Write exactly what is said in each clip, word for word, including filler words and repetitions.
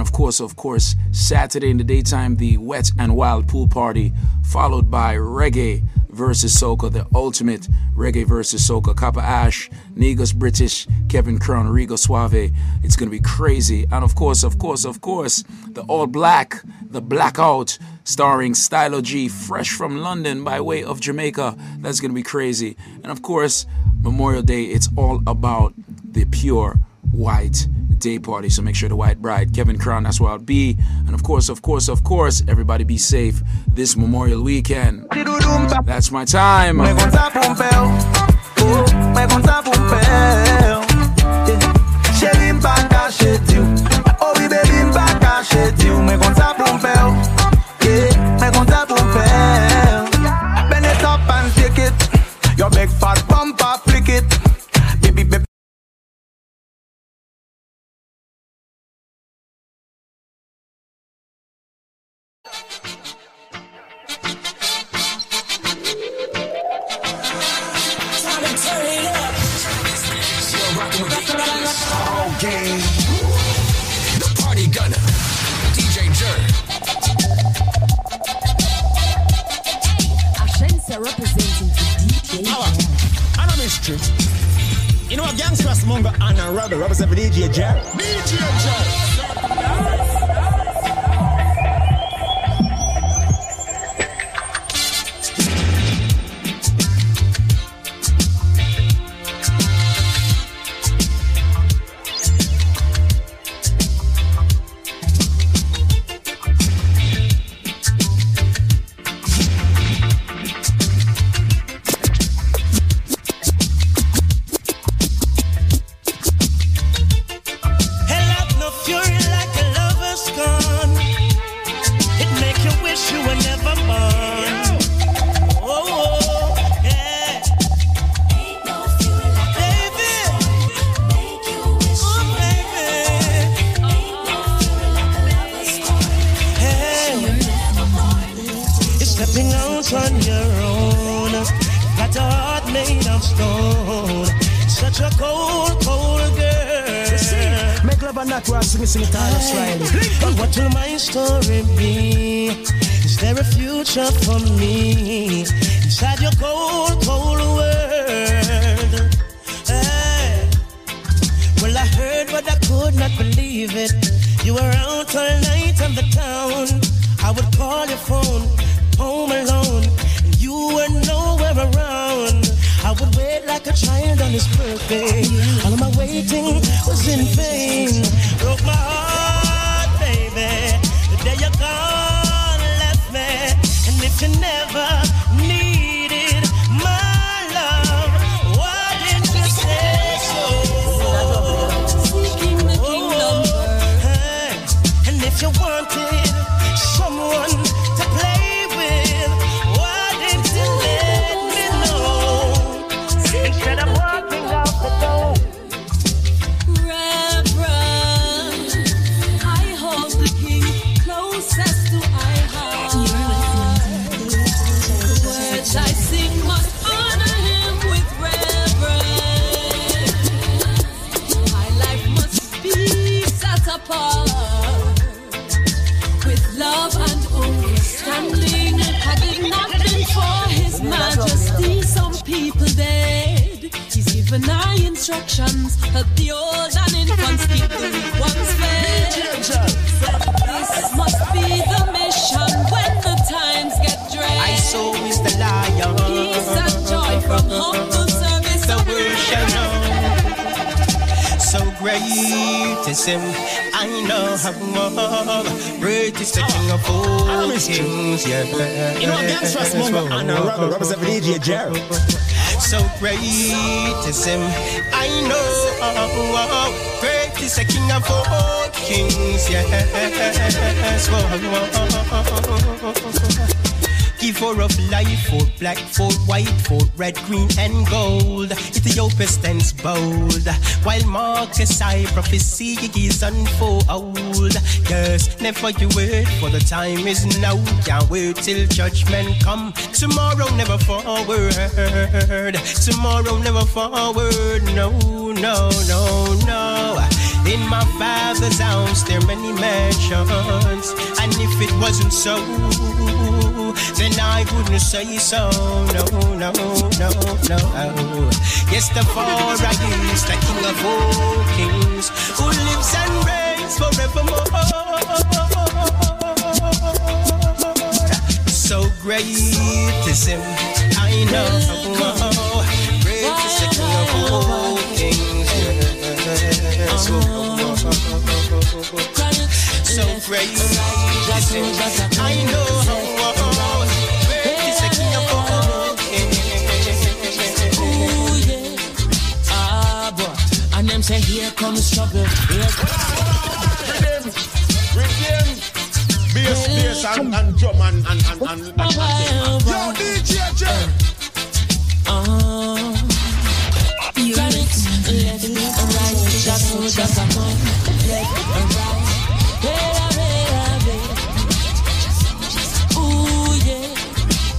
And of course, of course, Saturday in the daytime, the Wet and Wild Pool Party, followed by Reggae versus Soca, the ultimate Reggae versus Soca. Kappa Ash, Negus British, Kevin Crown, Rigo Suave. It's going to be crazy. And of course, of course, of course, the All Black, the Blackout, starring Stylo G, fresh from London by way of Jamaica. That's going to be crazy. And of course, Memorial Day, it's all about the pure white day party. So make sure the white bride, Kevin Crown, that's where I'll be. And of course, of course, of course, everybody be safe this Memorial weekend. That's my time. Your big fat bumper, flick it. Baby, baby. You know a gangsters monger and a robber represent D J Jar. D J Bold, while Marcus I prophecy is unfold. Yes, never you wait, for the time is now. Can't wait till judgment come. Tomorrow never forward. Tomorrow never forward. No, no, no, no. In my father's house there are many mansions, and if it wasn't so, then I wouldn't say so. No, no, no, no. Yes, the far is the king of all kings, who lives and reigns forevermore. So great is him, I know. Great is the king of all kings. So great, I know how it's a king of all. Ooh, yeah. Ah, but and them say here comes trouble. Here comes trouble. Bring him, bring him. Bass, bass, and, and drum, and and and and. and, and, and. Yo, D J, J. Oh, you got it. Left and right, just so just a moment. Left and right, baby, baby. Ooh yeah,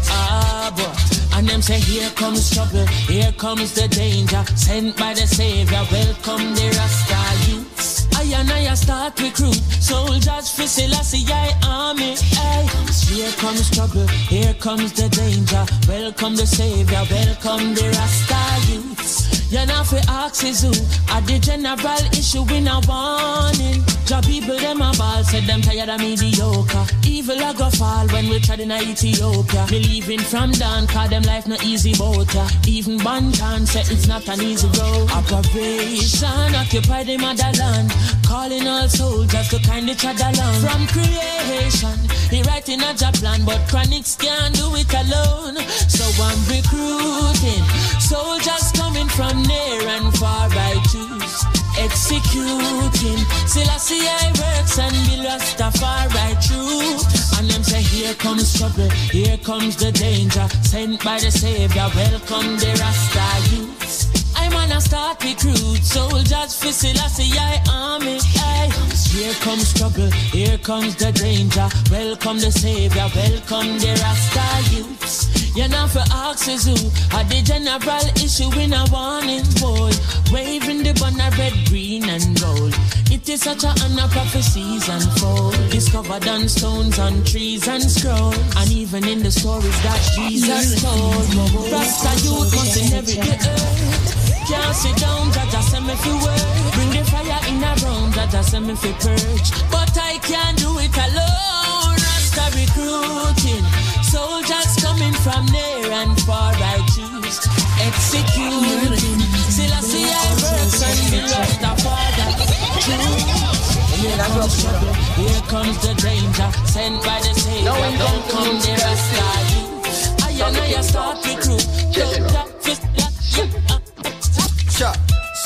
ah boy. And them say here comes trouble, here comes the danger, sent by the Savior. Welcome the Rasta youths. I and I start recruit soldiers for Selassie I army. Aye. Here comes trouble, here comes the danger. Welcome the Savior, welcome the Rasta youths. You're not for axes who at the general issue in a warning. Job people them a ball, said them tired of mediocre. Evil a go fall when we tried in Ethiopia. Believing from down, cause them life no easy boat. Even Bantan said it's not an easy road. Operation occupy the motherland, calling all soldiers to kindly tread along. From creation, he writing a job plan, but Chronix can't do it alone. So I'm recruiting soldiers coming from near and far, I choose executing. Selassie I works and be lost afar, I choose. And them say here comes trouble, here comes the danger, sent by the Savior. Welcome the Rasta youths. I wanna start recruit soldiers for Selassie I army. Aye. Here comes trouble, here comes the danger. Welcome the Savior, welcome the Rasta youths. You're not for axes who are the general issue in a warning boy, waving the banner red, green and gold. It is such a honor, prophecies unfold, discovered on stones, on trees and scrolls, and even in the stories that Jesus told. Rasta youth must inherit the earth. Can't sit down, that just send me for work. Bring the fire in a room, that just send me for purge. But I can't do it alone. Rasta recruiting soldiers coming from near and far, I choose executing. Selassie I work and we lost the father. Here comes trouble, here comes the danger, sent by the Savior. Welcome the Rasta youth. I and I start recruit.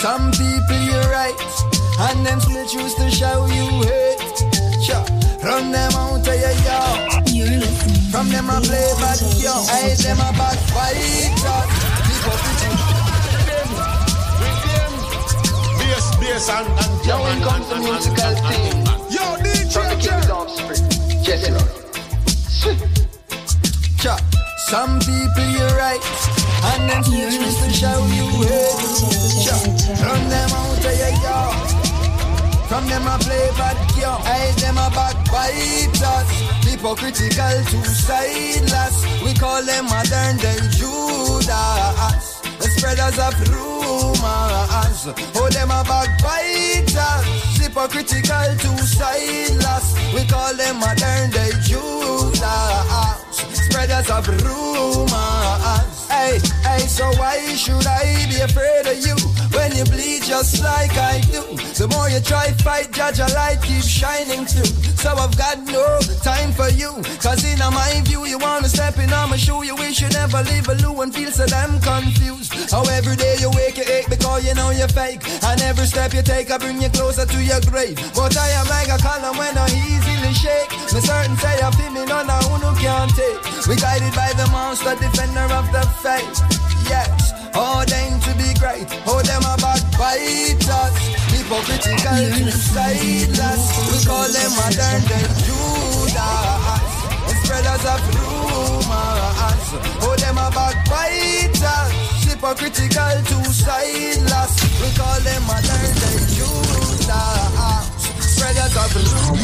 Some people you're right, and them still choose to show you hate. Run them out of your yard. From them I play back young. I hate them about fighters. People pitching. With them. Bass, bass and and now and, comes and, the musical and, thing. And, and, yo, D J. From the king's offspring. Yes, sir. Cha. Some people you're right, and them teachers to show you hate. Cha. Run them out of your yard. From them I play bad young, I hate them a backbiters. Hypocritical, two sideless. We call them modern day Judas. The spreaders of rumors. Oh, them a backbiters. Hypocritical, two sideless. We call them modern day Judas. Spreaders of rumors. Hey, hey, so why should I be afraid of you when you bleed just like I do? The more you try fight, judge a light keeps shining through. So I've got no time for you, cause in my view, you wanna step in on my shoe. You wish you never leave a loo and feel so damn confused. How every day you wake, you ache because you know you're fake. And every step you take, I bring you closer to your grave. But I am like a column when I easily shake. Me certain say I feel me none of who can't take. We guided by the monster, defender of the faith. Yes, all them to be great. All them are backbiters, hypocritical, sideless. We call them modern day Judas, spreaders of rumors. All them are backbiters, hypocritical, sideless. We call them modern day Judas. spreaders of doom.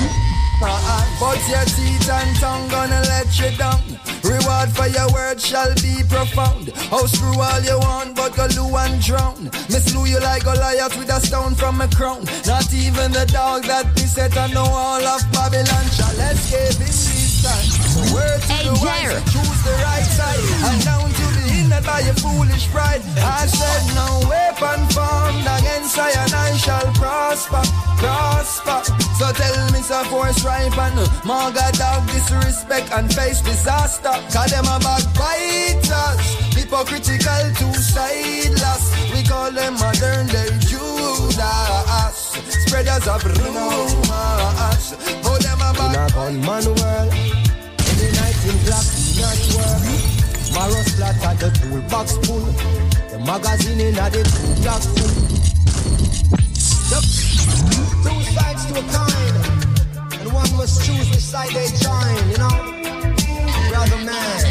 But your teeth and tongue gonna let you down. Reward for your words shall be profound. How screw all you want, but go loo and drown. Me slew you like Goliath with a stone from a crown. Not even the dog that beset on the wall of Babylon shall escape in these times. Word to the wise, choose the right side. And down to the inner by your foolish pride. I said no weapon formed against I and I shall prosper. Prosper. So tell me so force ripe and maga dog disrespect and face disaster. Cause them a backbiters, hypocritical two-sideless. We call them modern day Judas, spreaders of rumors. Oh them a back on manual. In the night in black night world. Marrow slot at the toolbox full. The magazine in at the toolbox full. Two sides to a kind, and one must choose which side they join, you know? Brother man.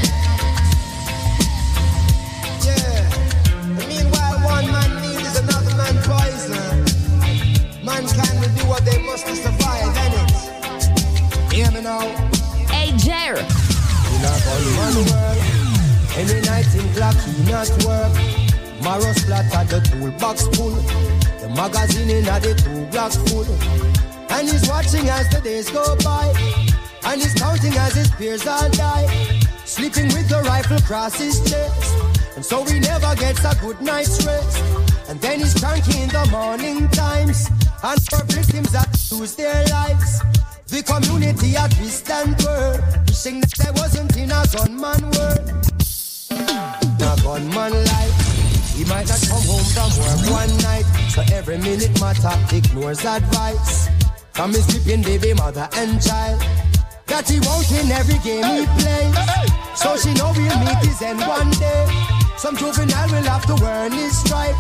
Yeah. And meanwhile, one man needs another man poison. Mankind will do what they must to survive, ain't it? Hear me now? Hey, Jer. You're not only one world. Any night in black, you not work. Marrow splatter the toolbox full. Magazine in a the two blocks full. And he's watching as the days go by. And he's counting as his peers all die. Sleeping with the rifle across his chest. And so he never gets a good night's rest. And then he's cranky in the morning times. And for victims that lose their lives. The community at twist and twirl. Wishing that there wasn't in a gunman world. A gunman life. He might not come home from work one night. So every minute matter ignores advice from his sleeping baby mother and child. That he won't win every game he plays. So she know he'll meet his end one day. Some juvenile will have to earn his stripe.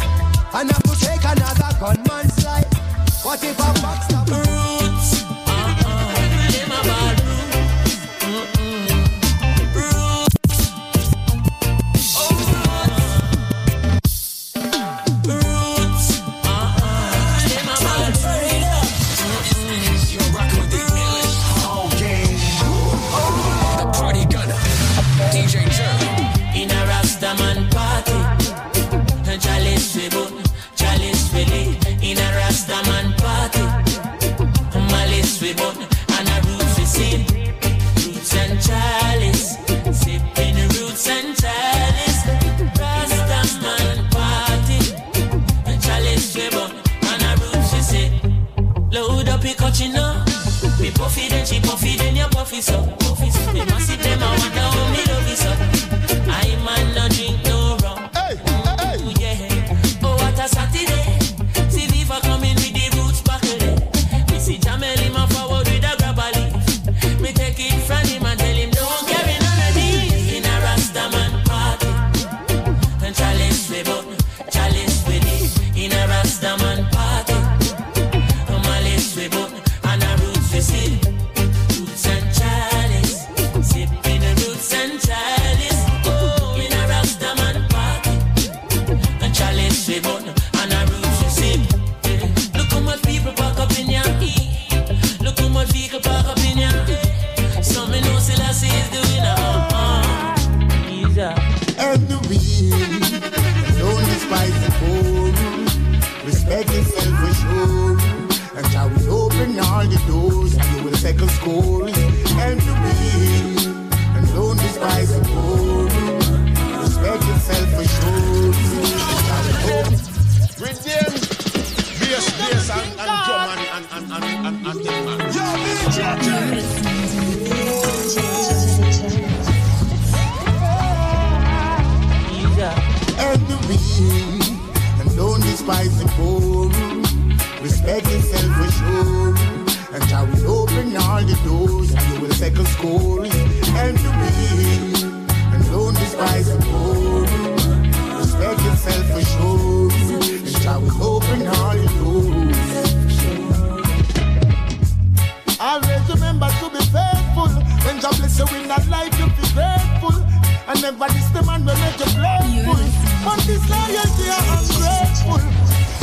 And have to take another gunman's life. What if a box stop roots? Uh-uh,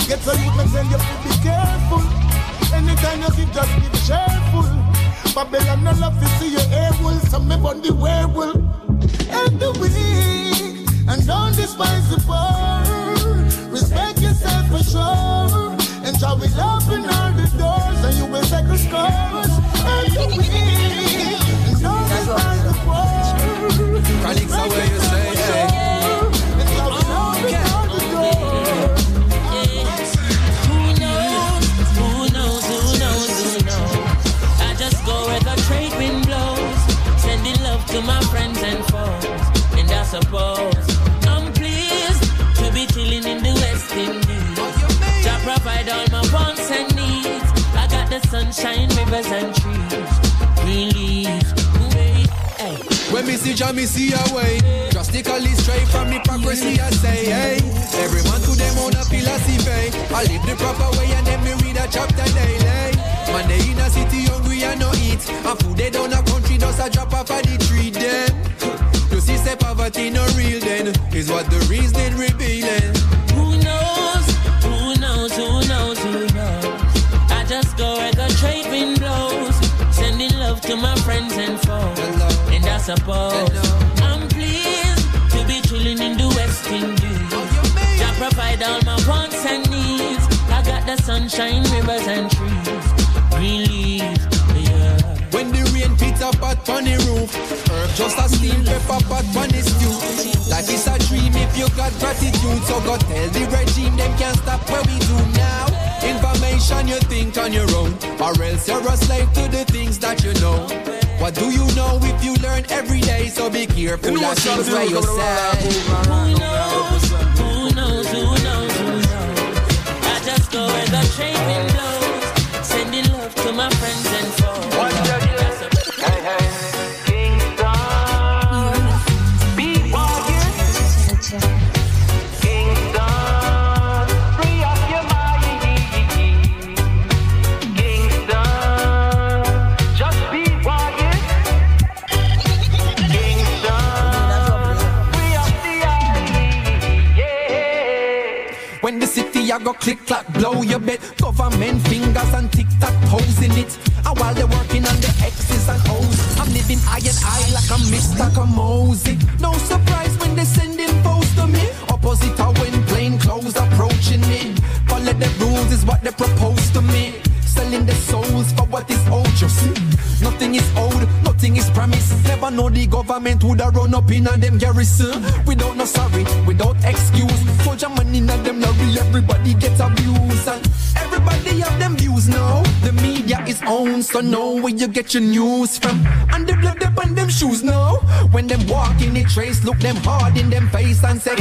get so you can send you to be careful. Anytime you see, just be cheerful. Babylon no love to see your able, some me on the werewolf. Help the weak and don't despise the poor. Respect yourself for sure. And shall we open all the doors and you will second scores. Help the weak and don't despise the poor. Chronix, how will you say? To my friends and foes, and I suppose I'm pleased to be chilling in the West Indies. I provide all my wants and needs. I got the sunshine, rivers and trees. Relief, wait, hey. When me see Jah, me see a way. Drastically straight from hypocrisy, I say, hey. Every man to them own a philosophy. I live the proper way and then me read a chapter daily. Man they in a city hungry and no eat. And food they down a country does a drop off of the tree then. You see say poverty no real then is what the reason revealing. Who knows, who knows, who knows, who knows. I just go where the trade wind blows. Sending love to my friends and foes. And I suppose I'm pleased to be chilling in the West Indies. I provide all my wants and needs. I got the sunshine, rivers and trees. Relief, yeah. When the rain pits up at funny roof, herb just a steam pepper pot funny stew. Life is a dream if you got gratitude. So go tell the regime them can't stop what we do now. Information you think on your own, or else you're a slave to the things that you know. What do you know if you learn every day? So be careful you know of things where you say. Who knows? Who knows? Who knows? Who knows? I just go where the train wind blows. Sending love to my friends and foes. Hey, hey, Kingston. Be walking. Kingston. Free up your mind. Kingston. Just be walking. Kingston. Free up the eye. Yeah. When the city I go click clap blow your bed. Government fingers and tic-tac toes in it. And while they're working on the X's and O's, I'm living eye and eye like a Mister Kamosi. No surprise when they sending foes to me. Opposite are when plain clothes approaching me. Follow the rules is what they propose to me. Selling the souls for what is old, you see. Nothing is old, nothing is promised. Never know the government would have run up in on them garrison. Without no sorry, without excuse. Soldier man in on them lorry, everybody gets abused. And everybody have them views now. The media is owned, so know where you get your news from. And the blood up on them shoes now. When them walk in the trace, look them hard in them face and say,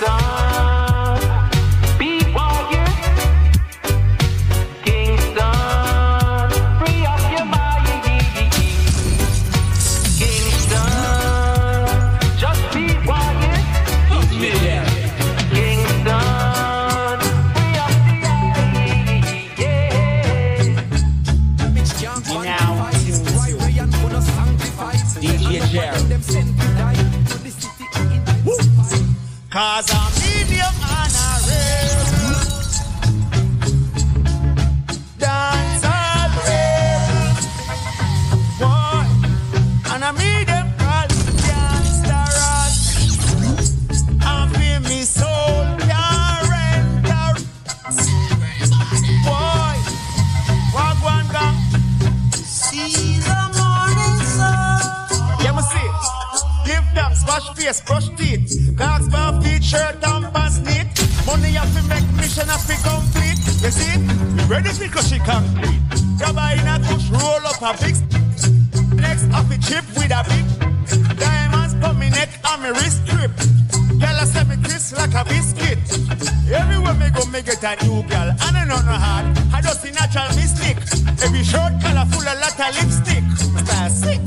cause I'm medium and a rebel. Dance all rebel. Boy, and a medium all gangster rock. And feel me soul can't render. Boy, wagwan gang. See the morning sun. Yeah, me see. Give them splash face, brush teeth. Clocks for feet, shirt and pants knit. Money have to make mission have to complete. You see, we ready to because she complete. Grab her in a touch, roll up her fix. Next off a chip with a big. Diamonds put me neck and me wrist grip. Girl I set me crisp like a biscuit. Everywhere me go me get a new girl. And I know no hard, I just see natural mystic. Every short color full of lot of lipstick. Style sick.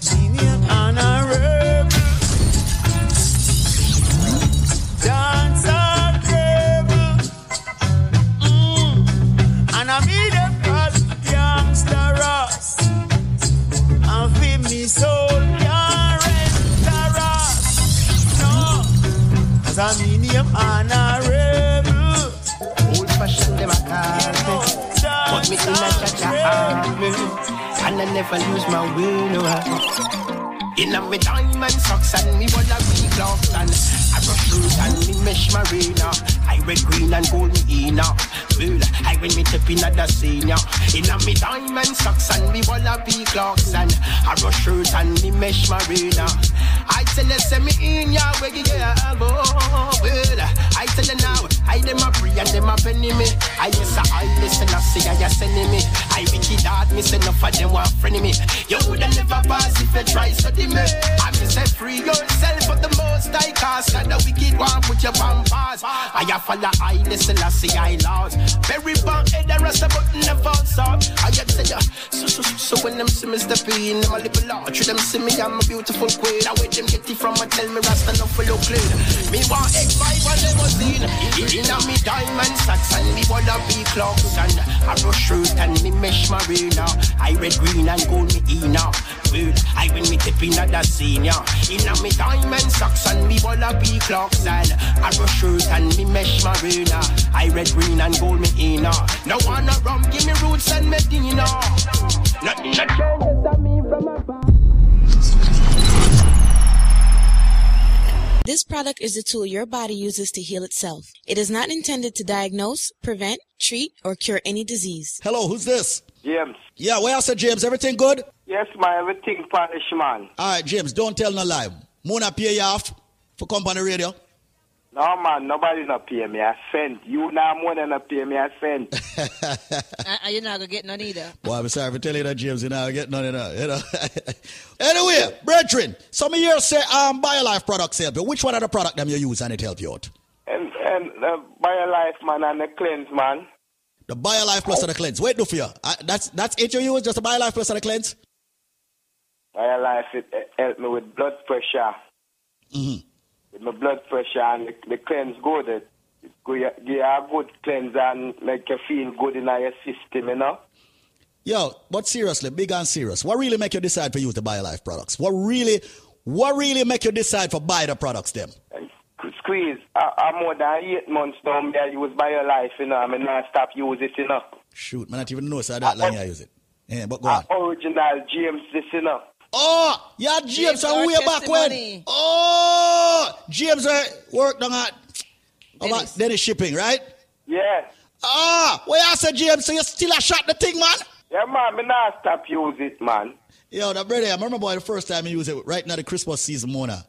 Senior and a rebel. Dance and rebel, mm. And I meet them as youngster rocks. And feed me soul can't render rocks. No, cause I mean them and a rebel. Old never lose my will, no how. In a me diamond socks and me wanna be gloves and I brush shoes and me mesh marina. I wear green and gold me in now. Well, I will meet up in the senior. In a me diamond socks and me wanna be clocks and I brush shoes and me mesh marina. I tell them send me in ya where you go. Well, I tell them now I them a pray and them a penny me. I yes I listen I say I yes send me. I wicked hard me say no for them one friend me. You woulda never pass if you try study me. I me say free yourself of the most I cast and the wicked one put your bomb pass. I a follow I listen I say I lost. Very bad head the rest about the false up. I get say ya. So so so when them see me step in, them a little large. Should them see me I'm a beautiful queen. Now with them get it from a tell me rasta no follow clean. Me want egg five and them was in. In a me diamond socks and me wanna be clocks and I brush shirt and me mesh marina. I red green and gold me in now. I win me tip in the senior. In a me diamond socks and me wanna be clocks and I brush shirt and me mesh marina. I red green and gold. Me in, uh. No one uh, rum, give me roots and Medina. Nothing changes to me from above. This product is a tool your body uses to heal itself. It is not intended to diagnose, prevent, treat, or cure any disease. Hello, who's this? James. Yeah, where else, James? Everything good? Yes, my everything parish man. All right, James, don't tell no lie. Mona pay you off for company radio. No, man, nobody's not paying me. I send. You now more than not paying me. I send. uh, you're not going to get none either. Well, I'm sorry for telling you that, James. You're not going to get none either. You know? Anyway, brethren, some of you say um, BioLife products help you. Which one of the products them you use and it help you out? And, and the BioLife, man, and the Cleanse, man. The BioLife Plus and the Cleanse. Wait, do for you. Uh, that's, that's it you use, just the BioLife Plus and the Cleanse? BioLife, it, it helped me with blood pressure. Mm-hmm. My blood pressure and the, the cleanse good. It, it go, you, you have good cleanse and make you feel good in your system, you know? Yo, but seriously, big and serious, what really make you decide for use the BioLife products? What really what really make you decide for buy the products them? Squeeze, I, I'm more than eight months down there, I use BioLife, you know, I mean, I stop use it, you know? Shoot, man, I don't even know, so I don't like I use it. Yeah, but go on. Original James, this, you know? Oh, yeah, James, James are way back when. Oh, James are worked on that. Dennis. Dennis shipping, right? Yeah. Ah, well, I said, James, so you still a shot the thing, man? Yeah, man, me not stop use it, man. Yo, that brother, I remember boy, the first time he used it, right now the Christmas season, Mona.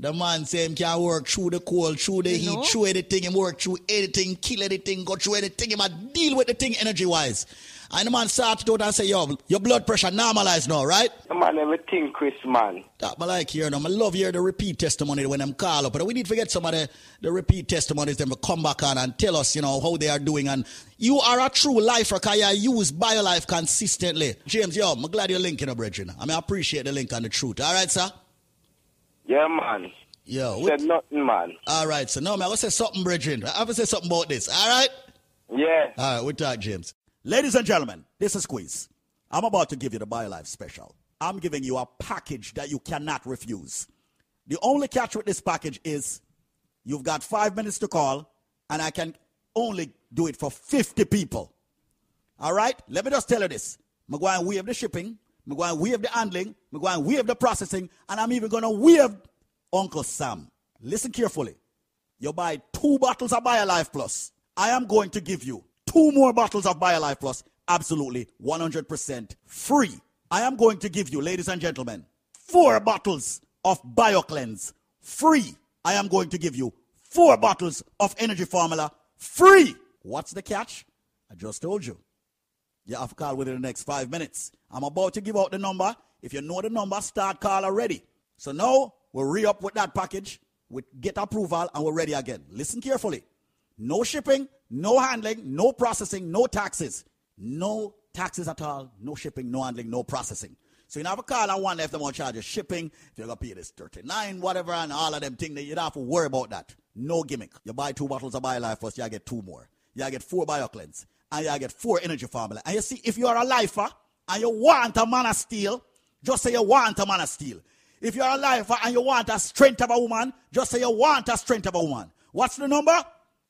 The man say him can work through the cold, through the you heat, know? Through anything, him work through anything, kill anything, go through anything, him a deal with the thing energy-wise. And the man started out and say, yo, your blood pressure normalized now, right? The man, everything, Chris, man. That I like hearing them. I love hearing the repeat testimony when them call up. But we need to get some of the, the repeat testimonies them come back on and tell us, you know, how they are doing. And you are a true lifer because you use BioLife consistently. James, yo, I'm glad you're linking up, brethren. I mean, I appreciate the link and the truth. All right, sir? Yeah, man. Yo. You said nothing, man. All right, sir. No, man, I will say something, brethren. I will say something about this. All right? Yeah. All right, we talk, James. Ladies and gentlemen, this is Squeeze. I'm about to give you the BioLife special. I'm giving you a package that you cannot refuse. The only catch with this package is you've got five minutes to call, and I can only do it for fifty people. All right? Let me just tell you this. I'm going to waive the shipping. I'm going to waive the handling. I'm going to waive the processing. And I'm even going to waive Uncle Sam. Listen carefully. You buy two bottles of BioLife Plus. I am going to give you two more bottles of BioLife Plus, absolutely one hundred percent free. I am going to give you, ladies and gentlemen, four bottles of BioCleanse, free. I am going to give you four bottles of Energy Formula, free. What's the catch? I just told you. You have to call within the next five minutes. I'm about to give out the number. If you know the number, start call already. So now, we'll re-up with that package. We get approval, and we're ready again. Listen carefully. No shipping. No handling, no processing, no taxes. No taxes at all, no shipping, no handling, no processing. So you don't have a call and one left them on charge of shipping. If you're going to pay this thirty-nine, whatever, and all of them things, you don't have to worry about that. No gimmick. You buy two bottles of BioLife Plus, you get two more. You get four BioCleanse, and you get four Energy Formula. And you see, if you're a lifer and you want a Man of Steel, just say you want a Man of Steel. If you're a lifer and you want a Strength of a Woman, just say you want a Strength of a Woman. What's the number?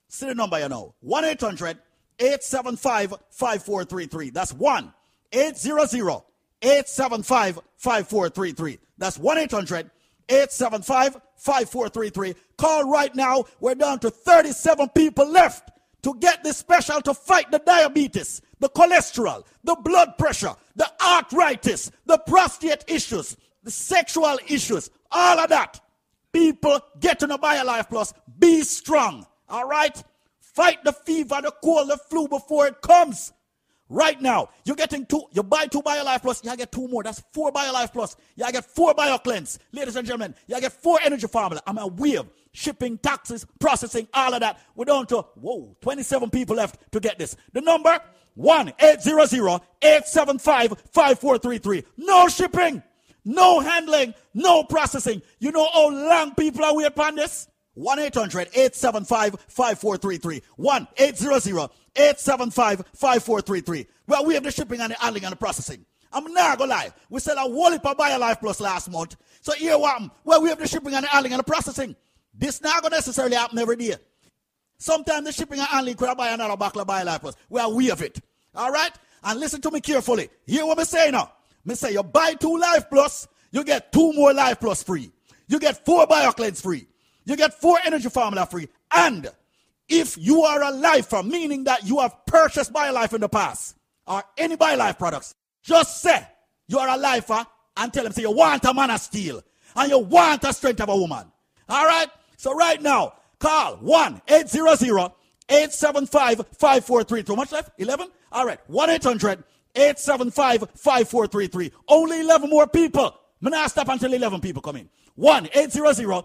See the number you know. one eight hundred eight seven five five four three three. That's one eight hundred eight seven five, five four three three. That's one eight hundred, eight seven five, five four three three. Call right now. We're down to thirty-seven people left to get this special to fight the diabetes, the cholesterol, the blood pressure, the arthritis, the prostate issues, the sexual issues, all of that. People, get to the BioLife Plus. Be strong, all right? Fight the fever, the cold, the flu before it comes. Right now, you're getting two. You buy two BioLife Plus, you get two more. That's four BioLife Plus. You get four BioCleanse. Ladies and gentlemen, you get four Energy Formula. I'm a wave. Shipping, taxes, processing, all of that. We're down to, whoa, twenty-seven people left to get this. The number, one eight hundred, eight seven five, five four three three. No shipping, no handling, no processing. You know how long people are waiting on this? one eight hundred, eight seven five, five four three three. one eight hundred, eight seven five, five four three three. Well, we have the shipping and the handling and the processing. I'm not going to lie. We sell a whole heap of BioLife Plus last month. So here what happened? Well, we have the shipping and the handling and the processing. This not going to necessarily happen every day. Sometimes the shipping and handling could have buy another bottle of BioLife Plus. We are aware of it. All right? And listen to me carefully. Hear what I'm saying now. I say you buy two Life Plus, you get two more Life Plus free. You get four BioCleanse free. You get four Energy Formula free. And if you are a lifer, meaning that you have purchased BioLife in the past or any BioLife products, just say you are a lifer and tell them, say you want a Man of Steel and you want a Strength of a Woman. All right? So right now, call one eight hundred, eight seven five, five four three three. How much left? eleven? All right. one eight hundred, eight seven five, five four three three. Only eleven more people. I'm not stop until eleven people come in. one eight hundred,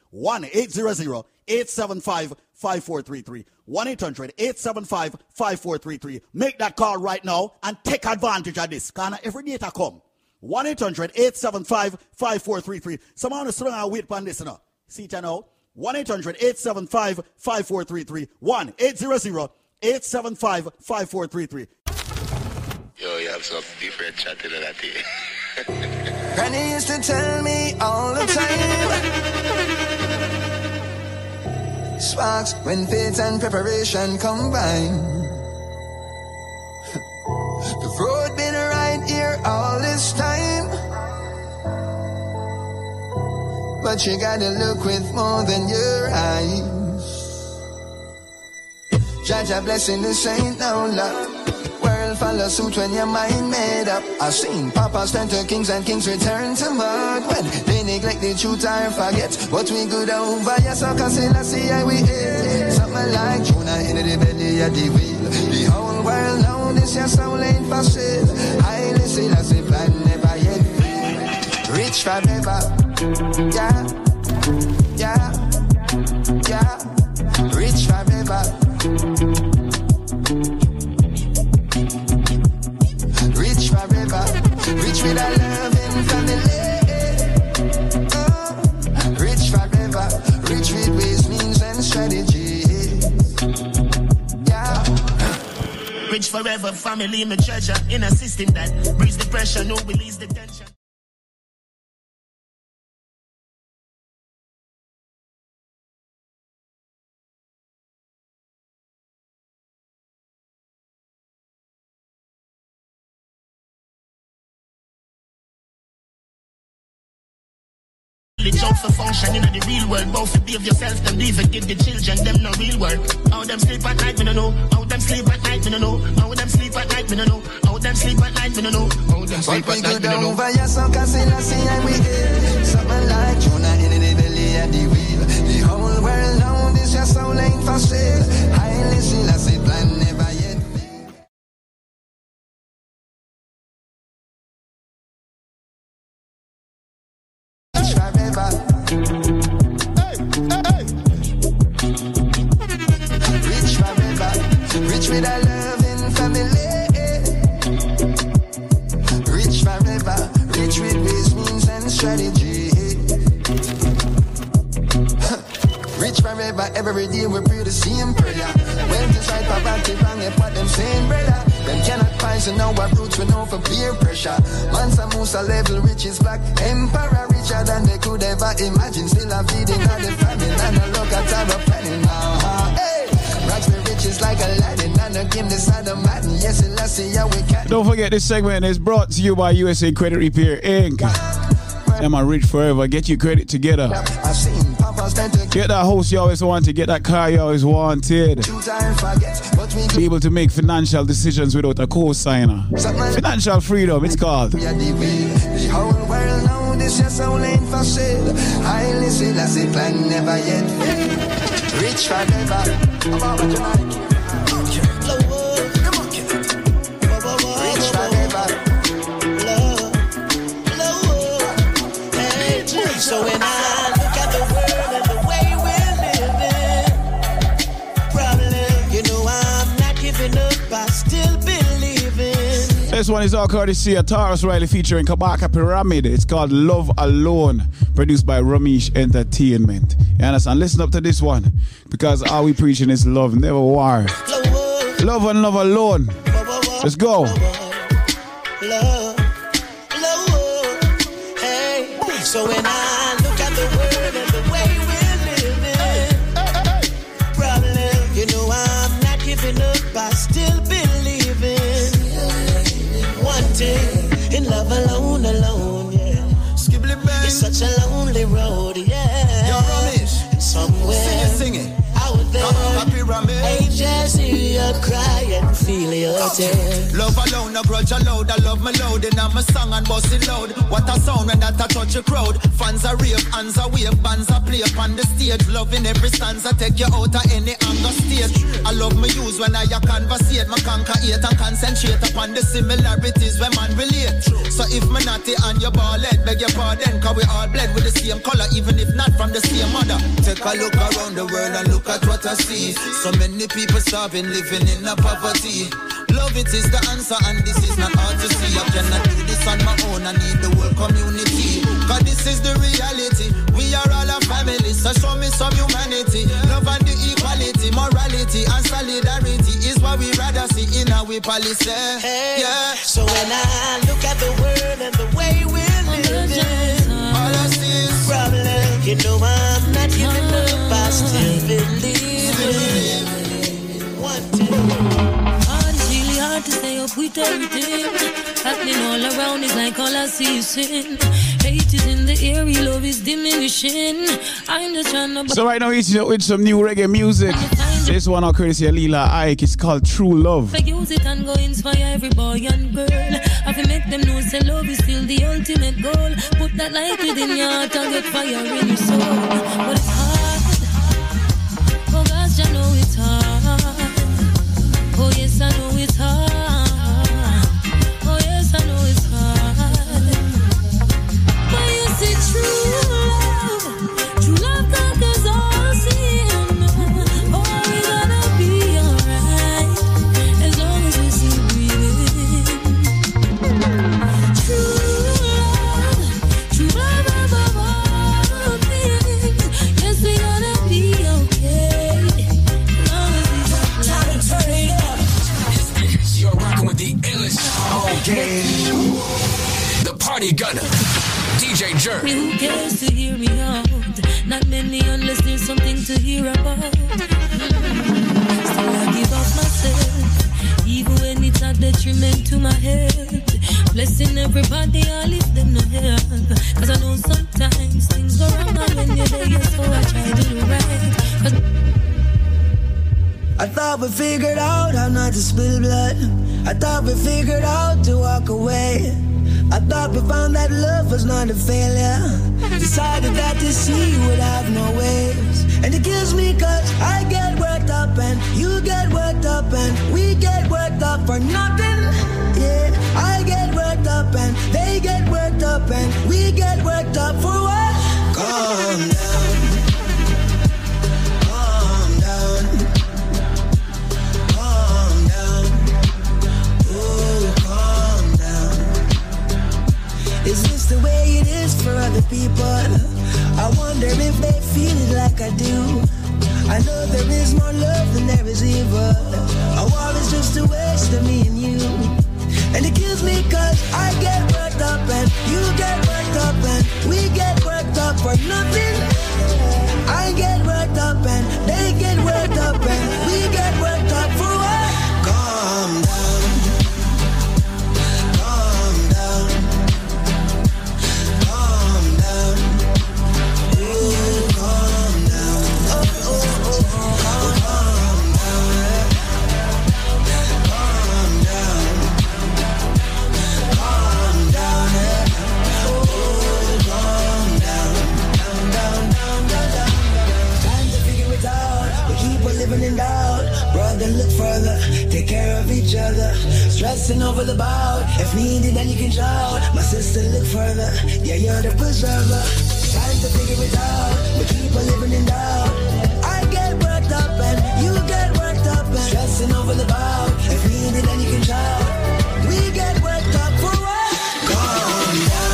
one eight hundred, eight seven five, five four three three. one eight hundred, eight seven five, five four three three. Make that call right now and take advantage of this. Because every day I come. one eight hundred, eight seven five, five four three three. Someone is still going to wait for this now. See it now. one eight hundred, eight seven five, five four three three. one eight hundred, eight seven five, five four three three. Yo, you have some different chat in that day. Granny used to tell me all the time. Sparks when faith and preparation combine. The road been right here all this time. But you gotta look with more than your eyes. Jaja blessing this ain't no luck. Follow suit when your mind made up. I've seen papas turn to kings and kings return to mud when they neglect the truth or forget what we good over. Yes, I can say Selassie I we hate. Something like Jonah in the belly of the wheel. The whole world now this your soul ain't for sale. I listen as if I never yet rich forever. Yeah, yeah, yeah. Rich forever. Forever, rich with a loving family. Oh, rich forever, rich with ways, means, and strategies. Yeah. Rich forever, family, my treasure in a system that brings the pressure, no release the tension. joke for function in you know, the real world. Both you behave yourself, them leave it, give the children, them no real work. How them sleep at night, we don't know. How them sleep at night, we don't know. How them sleep at night, we don't know. How them sleep at night, we don't know. How them sleep at night, we don't know. Over yourself, cause Selassie I we here. Something like Jonah in the belly at the wheel. The whole world now, this your soul ain't for sale. Highly Selassie plan never yet. Every day we pray the same prayer. When this right poverty wrong, if what them saying, brother. Them cannot find so now our roots we know for peer pressure. Mansa Musa level riches black emperor richer than they could ever imagine. Still I'm feeding on the famine and I look at our planning now. Hey, rocks the riches like Aladdin and the game decide the madden. Yes, and let's see how we can. Don't forget this segment is brought to you by U S A Credit Repair Incorporated. Am I rich forever? Get your credit together. I've seen. Get that house you always wanted, get that car you always wanted. Be able to make financial decisions without a co-signer. Financial freedom, it's called. The whole world now, this your soul ain't for sale. Highly Selassie plan never yet. Rich forever. About what you like. Rich forever. Rich so when I this one is all courtesy of Taurus Riley featuring Kabaka Pyramid. It's called Love Alone, produced by Ramesh Entertainment. You understand? Listen up to this one, because all we preaching is love, never war. Love and love alone. Let's go. Love, love, hey. So when I look at the world and the way we're living, problem, you know I'm not giving up, I still believe in. In love alone, alone, yeah. Skibbly bang. It's such a lonely road, yeah. Yo, Ramesh. And somewhere, sing it, sing it. Out there, happy Ramesh. Angels hear you cry and feel your tears. Love alone, no grudge allowed. I love my load, and I'm a song and boss it loud. What a sound when that I touch a crowd. Fans are rave, hands are wave, bands are play upon the stage. Love in every stanza, take you out of any anger stage. I love my use when I conversate. My conquer eat and concentrate upon the similarities when man relate. True. So if my natty and your ball head, beg your pardon, cause we all bled with the same color, even if not from the same mother. Take a look around the world and look at what I see. So many people starving, living in a poverty. Love it is the answer and this is not hard to see. I cannot do this on my own, I need the whole community. Cause this is the reality, we are all a family. So show me some humanity, love and the equality. Morality and solidarity is what we rather see in our policy, hey, yeah. So when I look at the world and the way we're living, all I see is problem. You know I'm not giving up, I still believe it. One day hard to stay up with everything happening all around is like all I see is sin. Hate is in the air, love is diminishing. I'm just trying to. So right now it's with some new reggae music. This one our courtesy of Leela Ike. It's called True Love. I use it and go inspire every boy and girl. I can make them know say love is still the ultimate goal. Put that light within your heart and get fire in your soul. But it's hard, oh gosh, I know it's hard. Oh yes, I know it's hard. Oh yes, I know it's hard. But is it true love? True love conquers all sin. Oh, we're gonna be alright as long as we still breathing. True love, true love above all things. Yes, we're gonna be okay as long as we stop. Try to turn it up. You're rocking with the illest all game. The party gunner, D J Jerk. Who cares to hear me out? Not many unless there's something to hear about. Still I give up myself. even when it's a detriment to my health. Blessing everybody, I leave them no help. Cause I know sometimes things go wrong when you're there, so I try to do it right. I thought we figured out how not to spill blood. I thought we figured out to walk away. I thought we found that love was not a failure. Decided that the sea would have no waves. And it kills me cause I get worked up and you get worked up and we get worked up for nothing. Yeah, I get worked up and they get worked up and we get worked up for what? Calm down. Calm down. Calm down. Oh, calm. Is this the way it is for other people? I wonder if they feel it like I do. I know there is more love than there is evil. A war is just a waste of me and you. And it kills me cause I get worked up and you get worked up and we get worked up for nothing. I get worked up and they get worked up and we get worked up for what? Calm down. In doubt, brother, look further, take care of each other, stressing over the bout, if needed then you can shout, my sister look further, yeah you're the preserver, trying to figure it out, we keep on living in doubt, I get worked up and you get worked up, and stressing over the bout, if needed then you can shout, we get worked up for what? Calm down.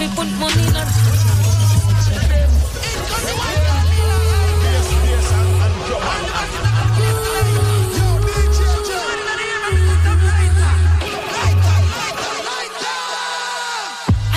We put money in our I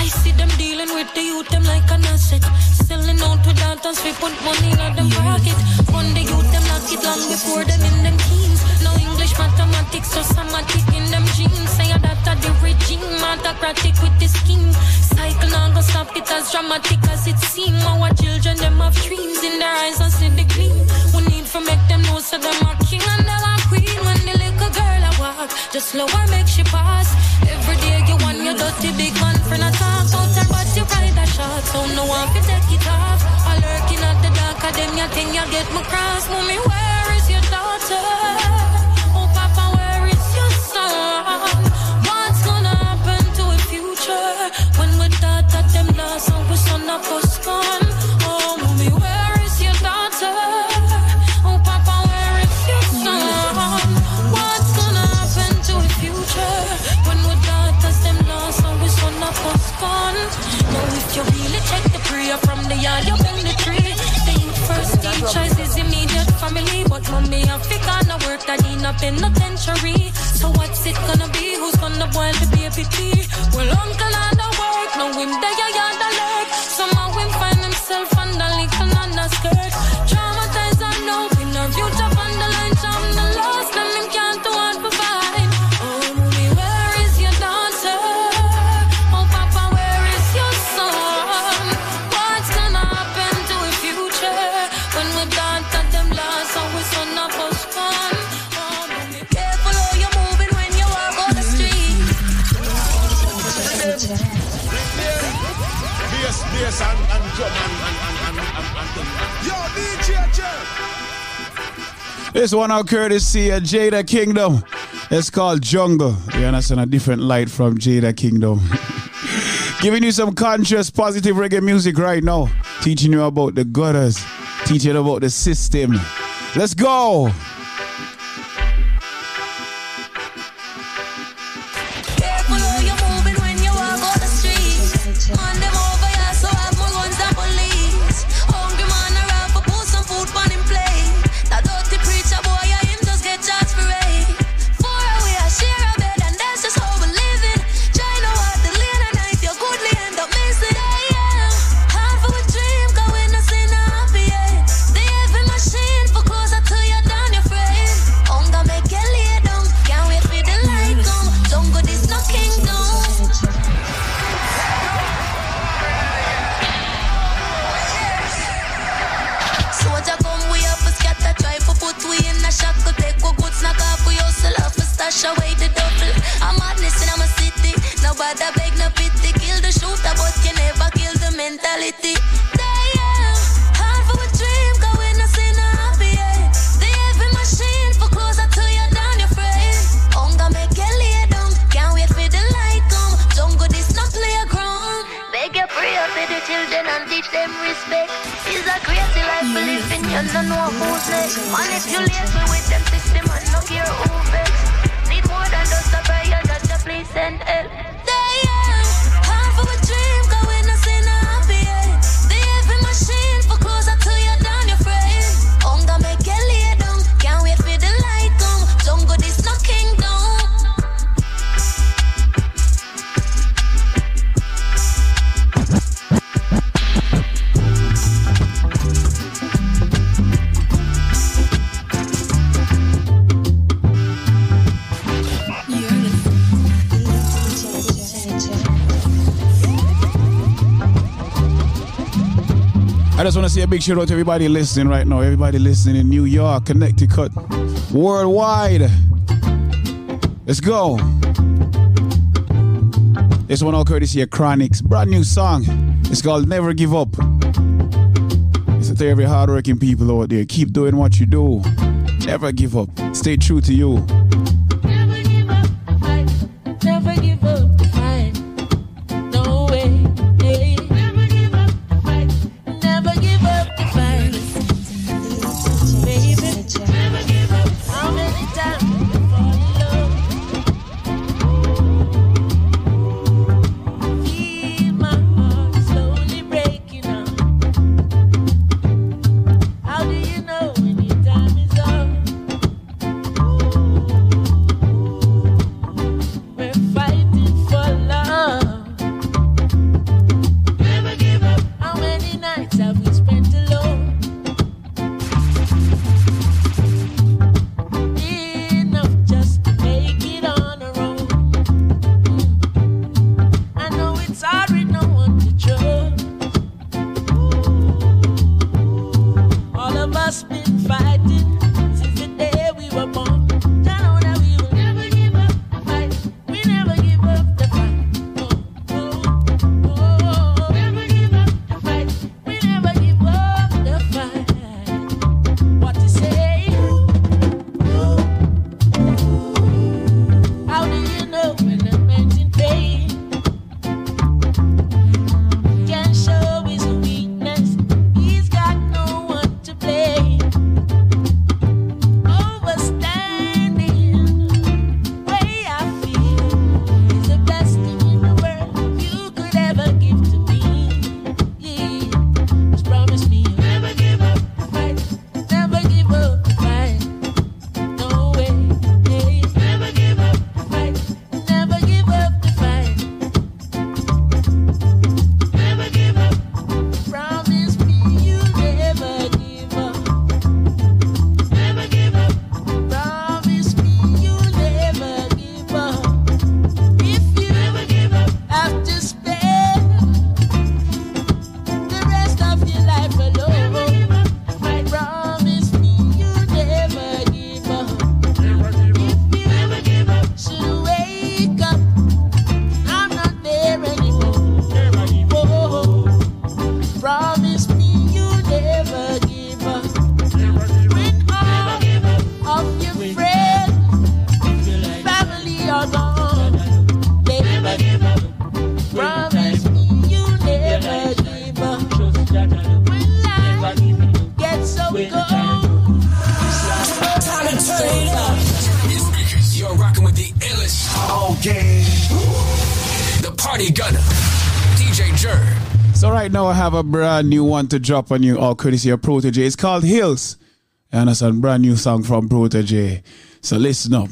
see them dealing with the youth, them like an asset. Selling out without us, we put money in them pocket. One day youth, them lock it long before them in them teens. No English mathematics or somatic in them genes. Say that are the regime, autocratic with the scheme. Cycle now go stop it as dramatic as it seems. Our children, them have dreams in their eyes and see the gleam. We need to make them know so them are king and them are queen. When the little girl I walk, just slow her make she pass. Every day you want your dirty big man friend a talk out her but you ride a shot. So no one can take it off. I lurking at the dark of them, you think you'll get me cross. Mommy, where is your daughter? Choice is immediate family, but mommy and fi gonna work that in up in the century. So what's it gonna be? Who's gonna boil the baby tea? Well, uncle and the work, no him there, you and the lurk. Somehow him find himself on the little underskirt. Traumatized and no winner, future on the line, jam the lost, and him can't do and provide. Oh, mommy, where is your daughter? Oh, papa, where is your son? What's gonna happen to the future? When we done that them last, always on a postcard. Oh, be careful how you're moving when you walk on the street. Yes, yes, and and jump and and and and and and. Yo, D J. This one out courtesy of Jada Kingdom. It's called Jungle. You understand? A different light from Jada Kingdom. Giving you some conscious, positive reggae music right now. Teaching you about the gutters. Teaching you about the system. Let's go! Away the double, I'm madness in my city. Nobody beg no pity, kill the shooter, but you never kill the mentality. Teach them respect. It's a crazy life we live in. You don't know who's next. Manipulate me with them system and no care who vex. Need more than just a prayer, just a place and help. They are half of a dream, going to see no happy end. They have a machine for closer to you than your friend. Hunger make you lay down. Can't wait for the light come. Jungle this no kingdom. I just want to say a big shout out to everybody listening right now. Everybody listening in New York, Connecticut, worldwide. Let's go. This one all courtesy of Chronix. Brand new song. It's called Never Give Up. It's to every hardworking people out there. Keep doing what you do. Never give up. Stay true to you. Party Gunner, D J Jer. So right now I have a brand new one to drop on you, all courtesy of Protege. It's called Hills. And it's a brand new song from Protege. So listen up.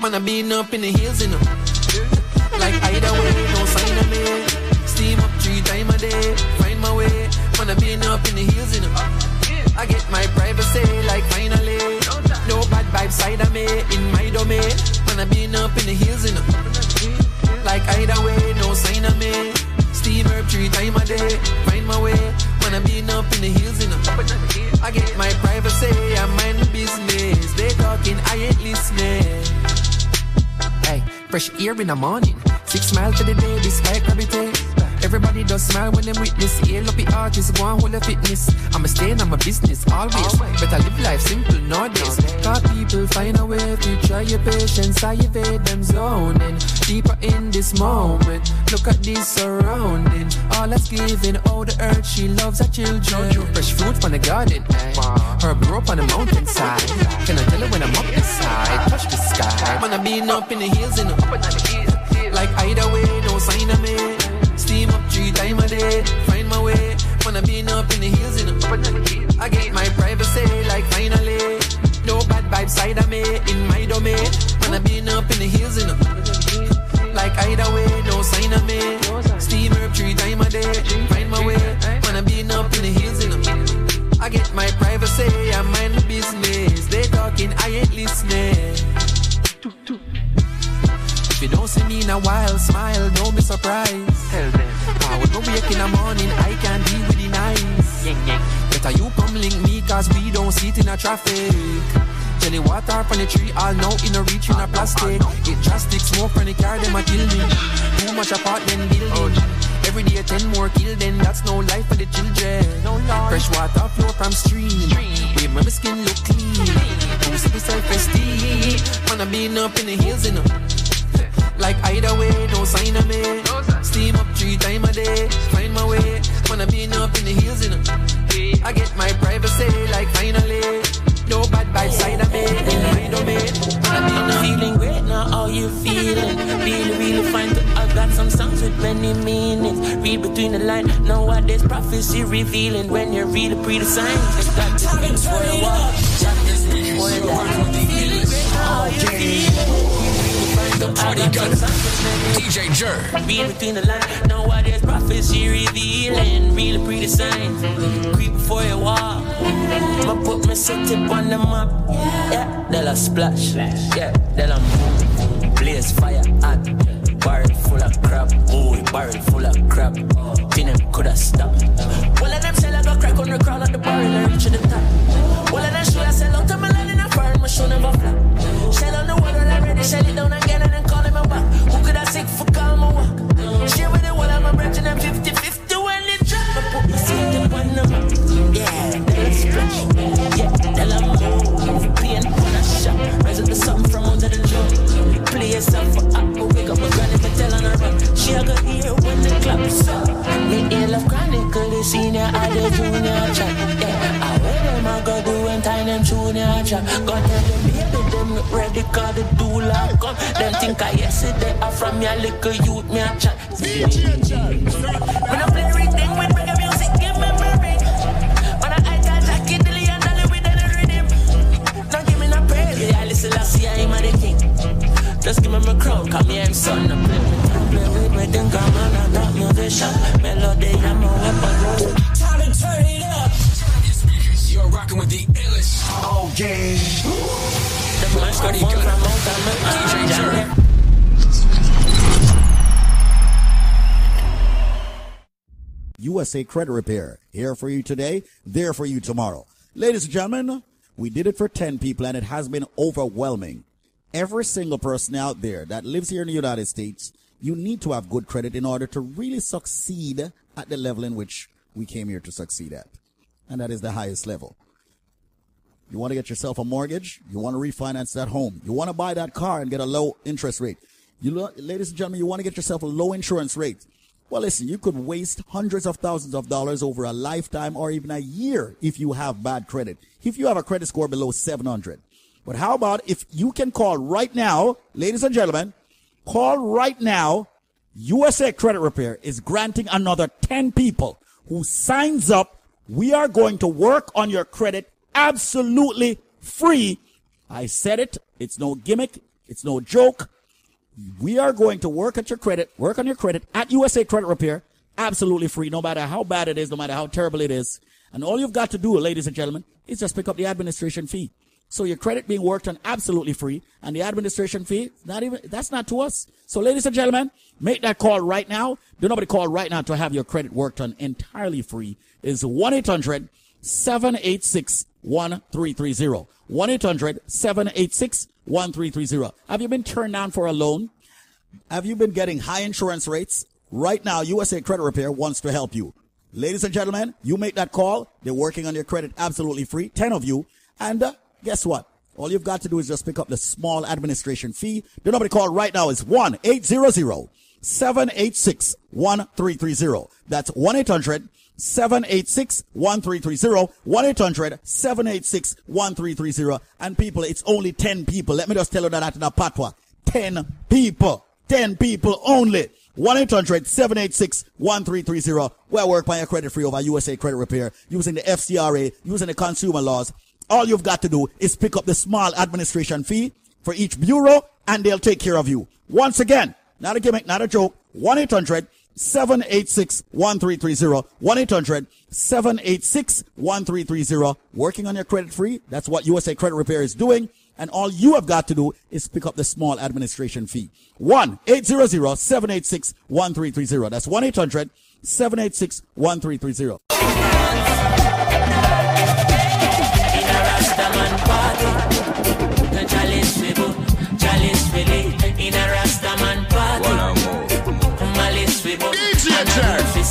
Man, I been up in the hills, you know. Like either way, no sign of me. Steam up three times a day, find my way. Man, I been up in the hills, you know. I get my privacy, like finally. No bad vibes side of me, in my domain. Man, I been up in the hills, you know. Like either way, no sign of me. Steam up three times a day, find my way. Man, I been up in the hills, you know. I get my privacy, I mind my business. They talking, I ain't listening. Hey, fresh air in the morning. Six miles to the day, this sky gravity. Everybody does smile when them witness. Hail up the artist, go and hold the fitness. I'm a staying on my business, always. always. But I live life simple nowadays. Cause people find a way to try your patience. I evade them zoning. Deeper in this moment, look at this surrounding. All that's given, all the earth, she loves her children. Fresh fruit from the garden, wow. Her grow up on the mountainside. Can I tell her when I'm up this side? Touch the sky. Man, I been up in the hills, you know. Like either way, no sign of me. Steam up three times a day, find my way. Man, I been up in the hills, you know. I get my privacy, like finally. No bad vibes side of me, in my domain. Man, I been up in the hills, you know. Like either way, no sign of me. Steam up three times a day, find my way. Man, I been up in the hills, you know. I get my privacy, I mind my business. They talking, I ain't listening. If you don't see me in a while, smile, don't be surprised. Tell them I would not wake in the morning, I can be really nice. Yeah, yeah. Better you come link me, cause we don't sit in a traffic. Tell the water from the tree, all now in a reach in a plastic. It just sticks smoke from the car, them a kill me. Too much apart, then building. Every day ten more kill, then that's no life for the children. Fresh water flow from stream, where my skin look clean. Who's the self-esteem? Man, I been up in the hills, you know. Like either way, no sign of me. Steam up three times a day, find my way. Man, I been up in the hills, you know. I get my privacy, like finally. No bad vibes side of me, in my domain. I'm feeling great now, how you feeling? Really, really fine, I got some songs with many meanings. Read between the lines, nowadays prophecy revealing. When you read the pretty signs, it's got to be for a while. Feeling great now, how you feeling? The party guns, D J Jer. Read between the lines, know what there's prophecy revealing. Really pretty signs, creep before you walk. I put my city on the map. Yeah, they'll a splash. Yeah, they'll a move. Blaze fire at barrel full of crap. Oh, barrel full of crap. Pin them coulda stopped. Well, of them sell I got crack on the crown at the barrel and reach to the top. Well, of them show I sell out to my land in a fire, my show never flap. Shell on the water already, shell it down again and then call him a walk. Who could I sick for call my walk? Share with the wall of my breath and I'm fifty fifty when it drop. I put my seat up on the map. Yeah, they'll splash. Yeah, they'll move. Pain on a shot. Rise up the something from under the job. Play yourself for up, wake up a granny to tell on her run. She a go here when the claps up. The ill of chronicle, the senior or the junior track. Yeah, I wear them I go do and tie them junior track. Got them ready, cause the doula come. Them think I yesterday I from your little youth, me a chat. When I play rhythm with reggae music, give me my ring. When I hide that jacket, the and dollar with the rhythm. Don't give me no praise, yeah, I listen, I see I am the king. Just give me my crown, cause me I'm son. I play with them, play with me, then come on, I'm not musician. Melody, I'm a weapon. Time to turn it up. You're rocking with the illest. Oh, game. The man's got one from out of my D J. U S A Credit Repair. Here for you today, there for you tomorrow. Ladies and gentlemen, we did it for ten people and it has been overwhelming. Every single person out there that lives here in the United States, you need to have good credit in order to really succeed at the level in which we came here to succeed at. And that is the highest level. You want to get yourself a mortgage? You want to refinance that home? You want to buy that car and get a low interest rate? You, ladies and gentlemen, you want to get yourself a low insurance rate? Well, listen, you could waste hundreds of thousands of dollars over a lifetime or even a year if you have bad credit, if you have a credit score below seven hundred. But how about if you can call right now, ladies and gentlemen, call right now. U S A Credit Repair is granting another ten people who signs up. We are going to work on your credit absolutely free. I said it. It's no gimmick. It's no joke. We are going to work at your credit, work on your credit at U S A Credit Repair, absolutely free, no matter how bad it is, no matter how terrible it is. And all you've got to do, ladies and gentlemen, is just pick up the administration fee. So your credit being worked on absolutely free, and the administration fee, not even, that's not to us. So ladies and gentlemen, make that call right now. Do nobody call right now to have your credit worked on entirely free. It's one eight hundred seven eight six one three three zero. one eight hundred seven eight six one three three zero. Have you been turned down for a loan? Have you been getting high insurance rates? Right now, U S A Credit Repair wants to help you. Ladies and gentlemen, you make that call. They're working on your credit absolutely free, ten of you. And uh, guess what? All you've got to do is just pick up the small administration fee. The number to call right now is one eight hundred seven eight six one three three zero. That's one eight hundred seven eight six one three three zero. one eight hundred seven eight six one three three zero. And people, it's only ten people. Let me just tell you that in a patwa. ten people. ten people only. one eight hundred seven eight six one three three zero. We'll work by your credit free over U S A Credit Repair using the F C R A, using the consumer laws. All you've got to do is pick up the small administration fee for each bureau and they'll take care of you. Once again, not a gimmick, not a joke. one eight hundred seven eight six one three three zero. one eight hundred seven eight six one three three zero. Working on your credit free. That's what U S A Credit Repair is doing. And all you have got to do is pick up the small administration fee. one eight hundred seven eight six one three three zero. That's one eight hundred seven eight six one three three zero.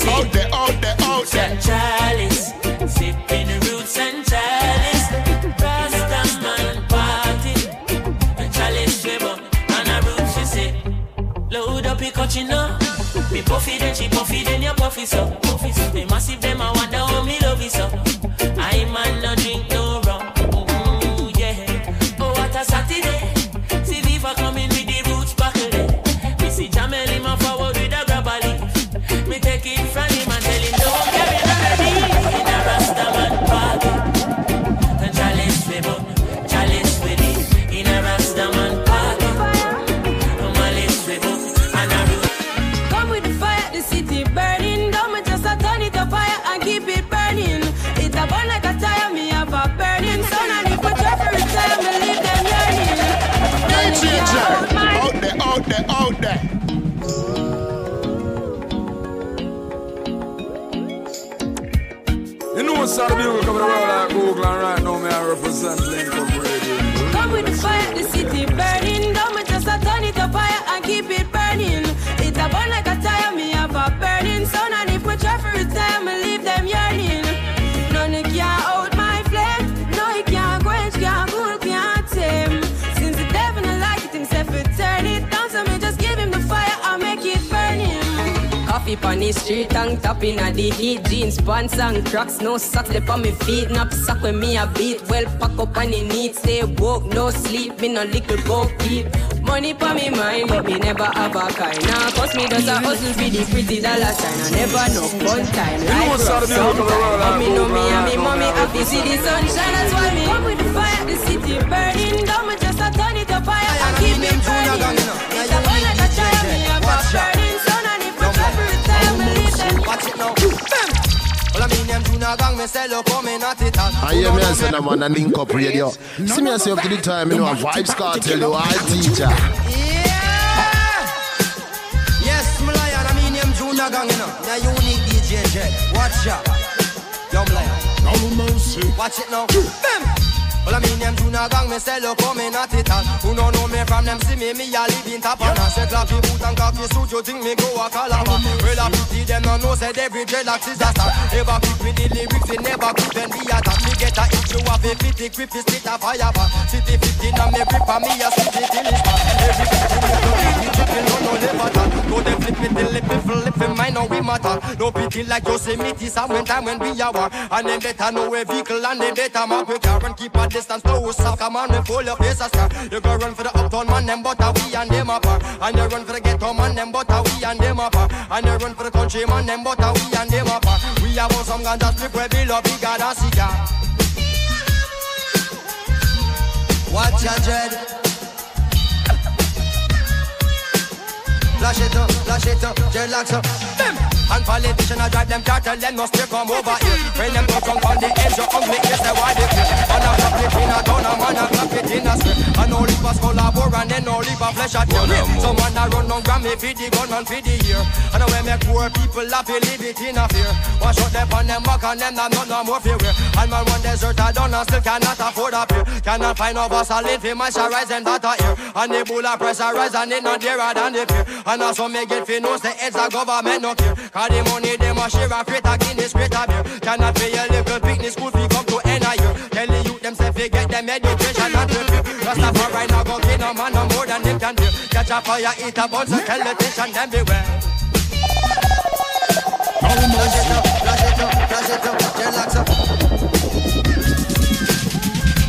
Out there, out there, out there. Chalice, sipping roots and chalice. Rasta man party. A chalice flavor and a root she say. Load up your cochino. Me puffy then she puffy then your puffy so. Me massive them I wonder how me love you so. I man no drink no rum. Ooh yeah. Oh what a Saturday. See Viva coming with the roots back there. Me see Jamel in my forward with a grabber leaf. Me take it from him and tell him don't carry the ready in a Rastaman party. The chalice flavor, chalice ready in a Rastaman party. The malice flavor and a root. Come with the fire, the city burning. Don't me just a turn it to fire and keep it burning. It a burn like a tire, me have a burning. So now if I try for retire, me leave them yearning. Out there, out there, out there. Come with the fire, the city burning. Don't me just a turn it to fire and keep it burning. It a burn like a tire, me have a burning. So now if we try for retire, me leave them yearning. None of y'all out my flame. No, he can't quench, can't cool, can't tame. Since the devil don't like it, himself will turn it down. So me just give him the fire, I'll make it burn him. Coffee on the street, tongue tapping at the heat, jeans, pants and cracks, no socks left on me feet, knapsack with me a beat, well pack up and it needs, stay woke, no sleep, me no little go keep. Money pa me mind, but me never have a kind. Now cause me does a hustle be the pretty dollar sign, I never know fun time, life from sometime. But me know me and me mommy happy to see the sunshine, that's why me come with the fire, the city burning, don't me just a turn it to fire and keep me burning. It's a burn like a child, me a burning, so now if I try for watch it now. Well, I mean, them Juna gang, me sell up, me not it. I hear me and send a man and link up radio. See me and say up to the time, you know, a vibes cartel, you are a teacher. Yeah! Yes, my lion, I mean, them Juna gang, you know, the unique D J J. Watch out. Young lion. No mercy. Watch it now. Bam! Well, I mean, them Juna gang, me sell up, me not it. Who don't know me from them, see me, me a live in Tapana. Yeah. Say, clap your boot and clap your suit, you think me go a Calabar. Well, I pity them, no know, said every dreadlocks is a star. Never pick with the lyrics, they never could then be attacked. Me get a hit, you have a fifty, grip is lit a fire bar. City fifteen, and me rip on me, a city till it's back. Every fifteen, you know, no, never talk. Go them flip me, they lip me, flip me, mine. know we matter. No pity like Yosemite, some when time when we are. And they better know a vehicle and they better mark we car and keep a distance to us. Come on, we pull your face aside. You go run for the uptown man, them but are we and them apart. And you run for the ghetto man, them but are we and them apart. And you run for the country man, them but are we and them apart. We have some ganja strip where we love, we got a cigar. Watch your dread. Flash it up, flash it up, dreadlocks up. And politicians I drive them cattle, then must they come over here. When them go drunk on the edge, your hungry kids, they why they feel. And I clap it in a town, a man I clap it in a street. And no leave a skull a bore, and then no leave a flesh at your feet. Some man I run down Grammy, feed the gunman, feed the ear. And I will make poor people laugh, they leave it in a fear. One shot them on them back, and them not no more fear. And man one desert I done, and still cannot afford a beer. Cannot find no boss, I live in my rise and that I hear. And the bull I pressurize, and it not dearer than the fear. And also make it finance, the heads of government no care. Cause the money them a share a freight a Guinness crate a beer. Cannot pay a little picnic school fee come to end a year. Tell the youth themself they get them education and prepare. Rastafari now go get no man no more than them can bear. Catch a fire, eat a bun, so tell the tension them beware. Flash it up, flash it up, flash it up, relax up.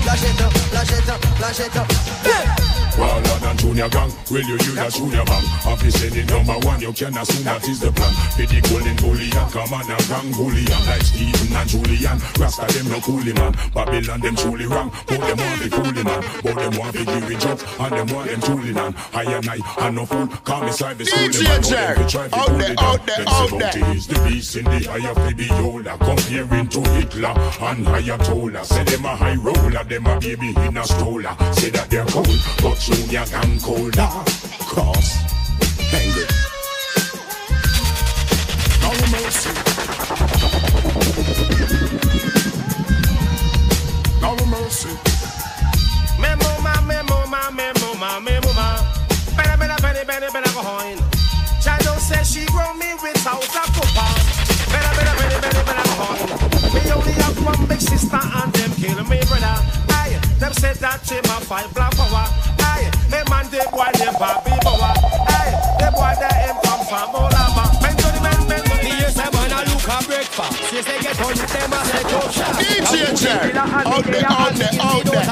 Flash it up, flash it up, flash it up. Yeah. Well, London Junior Gang, will you use a junior bank? Office any number one, you can assume that is the plan. Pity golden bullion, come on and gang bullion. Like Stephen and Julian, Rasta them no coolie man. Babylon them truly wrong, but them want the coolie man. But them want the give it up, and them want them truly man. I and I, and no fool, come inside the school. D J J, out there, out there, out there. Is the beast in the eye of the Biola, comparing to Hitler and Ayatollah. Say them a high roller, them a baby in a stroller. Say that they're cold, but Junior Gang colder, cross, angry. No mercy. No mercy. Memo ma, memo ma, memo ma, memo ma. Better, better, better, better, better go home. Shadow says she grown me without a copper. Better, better, better, better, better go home. Me only have one big sister and them killing me brother. Aye, them said that she my five black power. Hey, man, they boy, they baby boy. Hey, they boy, they come from all over. Men to the men, men to the men. Yes, I wanna look at breakfast. She say get on with them as they talk shop. D J Jerry, out there, out there, out there.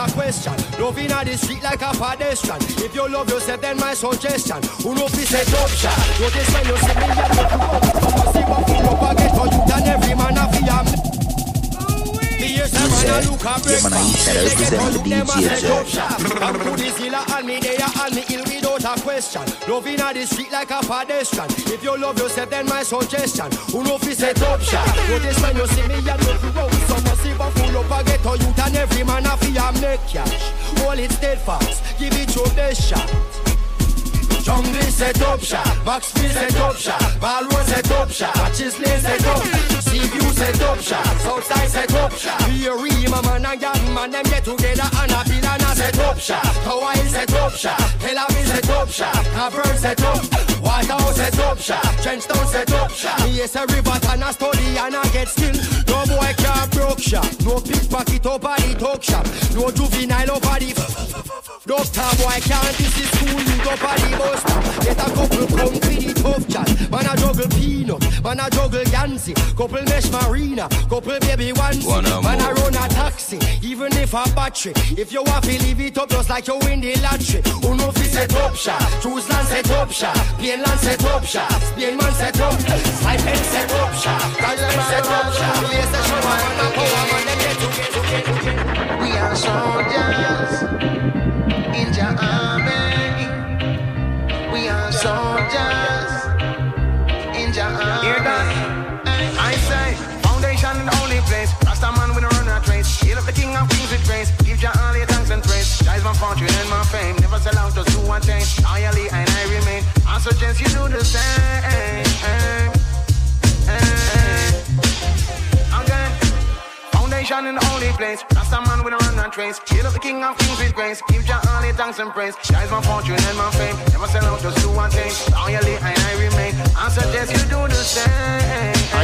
Love in the street like a pedestrian. If you love yourself, then my suggestion. Who knows if it's a talk shop? You just when you see me, you look up. You see what you look back at, you turn every man off your. He said, you man, I said, I represent the D J. A question. Love in the street like a pedestrian. If you love yourself, then my suggestion. Who know if it's a top shot? But this when you see me, you look around. Some must see what full of baguette or youth and every man a fee am neck cash. Hold it steadfast, give it your best shot. Jungle set up shot, Maxfield set up shot, Balwood set up shot, Chisley set up, Seaview set up shot, Southside set up shot, Beery, Maman and Gavin, man, them get together and a Pilana set up shot, Hawaii set up shot, Tel Aviv set up shot, Cavern set up, Waterhouse set up shot, Trenchtown set up shot, yes, a river and a study and a get still, no boy can't broke shot, no pickpocket over the talk shop, no juvenile over the doctor boy can't, this is school, you go by the boy. Get a couple from pretty tough chat. Man a juggle peanut, man a juggle Yancy. Couple mesh marina, couple baby onesie. One man a run a taxi, even if a battery. If you have to leave it up just like you win the lottery. Uno fi set up shop, choose land set up shop, plain land set up shop, plain man set up, stipend set up shop, stipend set up shop. Yes, that's your man and a power man. Them get to get to get to get. We are soldiers in the army. We are soldiers in your army. Hear that? I say, foundation in the only place. Rasta man with a runner trace. Hail of the king of kings with grace. Give your all your thanks and praise. That is my fortune and my fame. Never sell out just to attain. Loyally and I remain. I suggest you do the same. Okay. Foundation in the only place. Rasta man with a runner trace. Hail of the king of kings with grace. Give your all your thanks and praise. That is my fortune and my fame. I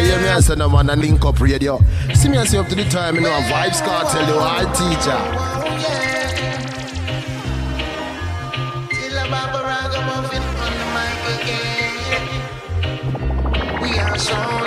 hear me as a man and link up radio. See me as you up to the time, you know, a vibes cartel, you are a teacher. We are Funeral.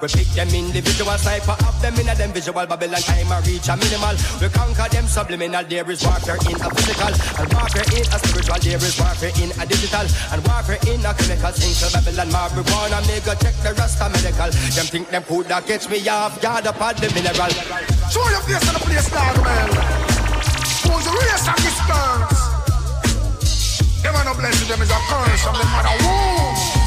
We pick them individual, cipher up them in a them visual. Babylon time a reach a minimal. We conquer them subliminal. There is warfare in a physical, and warfare in a spiritual. There is warfare in a digital, and warfare in a chemical. Think to Babylon marijuana, make a check the rasta medical. Them think them food that gets me off guard upon the mineral. Show your face on the place now, man. Who's the race of this dance? Them are no blessing, them is a curse from the mother womb.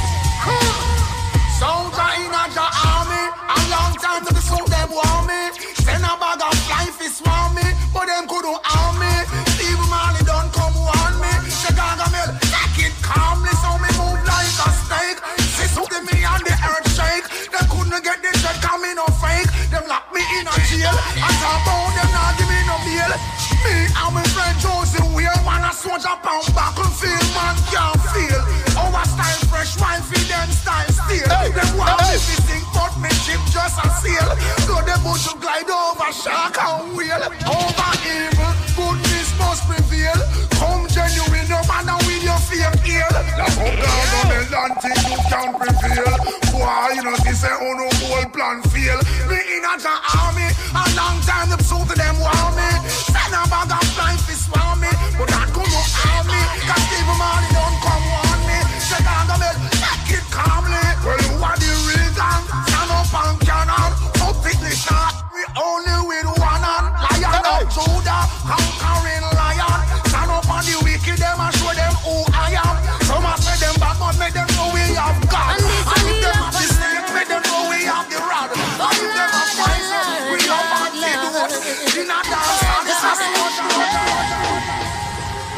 Soldier in the army, a long time to the soul them want me. Send a bag of life is want me, but them couldn't harm me. Steve Marley don't come on me. The gargamel, take it calmly, so me move like a snake. Sis with me and the earth shake. They couldn't get the check, cause me no fake. Them lock me in a jail, as I bound them not give me no bail. Me and my friend Josie Wheel, man a soldier pound back and feel, man can't feel. Our style fresh, wine feed them style. Hey, them want hey. Me sing, but me chip just a seal. So the boat should glide over shark and wheel. Over evil, goodness must prevail. Come genuine, no matter with your fake ear. Now come down on the land till you can't prevail. Why, you know, this ain't on no whole plan fail. Me in at the army, a long time the pursuit of them want me. Send a bag of blind fist for me, but that could not harm me. Cause even money don't come on me. The gargamel, take it calmly. Well, you are the real gang, stand up and can on. Up in the shot, we only with one hand. Lion of Judah, conquering lion. Stand up on the wicked, them and show them who I am. Some have said them back, but make them know we have God. And if them have the snake, make them know we have the rod. And if them have poison, we have antidote. In a dance, and this is what you want.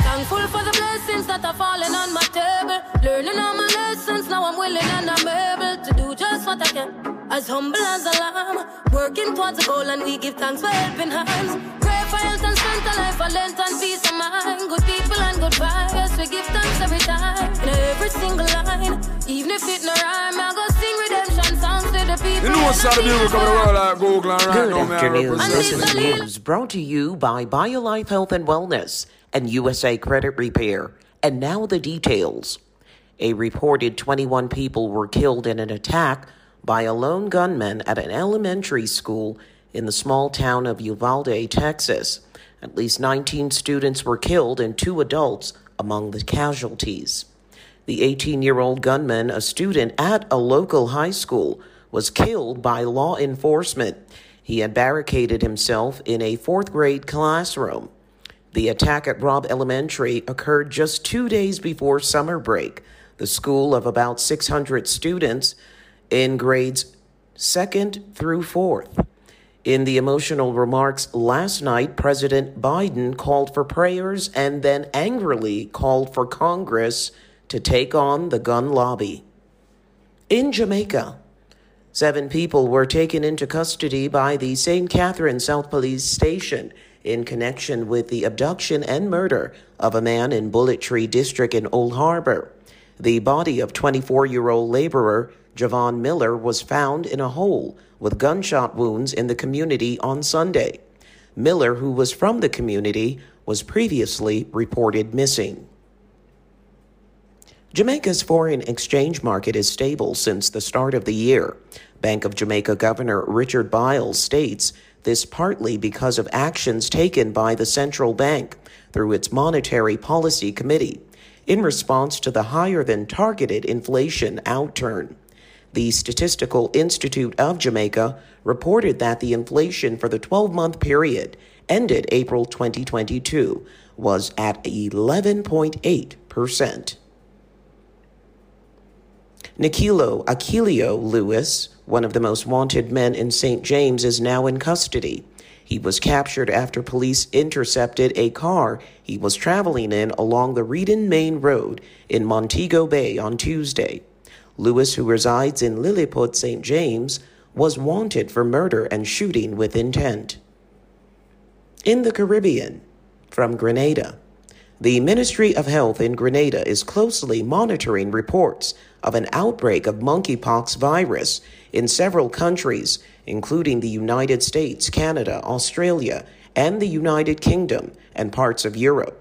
Thankful for the blessings that are falling on my table. Learning all my lessons, now I'm willing and I'm able to do just what I can. As humble as a lamb, working towards a goal, and we give thanks for helping hands. Pray for health and strength and life, for length and peace of mind. Good people and good vibes, we give thanks every time. In every single line, even if it no rhyme, I go sing redemption songs to the people. You know what's out of music over the world, like Google and right now, man. Good afternoon, this is News, brought to you by BioLife Health and Wellness and U S A Credit Repair. And now the details. A reported twenty-one people were killed in an attack by a lone gunman at an elementary school in the small town of Uvalde, Texas. At least nineteen students were killed and two adults among the casualties. The eighteen-year-old gunman, a student at a local high school, was killed by law enforcement. He had barricaded himself in a fourth-grade classroom. The attack at Robb Elementary occurred just two days before summer break. The school of about six hundred students in grades second through fourth. In the emotional remarks last night, President Biden called for prayers and then angrily called for Congress to take on the gun lobby. In Jamaica, seven people were taken into custody by the Saint Catherine South Police Station in connection with the abduction and murder of a man in Bullet Tree District in Old Harbor. The body of twenty-four-year-old laborer Javon Miller was found in a hole with gunshot wounds in the community on Sunday. Miller, who was from the community, was previously reported missing. Jamaica's foreign exchange market is stable since the start of the year. Bank of Jamaica Governor Richard Biles states this partly because of actions taken by the central bank through its Monetary Policy Committee in response to the higher-than-targeted inflation outturn. The Statistical Institute of Jamaica reported that the inflation for the twelve-month period ended April twenty twenty-two was at eleven point eight percent. Nikilo Achilio Lewis, one of the most wanted men in Saint James, is now in custody. He was captured after police intercepted a car he was traveling in along the Redon Main Road in Montego Bay on Tuesday. Lewis, who resides in Lilliput, Saint James, was wanted for murder and shooting with intent. In the Caribbean, from Grenada. The Ministry of Health in Grenada is closely monitoring reports of an outbreak of monkeypox virus in several countries, including the United States, Canada, Australia, and the United Kingdom and parts of Europe.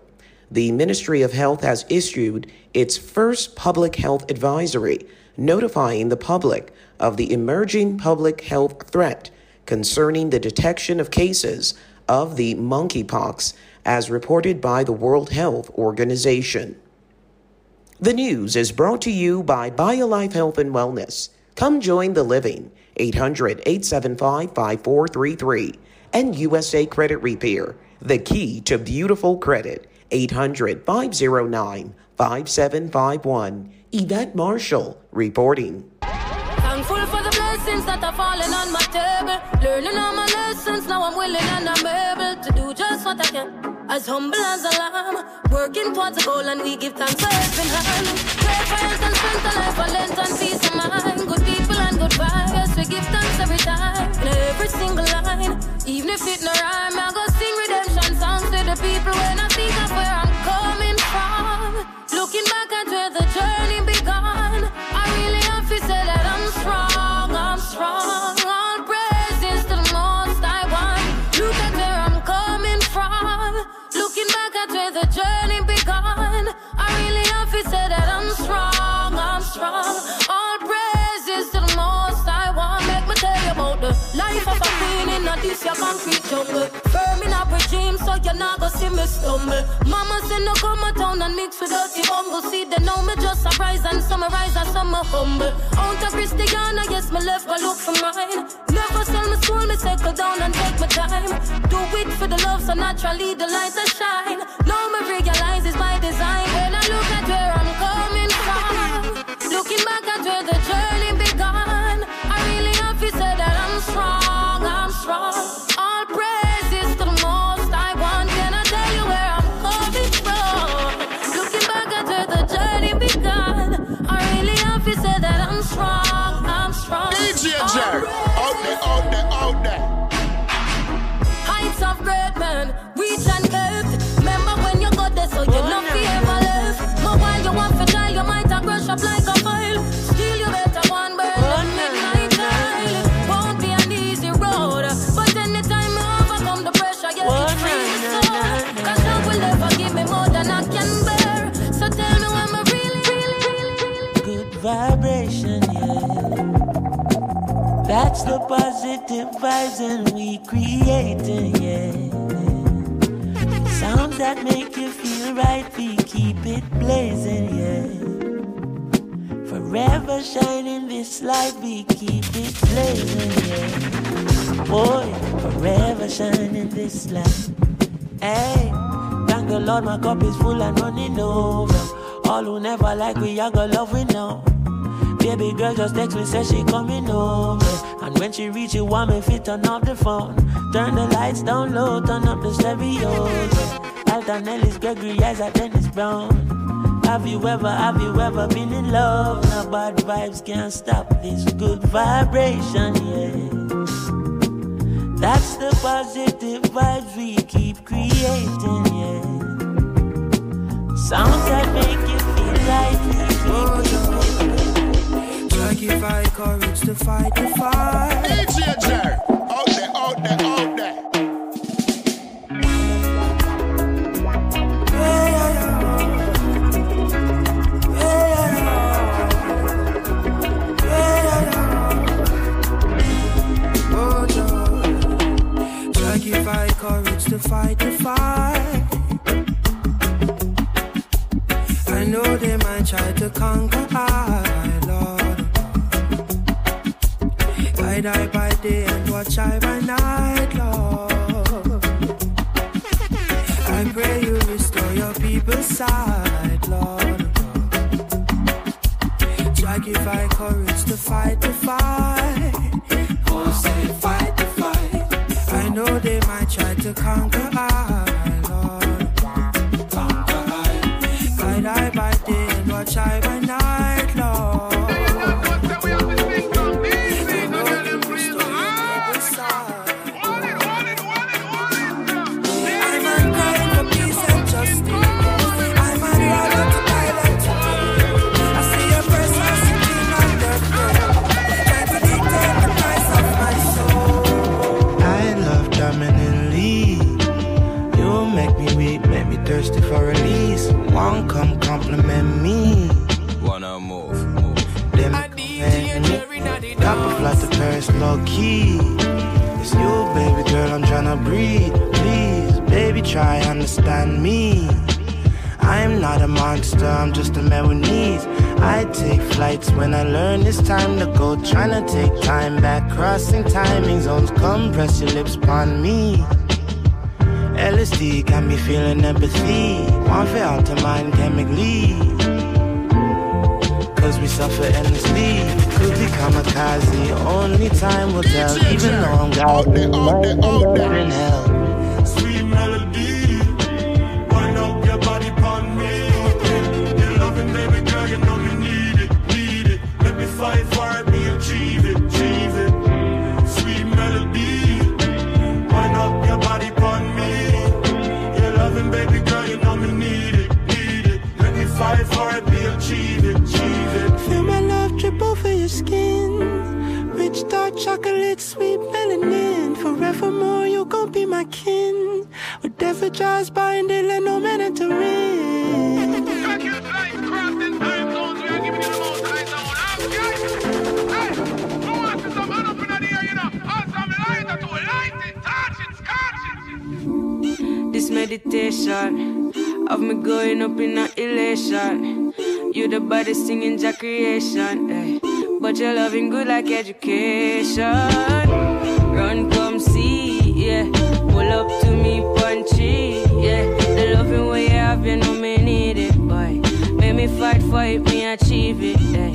The Ministry of Health has issued its first public health advisory, notifying the public of the emerging public health threat concerning the detection of cases of the monkeypox as reported by the World Health Organization. The news is brought to you by BioLife Health and Wellness. Come join the living, eight hundred, eight seven five, five four three three, and U S A Credit Repair, the key to beautiful credit, eight hundred, five oh nine, five seven five one. Yvette Marshall reporting. Thankful for the blessings that are falling on my table. Learning all my lessons, now I'm willing and I'm able to do just what I can. As humble as a lamb, working towards a goal, and we give thanks for helping hand. Pray for health and strength and life, balance and peace of mind. Good people and good vibes, we give thanks every time. In every single line, even if it no rhyme, I go sing redemption songs to the people when I think of where I'm coming from. Looking back at where the journey began, I really have to say that I'm strong, I'm strong. All praises to the Most High One. Look at where I'm coming from. Looking back at where the journey began, I really have to say that I'm strong, I'm strong. All praises to the Most High One. Make me tell you about the life of a queen in a this your concrete jungle. Firm in a regime, so you're not gonna see me stumble. Mama said no come a town and mix with dirty humble. See they know me just surprise and summarize and some are humble. Out of Christiana, yes my left I look for mine. Never sell my soul, me settle down and take my time. Do it for the love, so naturally the light that shine. Now me realize it's my design. When I look at where I'm coming from, looking back at where the journey began, I really have to say that I'm strong, I'm strong. All praises to the Most I want. Can I tell you where I'm coming from? Looking back at where the journey began, I really have to say that I'm strong, I'm strong. D J Jerry, out there, out there, out there. Heights of great men, reach and go. So you know me ever left. But while you want to die, you might have brush up like a file. Still you better one bird than midnight child. Won't be an easy road, but anytime I overcome the pressure, yes, it's free to soar. Cause love will never give me more than I can bear. So tell me when I really, really, really good vibration, yeah. That's the positive vibes that we creating, yeah. Sounds that make you feel right, we keep it blazing, yeah. Forever shining this light, we keep it blazing, yeah. Boy, forever shining this light. Hey, thank the Lord, my cup is full and running over. All who never like we, I go love we know. Baby girl just text me, say she coming over. And when she reach, you want me fit, turn off the phone. Turn the lights down low, turn up the stereo, yeah. Alton Ellis, Gregory Isaac, Dennis Brown. Have you ever, have you ever been in love? Now bad vibes can't stop this good vibration, yeah. That's the positive vibes we keep creating, yeah. Sounds that make you feel like we keep Try give I courage to fight the fight. It's your turn. Out there, out there, out there. Courage to fight the fight. I know they might try to conquer I, Lord. I die by day and watch I by night, Lord. I pray you restore your people's sight, Lord. Try give I courage to fight the fight. Oh, say fight the fight. I know they might try to conquer I, Lord. Conquer I. Guide I by day and watch I by night, Lord. Thirsty for release, one come compliment me. Wanna move, move. Them I need you, Papa flat to Paris, low key. It's you, baby girl, I'm tryna breathe. Please, baby, try understand me. I'm not a monster, I'm just a man with needs. I take flights when I learn it's time to go. Tryna take time back, crossing timing zones. Come press your lips upon me. L S D got me feeling empathy. One for out of mind chemically. Cause we suffer endlessly. Could be kamikaze. Only time will tell. Even though I'm out there, out there, out there in hell. Sweet melody. Wind up your body upon me. You're loving, baby girl. You know you need it, need it. Let me fight for it. Me achieve it, achieve it. Sweet melody. Wind up your body upon me. Baby girl, you know me need it, need it. Let me fight for it, be achieve it, achieve it. Feel my love drip over your skin. Rich dark chocolate, sweet melanin. Forevermore, you gon' be my kin. Whatever draws by and they let no man enter in. This meditation of me going up in a elation. You the body singing your creation, eh? But you're loving good like education. Run, come see, yeah. Pull up to me, punchy, yeah. The loving way you have, you know me need it, boy. Make me fight for it, me achieve it, eh?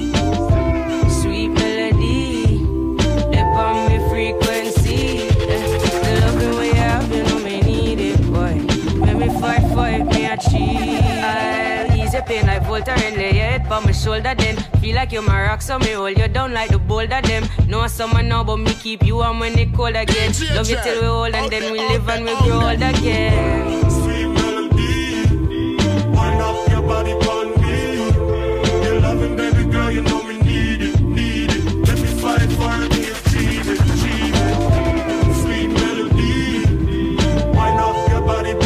Sweet melody, they on me frequency, eh? The loving way you have, you know me. Me fight for it, me achieve. I'll ease your pain like Volta and lay your head on my shoulder then. Feel like you're my rock, so me hold you down like the boulder them. No summer now, but me keep you warm when it cold again. Love you till we old and then we live and we grow old again. Sweet melody, wind up your body on me. You're loving, baby girl, you know me need it, need it. Let me fight for it, me achieve it, achieve it. Sweet melody, wind up your body on me.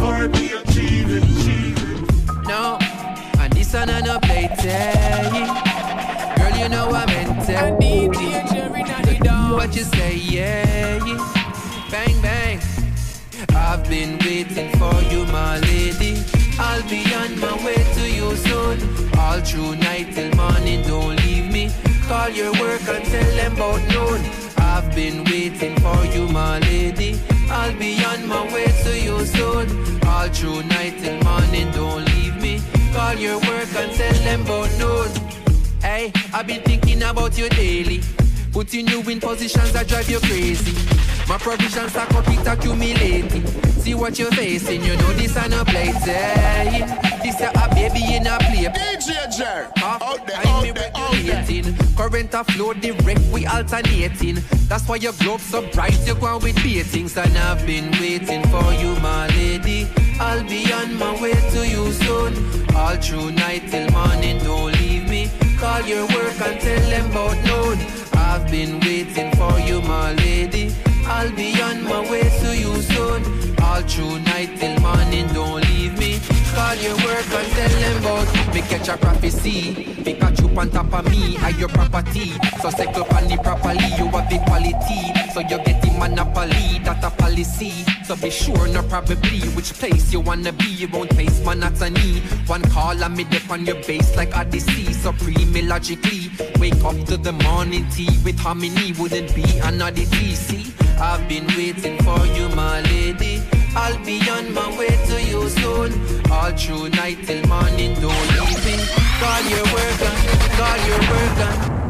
For be achieving, achieving. No, and this one I'm not playing. Girl, you know I meant it. I need you, do what you say, yeah. Bang, bang. I've been waiting for you, my lady. I'll be on my way to you soon. All through night till morning, don't leave me. Call your work and tell them about noon. I've been waiting for you, my lady. I'll be on my way to you soon. All through night till morning, don't leave me. Call your work and tell them about noon. Hey, I've been thinking about you daily. putting you in positions that drive you crazy. My provisions are complete accumulating. See what you're facing, you know this ain't a playtime. This a, a baby in a play. D J Jer, out there, out there, out there. Current a flow direct, we alternating. That's why your globe so bright, you're going with beatings. And I've been waiting for you, my lady. I'll be on my way to you soon. All through night till morning, don't leave me. Call your work and tell them about noon. I've been waiting for you, my lady. I'll be on my way to you soon. All through night till morning, don't leave me. Call your work and tell them about. Me catch a prophecy, me catch you on top of me. I your property, so set up on it properly. You have the quality, so you're getting monopoly. That's a policy, so be sure not probably. Which place you wanna be, you won't face monotony. One call and me dip on your base like Odyssey. So pre me logically, wake up to the morning tea. With harmony wouldn't be an oddity, see? I've been waiting for you, my lady. I'll be on my way to you soon. All through night till morning, don't leave me. Call your worker, call your worker.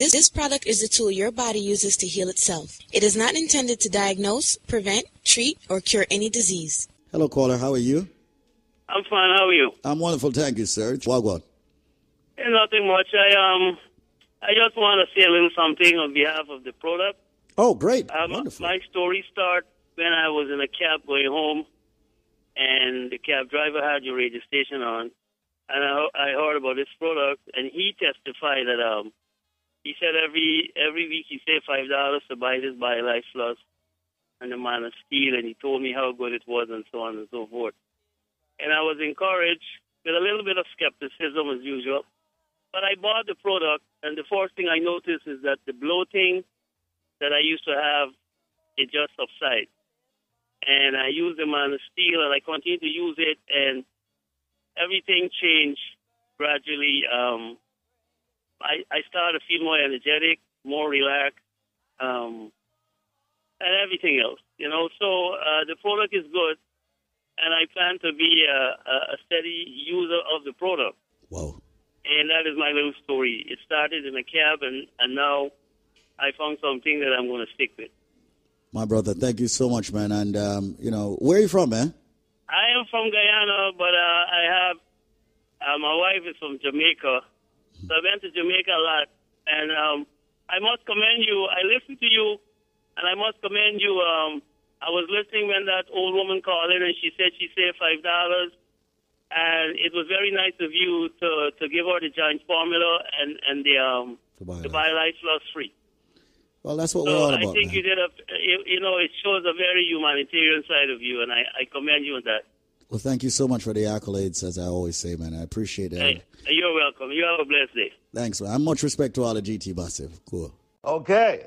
This, this product is a tool your body uses to heal itself. It is not intended to diagnose, prevent, treat, or cure any disease. Hello, caller. How are you? I'm fine. How are you? I'm wonderful. Thank you, sir. Wagwan. Hey, nothing much. I um, I just want to say a little something on behalf of the product. Oh, great. Um, wonderful. My story starts when I was in a cab going home, and the cab driver had your radio station on, and I, I heard about this product, and he testified that um, he said every every week he saved five dollars to buy this BioLife Plus and the Man of Steel, and he told me how good it was and so on and so forth. And I was encouraged with a little bit of skepticism as usual. But I bought the product, and the first thing I noticed is that the bloating that I used to have, it just subsides. And I used the Man of Steel, and I continued to use it, and everything changed gradually. Um, I, I started to feel more energetic, more relaxed, um, and everything else. You know, so uh, the product is good. And I plan to be a, a steady user of the product. Wow. And that is my little story. It started in a cab, and, and now I found something that I'm going to stick with. My brother, thank you so much, man. And, um, you know, where are you from, man? I am from Guyana, but uh, I have uh, my wife is from Jamaica. So I went to Jamaica a lot. And um, I must commend you. I listen to you, and I must commend you. Um, I was listening when that old woman called in, and she said she saved five dollars. And it was very nice of you to, to give her the giant formula and, and the, um, to buy the BioLife Plus free. Well, that's what so we're all about, I think, man. You did a, you know, it shows a very humanitarian side of you, and I, I commend you on that. Well, thank you so much for the accolades, as I always say, man. I appreciate it. Hey, you're welcome. You have a blessed day. Thanks, man. Much respect to all the G T Massive. Cool. Okay.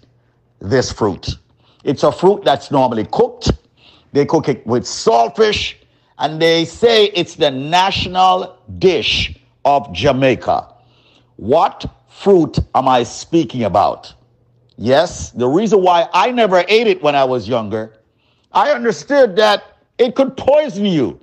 this fruit. It's a fruit that's normally cooked. They cook it with saltfish, and they say it's the national dish of Jamaica. What fruit am I speaking about? Yes, the reason why I never ate it when I was younger, I understood that it could poison you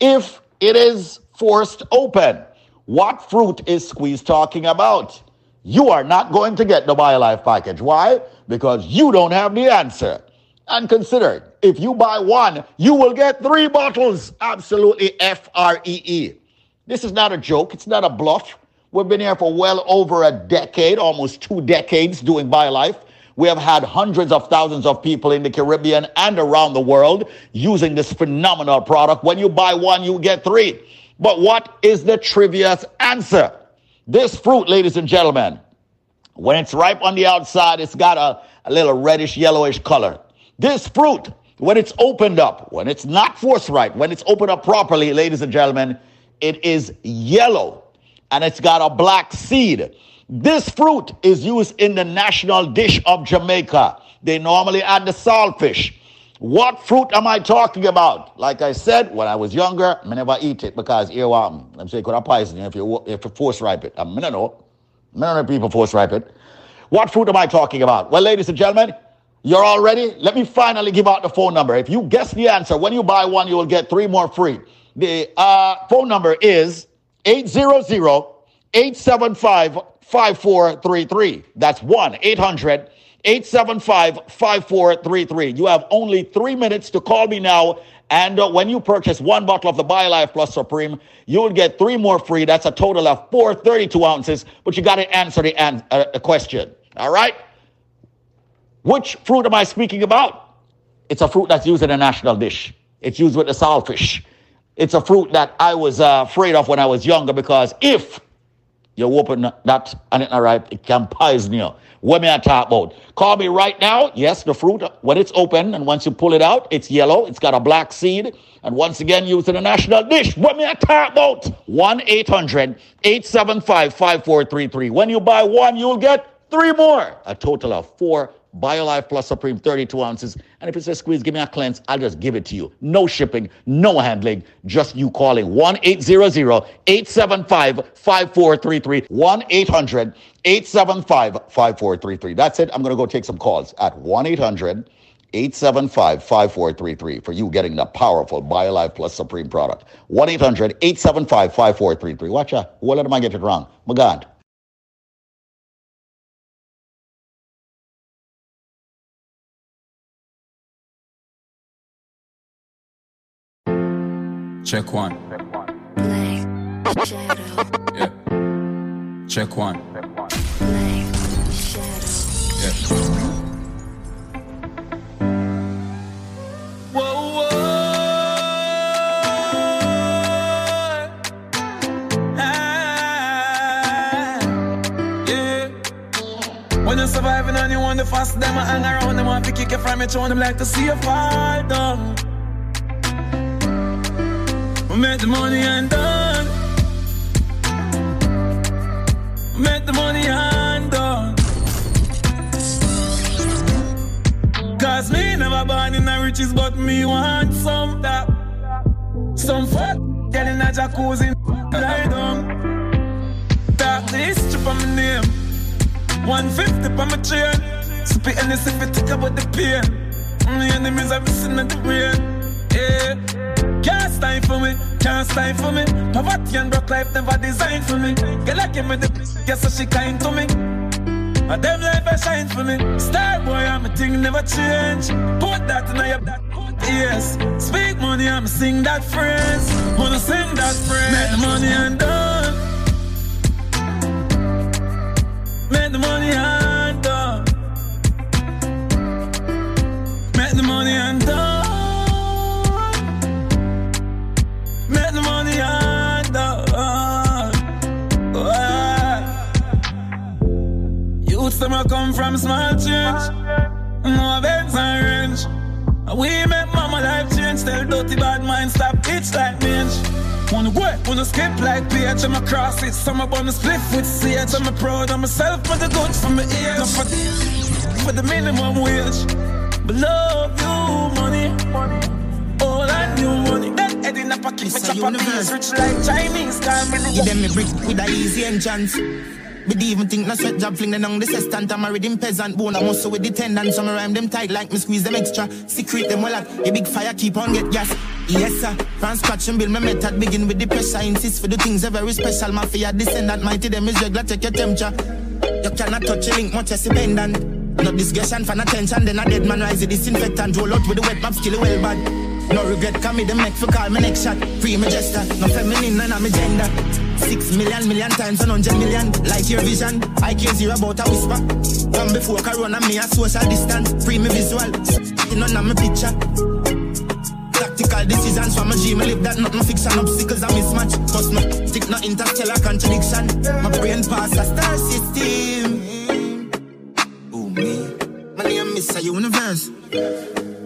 if it is forced open. What fruit is Squeeze talking about? You are not going to get the BioLife package. Why? Because you don't have the answer. And consider, if you buy one, you will get three bottles. Absolutely F R E E. This is not a joke. It's not a bluff. We've been here for well over a decade, almost two decades, doing BioLife. We have had hundreds of thousands of people in the Caribbean and around the world using this phenomenal product. When you buy one, you get three. But what is the trivia's answer? This fruit, ladies and gentlemen, when it's ripe on the outside, it's got a, a little reddish, yellowish color. This fruit, when it's opened up, when it's not forced ripe, when it's opened up properly, ladies and gentlemen, it is yellow. And it's got a black seed. This fruit is used in the national dish of Jamaica. They normally add the saltfish. What fruit am I talking about? Like I said, when I was younger, I never eat it because here I'm. I'm saying could I poison you if you if you force ripe it? I mean, I know, I know if people force ripe it. What fruit am I talking about? Well, ladies and gentlemen, you're all ready. Let me finally give out the phone number. If you guess the answer, when you buy one, you will get three more free. The uh, phone number is eight hundred, eight seven five, five four three three. That's one eight hundred, eight seven five, five four three three. You have only three minutes to call me now. And uh, when you purchase one bottle of the BioLife Plus Supreme, you will get three more free. That's a total of four thirty-two ounces. But you got to answer the, an- uh, the question. All right? Which fruit am I speaking about? It's a fruit that's used in a national dish. It's used with the saltfish. It's a fruit that I was uh, afraid of when I was younger because if you open that and it's not ripe, it can poison you. What may I talk about? Call me right now. Yes, the fruit, when it's open and once you pull it out, it's yellow. It's got a black seed. And once again, used in a national dish. What may I talk about? one eight hundred, eight seven five, five four three three. When you buy one, you'll get three more. A total of four BioLife Plus Supreme, thirty-two ounces. And if it says Squeeze, give me a cleanse, I'll just give it to you. No shipping, no handling, just you calling one eight hundred, eight seven five, five four three three. one eight hundred, eight seven five, five four three three. That's it. I'm going to go take some calls at one eight hundred, eight seven five, five four three three for you getting the powerful BioLife Plus Supreme product. one eight hundred, eight seven five, five four three three. Watch out. Well, let me get it wrong. My God. Check one. Black shadow. Yeah. Check one. Black shadow. Yeah. Whoa, whoa. Ah, yeah. When you're surviving and you want to fast, them I hang around, them want to kick you from your throne, them like to see you fall down. Make the money and done. Make the money and done. Cause me never born in the riches, but me want some that. Some fuck get in a jacuzzi lie down. Talk the history for my name. one fifty for my chain. Spit and this if it take about the pain. My enemies are missing at the brain. Yeah. Can't stand for me, can't stand for me. Poverty and broke life never designed for me. Girl, I give me the p***, guess so she kind to me. A damn life I shine for me. Star boy, I'm a thing never change. Put that in your back, yes. Speak money, I'm sing that phrase. Wanna sing that phrase. Make the money and done. Make the money and done. Make the money and done. Some I come from small change, no events and range. We make mama life change, tell dirty bad mind stop itch like minch. Wanna work, wanna skip like P H, I'm a cross it, some up on the split with C H. I'm a proud of myself, but the good for my ears. Not for, for the minimum wage, but love you money, all I knew money. That head in a pocket, it's a universe, rich like Chinese, can't be the. Give them a brick with a easy entrance. We even think na sweat job fling them on the sestant. I'm married in peasant bone. I also with the tendons. So I rhyme them tight like me squeeze them extra. Secret them well at a big fire keep on get gas. Yes sir, from scratch and build my method. Begin with the pressure. Insist for the things are very special. Mafia descendant mighty them is regular. Check your temperature. You cannot touch a link much as a pendant. No discussion for attention, then a dead man rise a disinfectant. Roll out with the wet maps, kill it well bad. No regret, come me the make for call my next shot. Free my gesture, no feminine, none of my gender. Six million, million times, and hundred million. Like your vision, I care zero about a whisper. Come before corona, me a social distance. Free my visual, none of my picture. Tactical decisions for my dream, I live that not my fiction. Obstacles are mismatch, cause my stick not interstellar contradiction. My brain pass a star system. Miss Universe,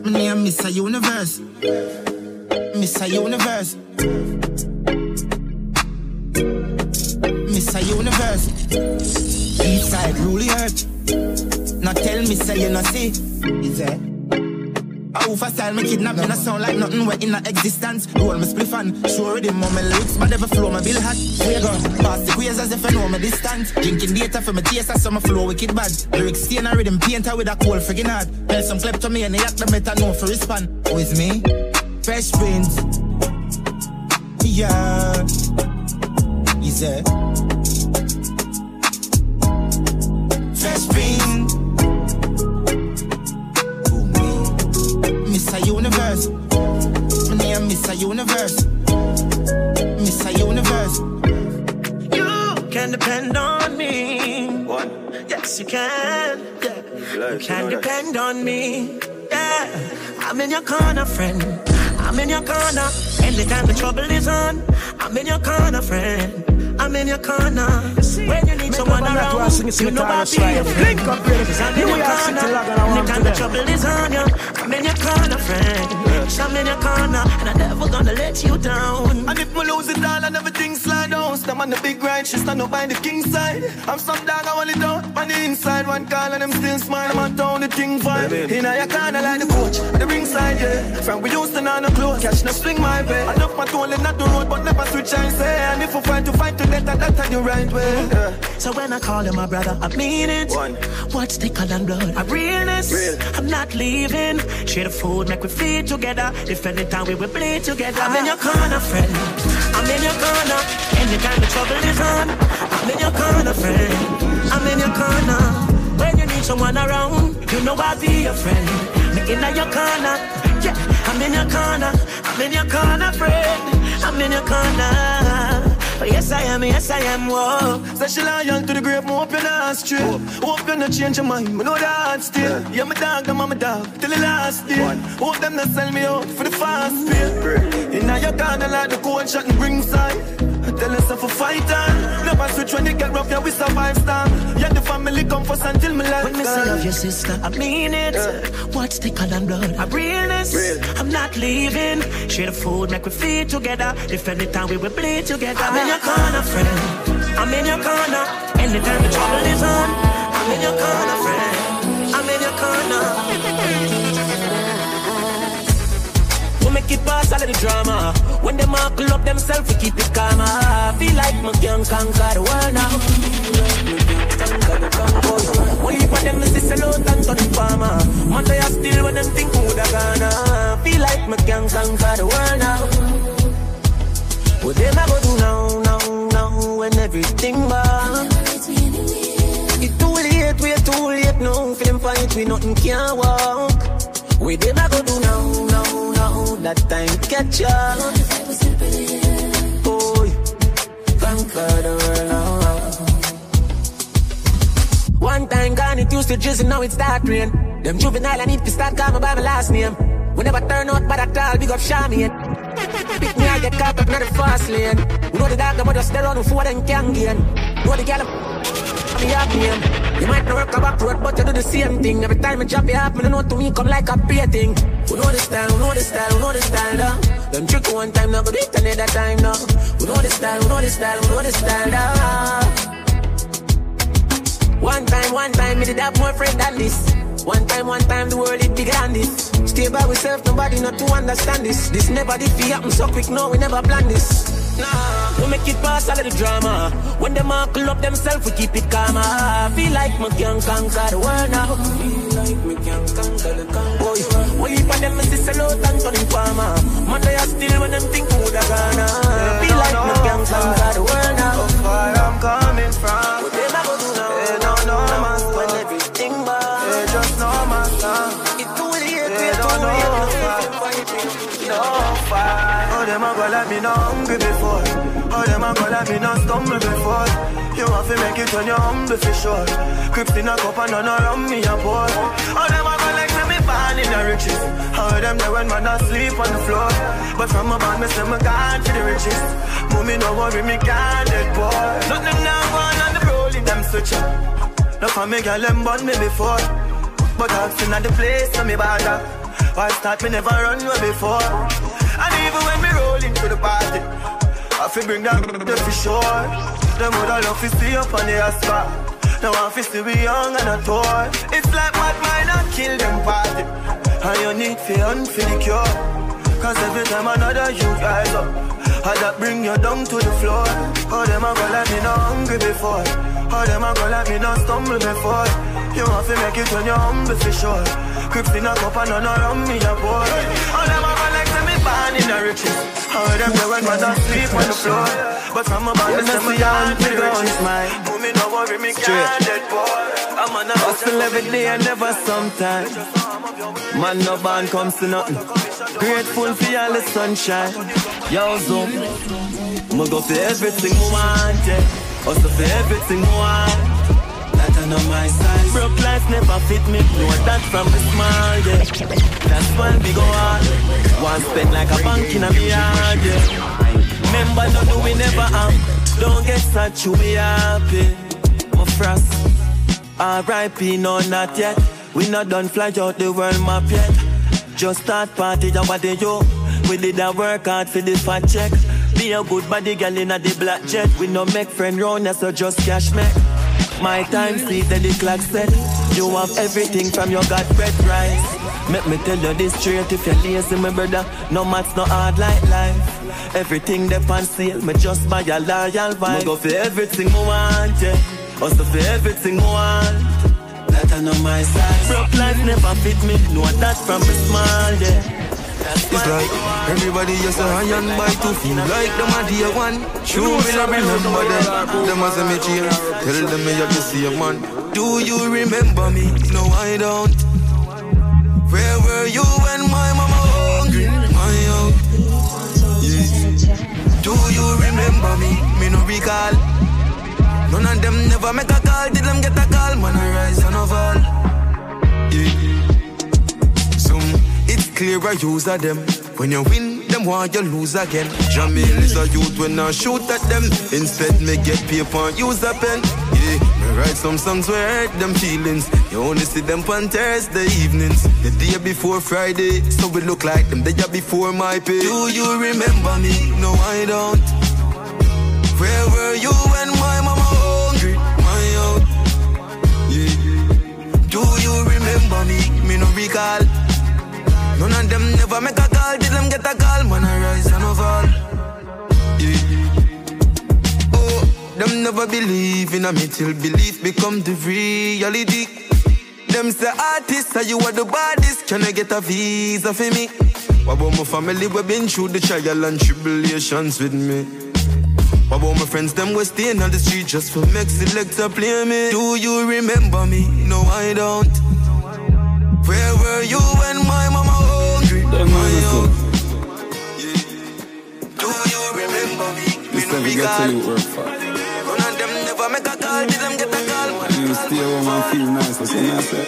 my name Miss Universe, Miss Universe, Miss Universe. East side rule the earth. Now tell me say you no see. Is that? I over style my kidnap. You no sound like nothing. We're in a existence. Roll my spliff and sure the moment lyrics, but never flow my bill hat. We go past the queers as if I know my distance. Drinking data for my taste as some flow wicked bad. Lyrics stain and rhythm painter with a cold friggin' heart. Tell some clip to me and they act the better know for respond. Who is me? Fresh Prince. Yeah. Is there? Fresh Prince. Miss Universe, my name Miss Universe, Miss Universe. You can depend on me. What? Yes, you can. Yeah. You can depend on me. Yeah, I'm in your corner, friend. I'm in your corner. Anytime the trouble is on, I'm in your corner, friend. I'm in your corner. When you need someone around, you know I'll be your friend. Cause I'm in your corner. Anytime the trouble is on you, I'm in your corner, friend. I'm in your corner, and I'm never gonna let you down. And if we lose it all and everything slide down, stand on the big right, she stand up by the king's side. I'm some dog, I want it down on the inside. One call and I'm still smiling, I'm down the king vibe. In your corner like the coach, at the ringside, yeah. Friend, we used to know no clothes, catch no swing my way. I know my toll, not the road, but never switch I say. And if we fight to fight to death, that's the right way. Yeah. So when I call you my brother, I mean it. One. What's the color and blood? I realness. Real. I'm not leaving. Share the food, make we feed together. If anytime we will play together. I'm in your corner, friend. I'm in your corner. Anytime the trouble is on, I'm in your corner, friend. I'm in your corner. When you need someone around, you know I'll be your friend. Me in your corner. Yeah, I'm in your corner. I'm in your corner, friend. I'm in your corner. But yes, I am, yes, I am, whoa. Say she lie young to the grave, mo hope you're not straight. Hope you're not change your mind, me know that still. Yeah, yeah my dog, them my dog, till the last day. One. Hope them not sell me out for the fast pay. In your corner like the cold shot and bring side. Tell us if we fight on. Never switch when you get rough, yeah, we survive storm. Yeah, the family come first until me life. When me say love your sister, I mean it. Yeah. What's the color and blood? I realness. Real. I'm not leaving. Share the food, make we feed together. If any time we will bleed together. I'm I'm in your corner, friend. I'm in your corner. Anytime the trouble is on, I'm in your corner, friend. I'm in your corner. We make it past all of the drama. When them all pull up themselves, we keep it calm. I feel like my young conquer the world now. Only for them is this alone and Tony Palmer. Monday I still when them think who they're gonna. Feel like my young conquer the world now. What them I go do now, now, now, when everything bad? It's too late, we're too late now. For them fight, we nothing can walk. What them I go do now, now, now, that time catch up. Boy, conquer the world now. One time gone, it used to drizzle, now it start rain. Them juvenile, I need to start calling by my last name. We never turn out bad at all, big up Charmian. Pick me, I get caught up, not the fast lane. We know the dog, I'm just around before them can gain. Know the girl, I'm the happy name. You might not work a back road, but you do the same thing. Every time I drop you up, I know to me come like a painting. We know the style, we know the style, we know the style, though. Them trick one time, now go do it another time, now. We know the style, we know the style, we know the style, though. One time, one time, me did have more friend than this. One time, one time, the world is bigger than this. Stay by yourself, nobody not to understand this. This never did be happen so quick, no, we never planned this. nah. We make it past all of the drama. When them uncle up themselves, we keep it calm. I feel like me can conquer the world now. I feel like me can conquer the world. Why for them is this a lot and turning farmer? Man, they are still when them think who they gonna. I feel like me can conquer the world now. How far I'm coming from? What they go do now? They don't know my stuff. When everything bad, they just know my stuff. It do it, it don't know. Oh, them a go let me not hungry before. Oh, them a go let me not stumble before. You have to make it when you're humble for sure. Crips in a cup and none around me a pour. Oh, them a go like me born in the riches. Oh, them there when man a sleep on the floor. But from a band me say me gone to the riches. Mommy no worry me can't get poor. Nothing now one on the rolling them switch up. No for me girl them born me before. But I've seen at the place so me bother. Why start me never run away before. And even when we roll into the party, I feel bring that to for sure. Them woulda love to see up on the asphalt. Now I feel to be young and a toy. It's like mad mind and kill them party. And you need to unfeel the cure. Cause every time another you rise up, I that bring you down to the floor. All them a go like me not hungry before. All them a go like me not stumble before. You have to make it when you're humble for sure. Crips in a cup and none around me a boy. All them a go like born in the riches. How them there when man don't sleep on the floor. But from a band that's my hand to the riches. Who me no worry me can't dead boy. I'm on a hustle every day and never sometime. Man no band comes to nothing. Grateful for all the sunshine. Yo Zoom me go for everything me want, yeah. Hustle for everything me want. That I know my size. Broke life never fit me. Know that from the smile, yeah. That's why we go hard. One spend like a bank in a yard, yeah. Remember, don't do we never am. Don't get sad, you be happy. My frost, R I P, no, not yet. We not done fly out the world map yet. Just start party, that what they do. We did a work hard for this fat check. Be a good body girl in a the black jet. We no make friend round, so just cash me. My time see that the clock set. You have everything from your God breath rice. Make me tell you this straight, if you're lazy, my brother, no maths, no hard like life. Everything they pan sale, me just buy a loyal vibe. Me go for everything I want, yeah. Also for everything I want. That I know my size. Broke life never fit me, know that from a small, yeah. It's like everybody just a iron by two feet. Like them a dear one. You will remember them. Them as a me cheer. Tell them me you to see a man. Do you remember me? No, I don't. Where were you when my mama hungry? My out. Yeah. Do you remember me? Me no recall. None of them never make a call. Did them get a call? Man, I rise and overall. Yeah. Clear a user them. When you win, them want you lose again. Jamil is a youth when I shoot at them. Instead, me get paper and use a pen. Yeah, me write some songs where hurt them feelings. You only see them on Thursday evenings. The day before Friday, so we look like them the day before my pay. Do you remember me? No, I don't. Where were you when my mama hungry? My out. Yeah. Do you remember me? Me no recall. None of them never make a call, did them get a call, man I rise and overall. Yeah. Oh, them never believe in a me till belief become the reality. Them say artists, are you are the baddest, can I get a visa for me? What about my family, we been through the trial and tribulations with me. What about my friends, them we staying on the street just for make selector play me. Do you remember me? No, I don't. Where were you when my mama hungry? My own. Do you remember me? This time we got to you work for. None of them never make a call, did them get a call. You stay home and feel nice, that's what I said.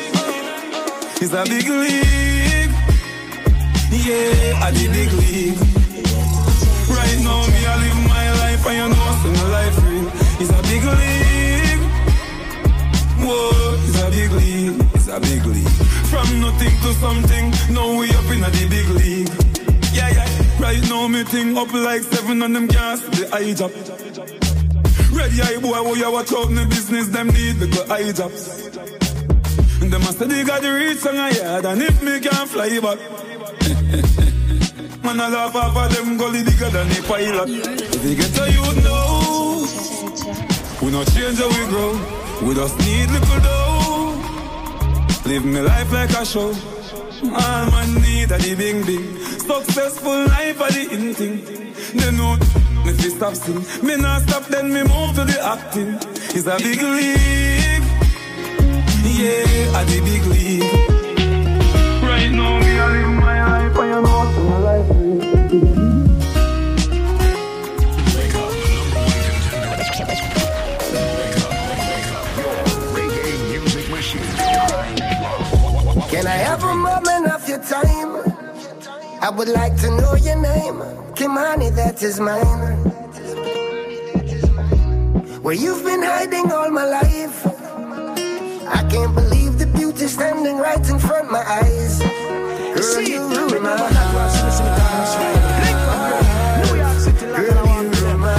It's a big league. Yeah, I did big league. Right now me I live my life and you know so my life real. It's a big league. Whoa, it's a big league. It's a big league. From nothing to something, now we up in the big league. Yeah, yeah. Right now me ting up like seven on them gas, the eye drop. Ready eye boy, oh you watch out in the business, them need little eye drops. And them master they got the reach and I had, and if me can't fly back. Man, I laugh off of them gully bigger than a pilot. If we get to you now, we no change how we grow. We just need little dough. Live my life like a show. All man need a the bing bing. Successful life are the in thing. They know me fi stop sing. Me not stop, then me move to the acting. It's a big league. Yeah, a the big league. Right now, me I live my life, and you know so my life is. Wake up, number one contender. Wake up, wake up, your reggae music machine. Can I have a moment of your time? I would like to know your name. Kimani, that is mine. Where you've been hiding all my life. I can't believe the beauty standing right in front of my eyes. Girl, you ruin my heart. Girl, you ruin my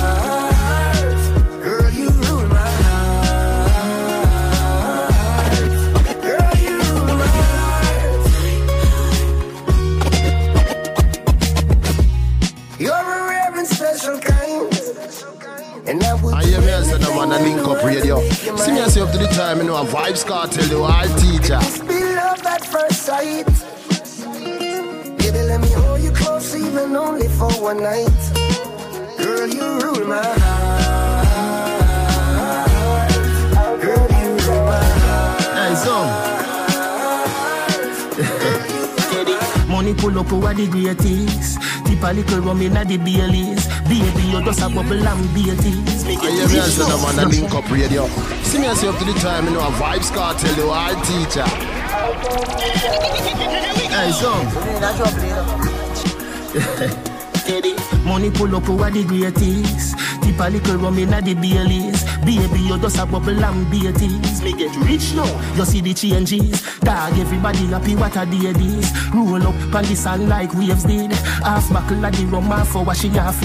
heart. Girl, you ruin my heart. Girl, you ruin my heart. You're a rare and special kind. And I would I am here, so no one a link up radio. See me yourself to the time, you know, a vibes cartel, the wild teacher. It must be love at first sight. Baby, let me hold you close, even only for one night. Girl, you rule my heart. Girl, you rule my heart. Hey, so. Money pull up over the greatest. Tip a little rum in the Baileys. Baby, you just a bubble and beauties. I hear me and say the man a link up radio. See me and say up to the time, you know, a vibes cartel, the wild teacher. Hey, son. Money pull up over the greatest. Tip a little rum in the Baileys. Baby, you just a bubble and beauties. Me get rich now, you see the changes. Dog, everybody happy, what a day this. Roll up on the sun like waves did. Half buckle of the rum, half for washing off.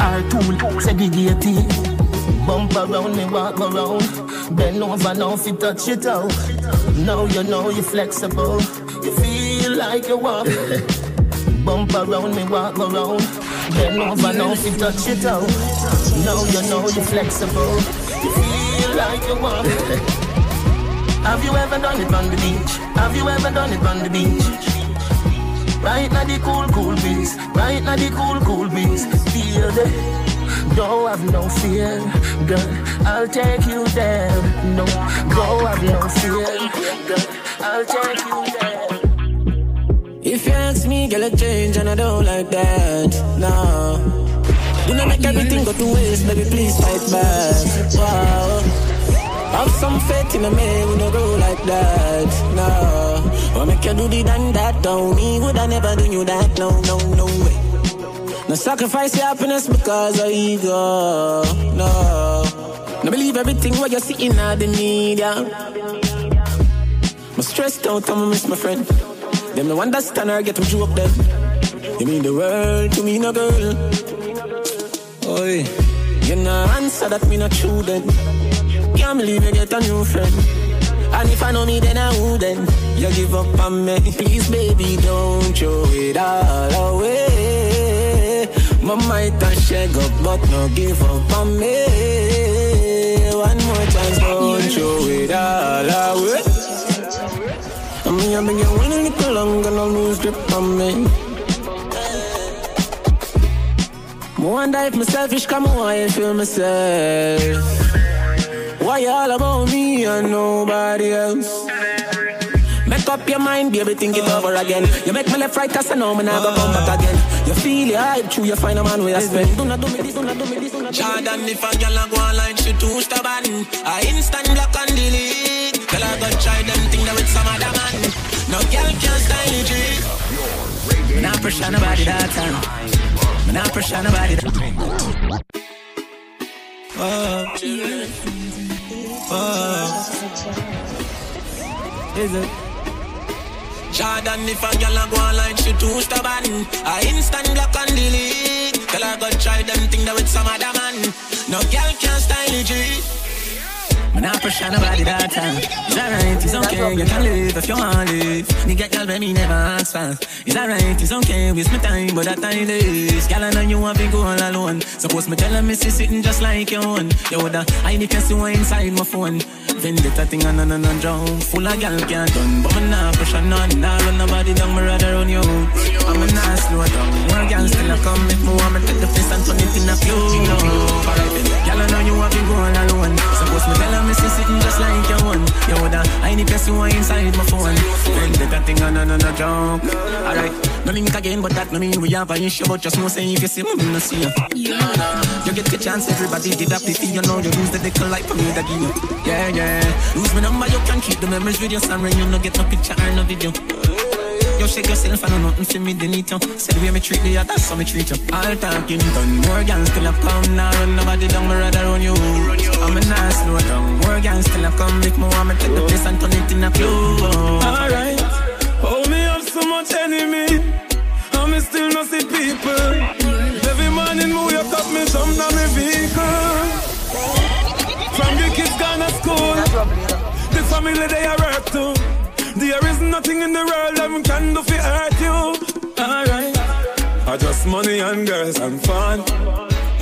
Our tool, segregated. Bump around and walk around. Bend over now if you touch it out. Now you know you're flexible. You feel like you walk. Bump around and walk around. Bend over now if you touch it out. Now you know you're flexible. You feel like you walk. Have you ever done it on the beach? Have you ever done it on the beach? Right now the cool, cool breeze. Right now the cool, cool breeze. Feel the, don't have no fear, girl, I'll take you there. No, go have no fear, girl, I'll take you there. If you ask me, girl, I change and I don't like that, no. You know make everything go to waste, baby, please fight back, wow. Have some faith in a man, we don't go like that, no. Or make you do the done that, no. Me would I never do you that, no, no, no way. No sacrifice your happiness because of ego, no. No believe everything what you see in all the media. I'm stressed out, I'm miss my friend. Them no understand her, get them drew up them. You mean the world to me, no girl. Oi, you no answer that me not true then. Can't believe you get a new friend. And if I know me, then I wouldn't. You give up on me. Please, baby, don't throw it all away. My might and shake up, but no give up on me. One more chance, don't throw it all away. I mean, I've been getting a little longer, no lose grip on me. I wonder if I'm selfish, come on, I feel myself. Why all about me and nobody else? Make up your mind, baby, think it over again. You make me left right, cause I know me never come back again. You feel your hype, true, you find a man where I spend. Do not do me this, do not do me this, do not do me this. Jordan, if a girl a go online, she too stubborn. I instant block and delete. Girl, I go try them thing that with some other man. No girl can't style the G. Not pressure nobody that time. Not pressure nobody that time. Oh, oh. Is it? Jordan, if a girl a go online, she too stubborn. I instant block and delete. Girl, I go try them thing that with some other man. No girl can't style the G. Man, I push on nobody that time. It's alright, it's okay, you can live if you want to live. Nigga, y'all let me never ask fast. It's alright, it's okay, waste my time, but that time is. Y'all know you want to go all alone. Suppose me tell her miss you sitting just like your own. You would have, I need to see one inside my phone. Vendetta thing on and on and drown. Full of y'all can't done, but man, I push on none. Nah, run nobody down, my rather on you. I'm a nice slow down. More y'all still a come if more woman take the face and turn it in a few. Y'all know you want to go all alone. Suppose me tell her miss you sitting just like your own. You would have, I need to see one inside my phone. Vendetta thing on and on and drown. Alright, no link again, but that no mean we have an issue. But just no say if you see me, no see you. You get your chance, everybody did that pity. You know you lose the dick life for me that give you. Yeah, yeah. Lose my number, you can keep the memories with your son when you no get no picture or no video. You shake yourself and no nothing for me, they need you. Say the way me treat the others, so me treat you. All talking done, more gangs still have come. Now run nobody down, my rather on you. I'm a nice slow down, more gangs still have come. Make more, I'ma take the place and turn it in a few. Alright, hold me up so much enemy. I'm still not see people. Every morning we wake up, me jump down my vehicle. From your kids gone to school, the family they are hurt to. There is nothing in the world that can do for hurt you. Alright, I just money and girls and fun.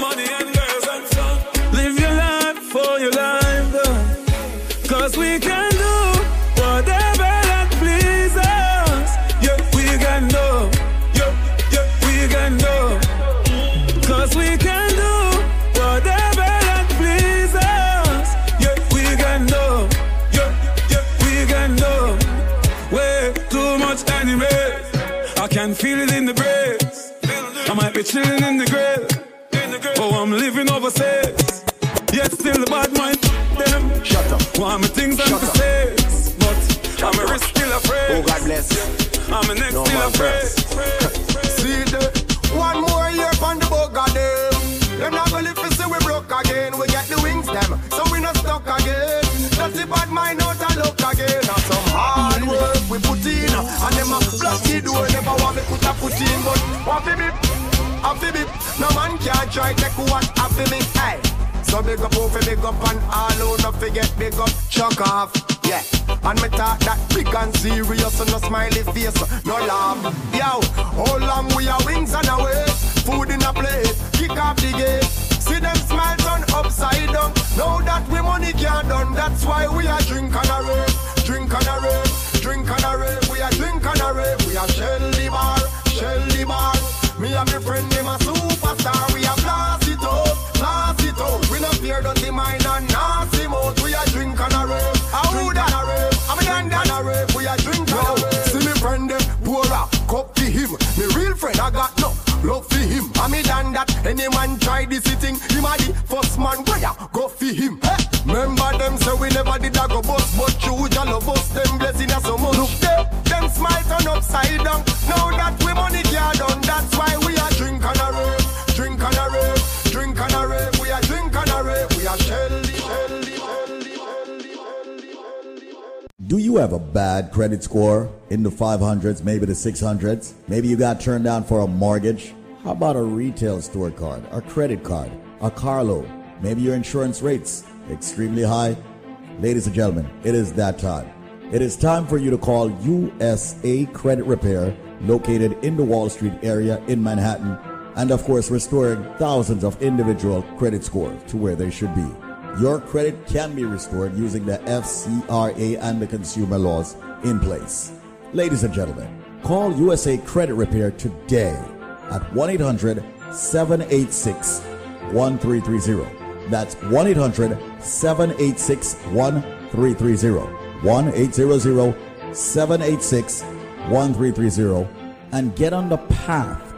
Money and girls and fun. Live your life for your life, though. Cause we can do whatever that pleases us. Yeah, we can do. Yeah, yeah, we can do. Cause we can do whatever that pleases us. I can feel it in the breath. I might be chilling in the grave, oh, I'm living overseas. Yet still the bad mind them. Shut up. Why my things on the face? But I'm a risk still afraid. Oh, God bless. I'm a next no still afraid. See the one more year on the book of them. Them not gonna live to see we broke again. We get the wings them, so we not stuck again. That's the bad mind out and look again. That's some hard work we put in. And them a block the door. Never want me put a put in. But what for me? What for me? No man can't try to take what what for me. Hey. So big up, oh, big up and all out. Don't forget big up, chuck off. Yeah. And me talk that big and serious. And no smiley face, no laugh. Yo, how long we are wings and away. Food in a plate, kick off the gate. See them smile turn upside down. Now that we money can't done, that's why we are drink and a rave, drink and a rave, drink and a rave. We are drink and a rave. We are Shelly Bar, Shelly Bar. Me and my friend name a superstar. We are blast it out, blast it out. We not fear dirty mind and nasty mouth. We are drink and a rave, drink and a rave. I'm a and a rave. We are drink and a rave. See me friend them pour a cup to him. Me real friend I got no. Love for him, I me done that. Any man try this thing, him a the first man where go for him. Hey. Remember them say we never did a go bust, but you ya love us, them blessing us so much. Look them, them smile turn upside down. Now that we money ya done, that's why we are drink and a rave, drink and a rave, drink and a rave. We are drink and a rave, we are Shelly, Shelly, Shelly, Shelly, Shelly. Do you have a bad credit score? In the five hundreds, maybe the six hundreds. Maybe you got turned down for a mortgage. How about a retail store card, a credit card, a car loan? Maybe your insurance rates extremely high. Ladies and gentlemen, it is that time. It is time for you to call U S A Credit Repair, located in the Wall Street area in Manhattan, and of course restoring thousands of individual credit scores to where they should be. Your credit can be restored using the F C R A and the consumer laws in place. Ladies and gentlemen, call U S A Credit Repair today at one eight hundred seven eight six one three three zero. That's one eight hundred seven eight six one three three zero. one eight hundred seven eight six one three three zero. And get on the path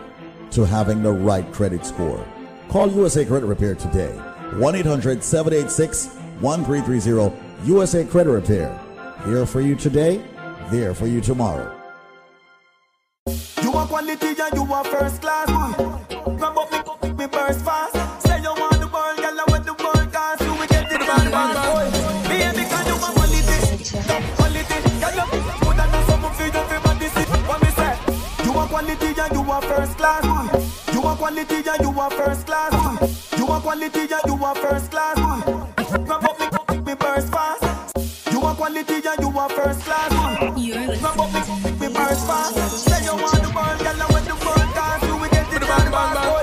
to having the right credit score. Call U S A Credit Repair today. one eight hundred seven eight six one three three zero. U S A Credit Repair. Here for you today. There for you tomorrow. You are quality and you are first class. Grab up me, pick me first fast. Say you want the world, girl, I want the world, cause you will get it bad, bad. Me and me can do a quality, quality. Girl, you put that on someone for you, everybody see what me say. You are quality and you are first class. You are quality and you are first class. You are quality and you are first class. Grab up me, pick me first. first class. You want quality and you want first class. You're listening to me first class. Say you want the world, girl, I want the world class. You will get it on the bad boy.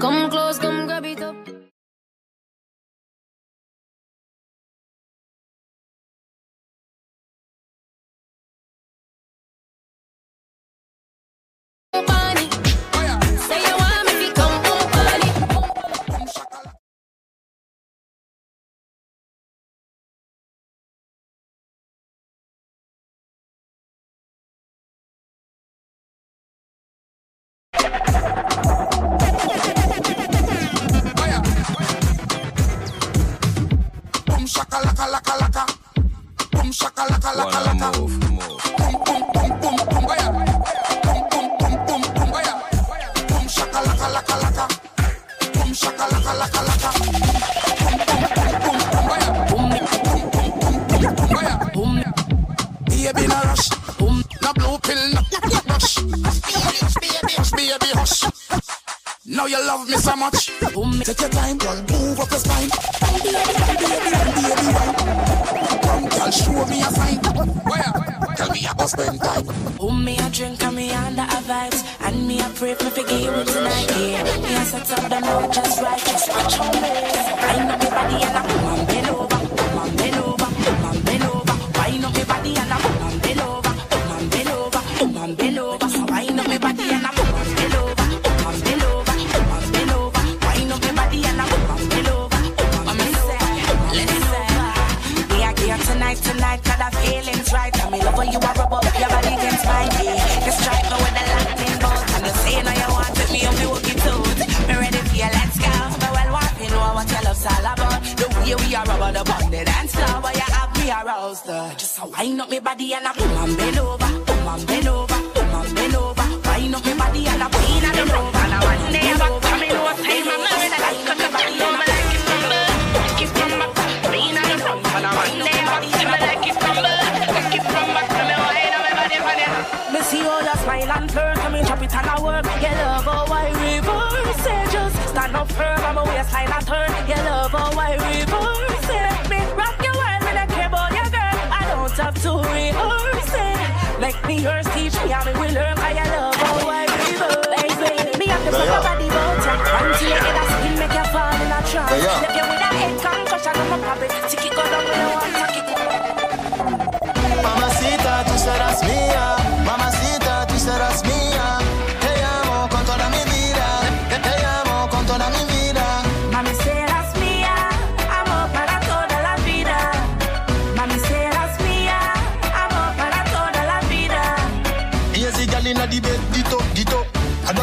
Come close, come grab it up. Wanna move, move. Baby, no rush, no blue pill, no rush. Baby, hush. Now you love me so much. Take your time, girl, move up your spine. Show me a sign. Tell me about spend time. Um, me a drink and me under a vibes. And me a pray for forgive me tonight. Yeah, me a set up the mood just right. Just watch on me. Wind up your body and I come and bend over. Come and bend over. Come and bend over. Wind up your body and I come and bend over. Come and bend over. Come and bend over. So wind up your body and I come and bend over. Come and bend over. Come and bend over. Wind up your body and I come and bend over. Come and bend over. Let's go. Tonight, tonight, got our feelings right. I mean, love when you are above your body against mine. You strike me with a lightning bolt. And you say, no, you want with me, I'm the walkie toot. Me ready for you, let's go. But well, what you know what your love's all about. The way we are about the bonded and slow. But you have me aroused. Just a wind up my body and I boom and bend over. Boom and bend over. Boom and bend over. Wind up my body and I boom and bend over. And I want to stay back. I mean, what's in my mind? I like the body and I like it from birth. I keep from my pain and I from and I want and flirt, I mean, chop it and I work. Your love, oh, I reverse it. Just stand up firm, I'm a waistline and turn. Your love, oh, I reverse it. Me rock your world, me like your body, your girl. I don't have to rehearse it. Like me, yours teach me how me will learn. I love, oh, I reverse it. Me have to fuck your body, but until you get a skin, make you fall in a trance. If you with a head concussion, I'm a puppet. Tick it, go down, we don't want to kick it. Mamacita, tu serás mía.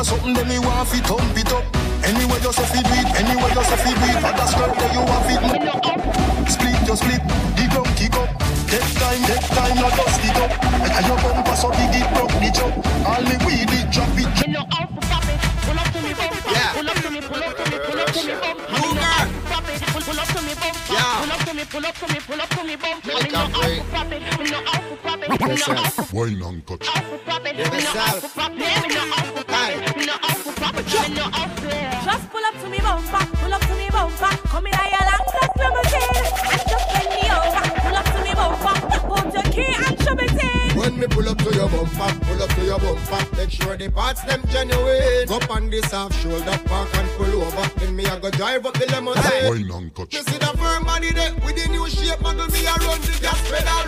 Something that me want fi thump it up. Anywhere you say fi do it, anywhere you say fi do it. But that's not that you want fi move up. Split your split, the drum kick up. Take time, take time, not dust it up. And your bumper so big it broke the chop. All me weed it, drop it. Pull up to me, pull up to me, pull up to me, pull up to me, pull up to me. Pull up to me, bump. Pull up to me, pull up to me, pull up to me, bump. We no out for profit, we no out for profit, we no out for profit, we no out for profit, we no out for profit, we no out for profit, we no out for profit. Just pull up to me, bump. Pull up to me, bump. Come in, I along that limousine and just bend me over. Pull up to me, bump. Hold your key and show me things. When me pull up to your bump, pull up to your bump. Make sure the parts them genuine. Go on this half shoulder park and pull over. Then me I go drive up the limousine. Why not? You see that firm money there with the new shape, muggle me around the gas pedal.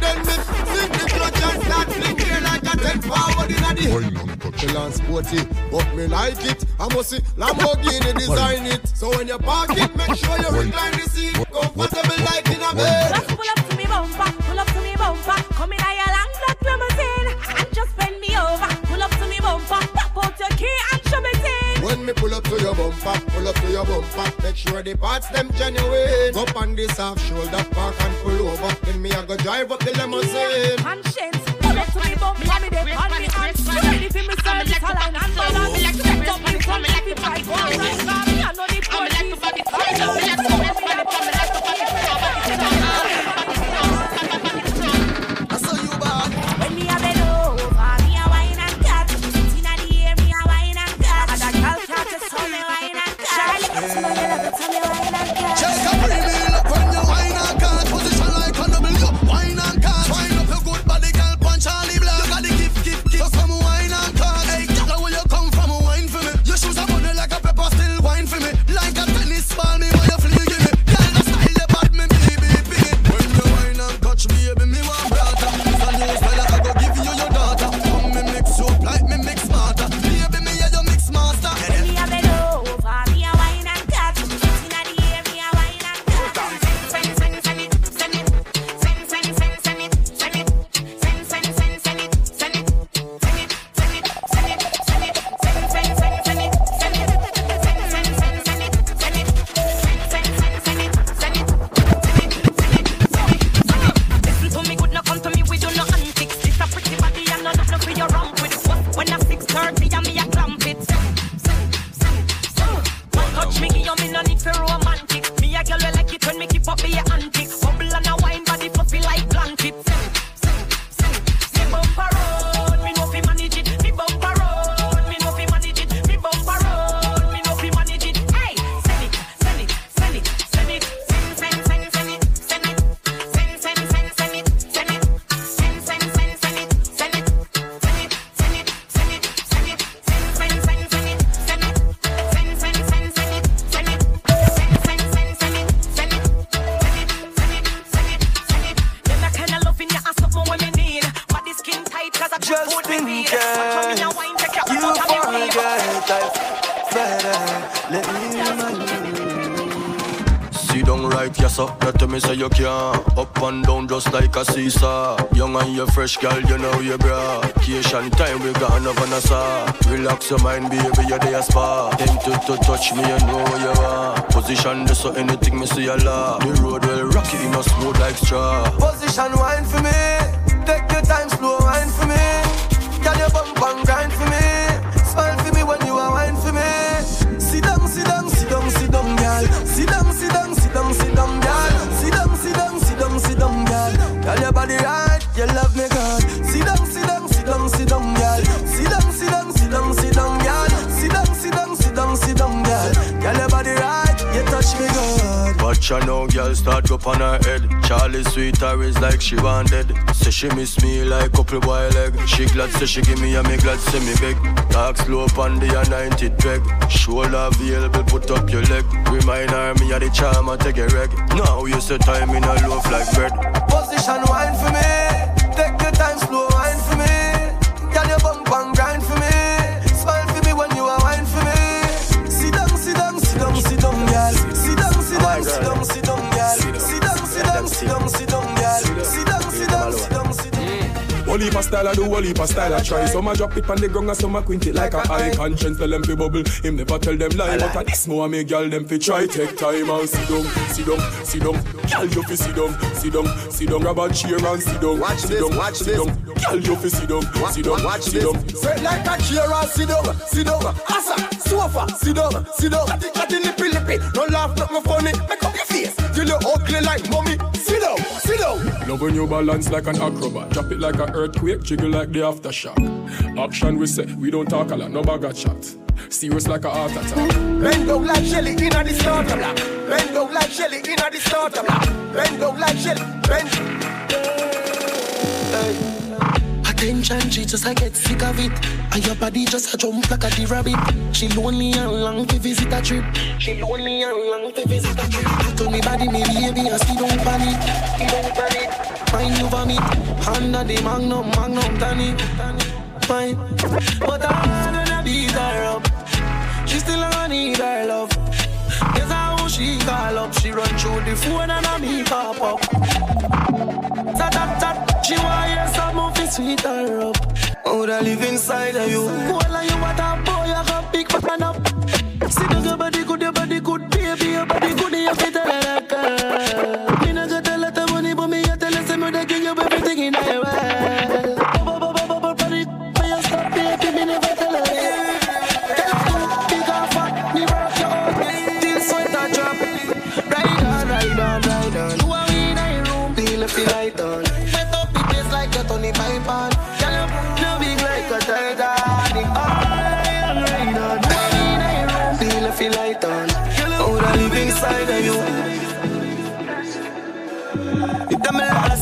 Then me sink the clutch and start flicking like a dead forward in a day. Why not? Chill and sporty, but me like it. I must see Lamborghini design it. So when you park it, make sure you recline the seat. Comfortable like in a bed. Just pull up to me bumper, pull up to me bumper. Come in I along that limousine and just bend me over. Pull up to me bumper, pop out your key and show me things. When me pull up to your bumper, pull up to your bumper. Make sure the parts them genuine. Go on this half shoulder park and pull over. Then me I go drive up the limousine. Conscience, pull up to me bumper. Me dey on me hands. You ready for me service hotline? And pull up, set up me front, let me fly. Go on, me I know the party. I'm like to party, I'm like to party, I'm like to party, I'm like to party. Pasta Let me remind you. See down right, yes up, not to me say you can. Up and down just like a seesaw. Young and you fresh, girl, you know you bra. Vacation time, we got another Nassau. Relax your mind, baby, you're there spa. Tempted to touch me, you know where you are. Position this so anything me see a lot. The road will rock you, no smooth like straw. Position wine for me. Take your time, slow wine for me. Can you bump and grind for me? Smile for me when you are wine for me. Sit down, sit down, sit down, sit down, girl. Sit down, sit down, sit down, sit down, girl. Sit down, sit down, sit down, sit down, girl. Girl, your body right, you love me, God. Sit down, sit down, sit down, sit down, girl. Sit down, sit down, sit down, sit down, girl. Sit down, sit down, sit down, sit down, girl. Girl, your body right. You touch me good. Watch her now, girl, start up on her head. Charlie sweet her is like she wanted. Say she miss me like couple boy leg. She glad say she give me and me glad say me beg. Talk slow up on the anointed peg. Shoulder available, put up your leg. Remind her me of the charm and take a reg. Now you say time in a loaf like bread. Position wine for me. Take your time, slow wine for me. Can you bump and grind for me? Smile for me when you are wine for me. Sit down, sit down, sit down, sit down. Only for style I do, only for style I try. Some I drop it on the ground and some I quint it like a high. Conscience tell them fi bubble, him never tell them lie. But at this more me girl them fi try. Take time out, sit down, sit down, sit down. Girl you fi sit down, sit down, sit down. Grab a chair and sit down, watch this, watch this. Girl you fi sit down, sit down, watch this. Sweat like a chair and sit down, sit down. Asa, sofa, sit down, sit down. Catty catty lippy lippy, don't laugh not my funny. Make up your face, you look ugly like mommy. Sit down, sit down. Loving you balance like an acrobat, drop it like a earth. Earthquake, jiggle like the aftershock. Action we say, we don't talk a lot, no bag of chat. Serious like a heart attack. Bend down like jelly in a the starter block. Bend down like jelly in a the starter block. Bend down like jelly, bend. Hey. Attention, she just I get sick of it. And your body just a jump like a de rabbit. She lonely and long to visit a trip. She lonely and long to visit a trip. I told me body, me baby, and she don't panic. She don't panic. Fine over me, under the magnum, magnum, tanny, fine. But I'm gonna beat her up. She still gonna need her love. Guess how she call up, she run through the phone and I me pop up. Tat tat tat, she want hear some of it sweet her up. Oh, that live inside of you. Well, you what a boy, I got big fan up. See the good body, good your body, good baby, your body, good your fit like a. Everything in the world. Till sweat a drop. Ride on, ride on, ride on. You are in a room, till you feel light on. Set up the place like a Tony Pipe on. Can you now big like a Titanic? Ride on, ride on. You are in a room, till you feel light on. How I live inside of you.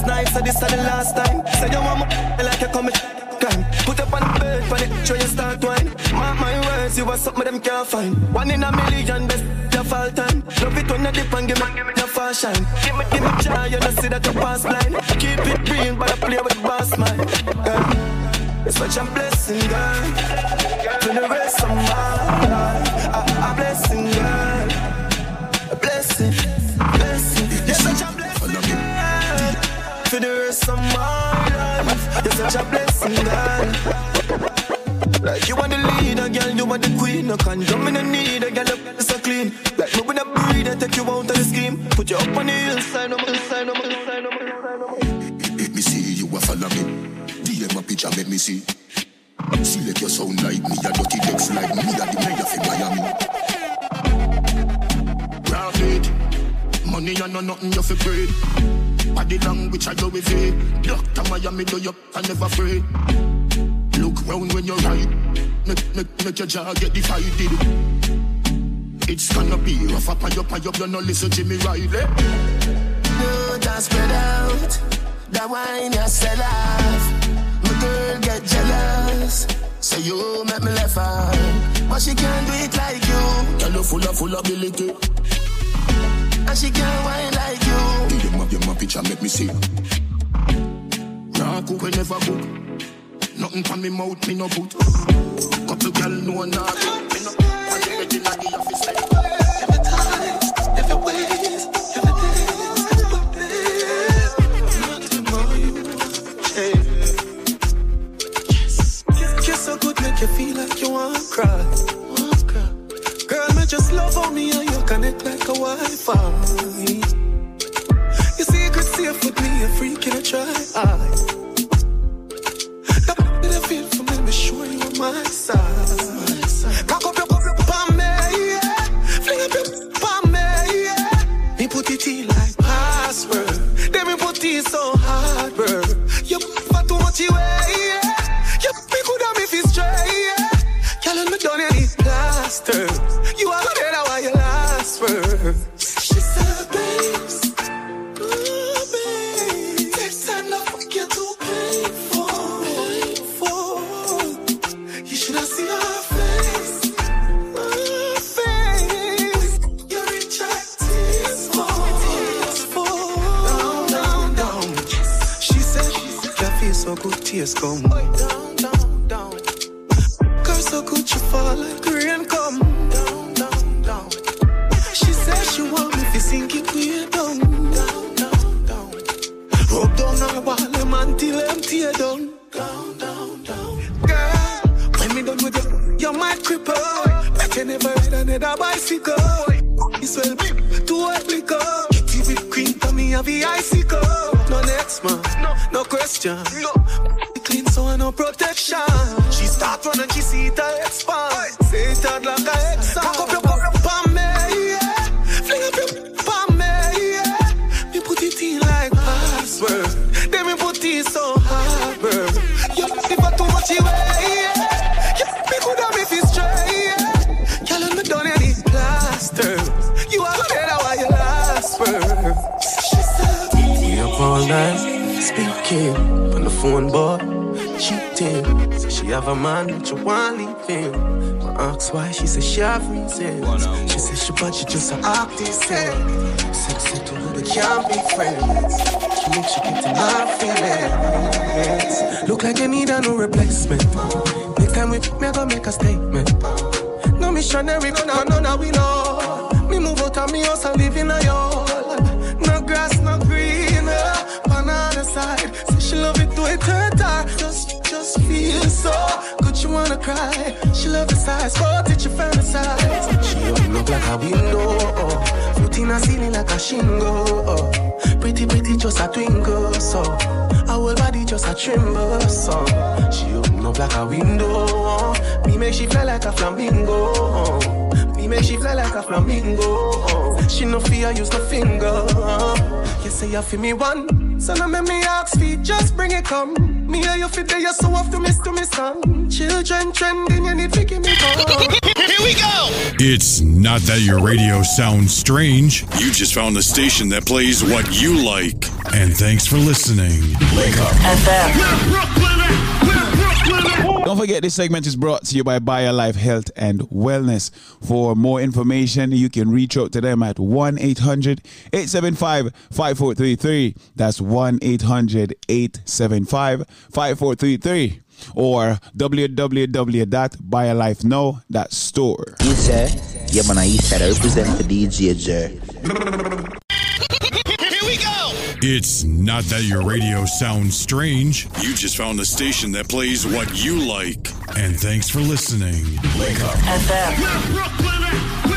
Night, so this is the last time. Say you want me like you come crime. Put up on the bed for it, show you start twine. Mark my words, you are something them can't find. One in a million, best your fall time. Love it when you dip and give me your fashion. Give me, give me joy, you don't see that you pass blind. Keep it green, but I play with boss man. Yeah. It's such a blessing, girl. To the rest of my life, a, a blessing, girl. A blessing, blessing. You're such a blessing. For the rest of my life, you're such a blessing, girl. Like you are the leader, girl, you are the queen. No condom in the need, girl, your p*** so clean. Like moving a breed, I take you out of the scheme. Put you up on the hillside, on the hillside, on the hillside, on the hillside. Let me see you a follow me. D M a picture, make me see. Select your sound like me, a dirty decks like me, a the mayor of Miami. Profit, money and no nothing you fi breed. Body language I go with it. Block to Miami, do you I never afraid. Look round when you're right. Make, make, make your jaw get divided. It's gonna be rough up and up and up. You no listen to me right, eh? No, that's spread out. That wine you sell off. My girl get jealous. Say so you make me laugh out. But she can't do it like you. Girl, you full of, full of ability. And she can't wine like you. Did you map your map picture, make me see. Nah, cook, I never cook. Nothing from me mouth, me no put. Couple girl, no, nah, cook. Me no, I never did Me one, so now make me ask feet, just bring it come. Me hear you fit there, you so off to miss to miss song. Children trending, you need to give me go. Here we go! It's not that your radio sounds strange. You just found the station that plays what you like. And thanks for listening. Wake up. We're Brooklyn. Don't forget, this segment is brought to you by BioLife Health and Wellness. For more information, you can reach out to them at one eight hundred eight seven five five four three three. That's one eight hundred eight seven five five four three three. Or w w w dot biolife now dot store. Isa, you're going to Isa to represent the D J, Jer. It's not that your radio sounds strange. You just found a station that plays what you like. And thanks for listening. Wake up. We're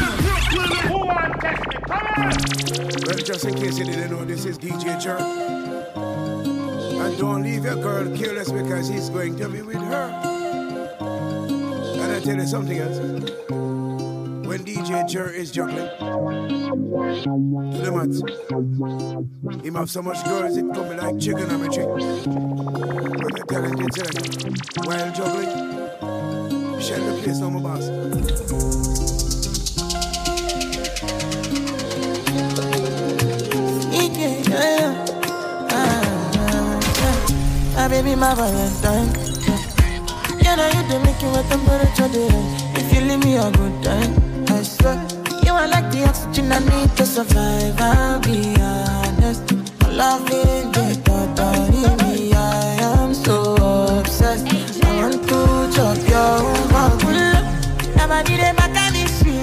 Brooklyn. Who wants this? Come on. Well, just in case you didn't know, this is D J Jerk. And don't leave your girl careless because he's going to be with her. And I'll tell you something else. When D J Jer is juggling, to the mats, him have so much girls it come like chicken on my chick. But I tell him to tell him, while juggling, share the place on my boss. My baby, my Valentine. Can I hit the making with temperature today? If you leave me a good time. I swear, you are like the oxygen I need to survive. I'll be honest, my love ain't the thought of me. I am so obsessed. I want to chop your own. Never did a matter this year.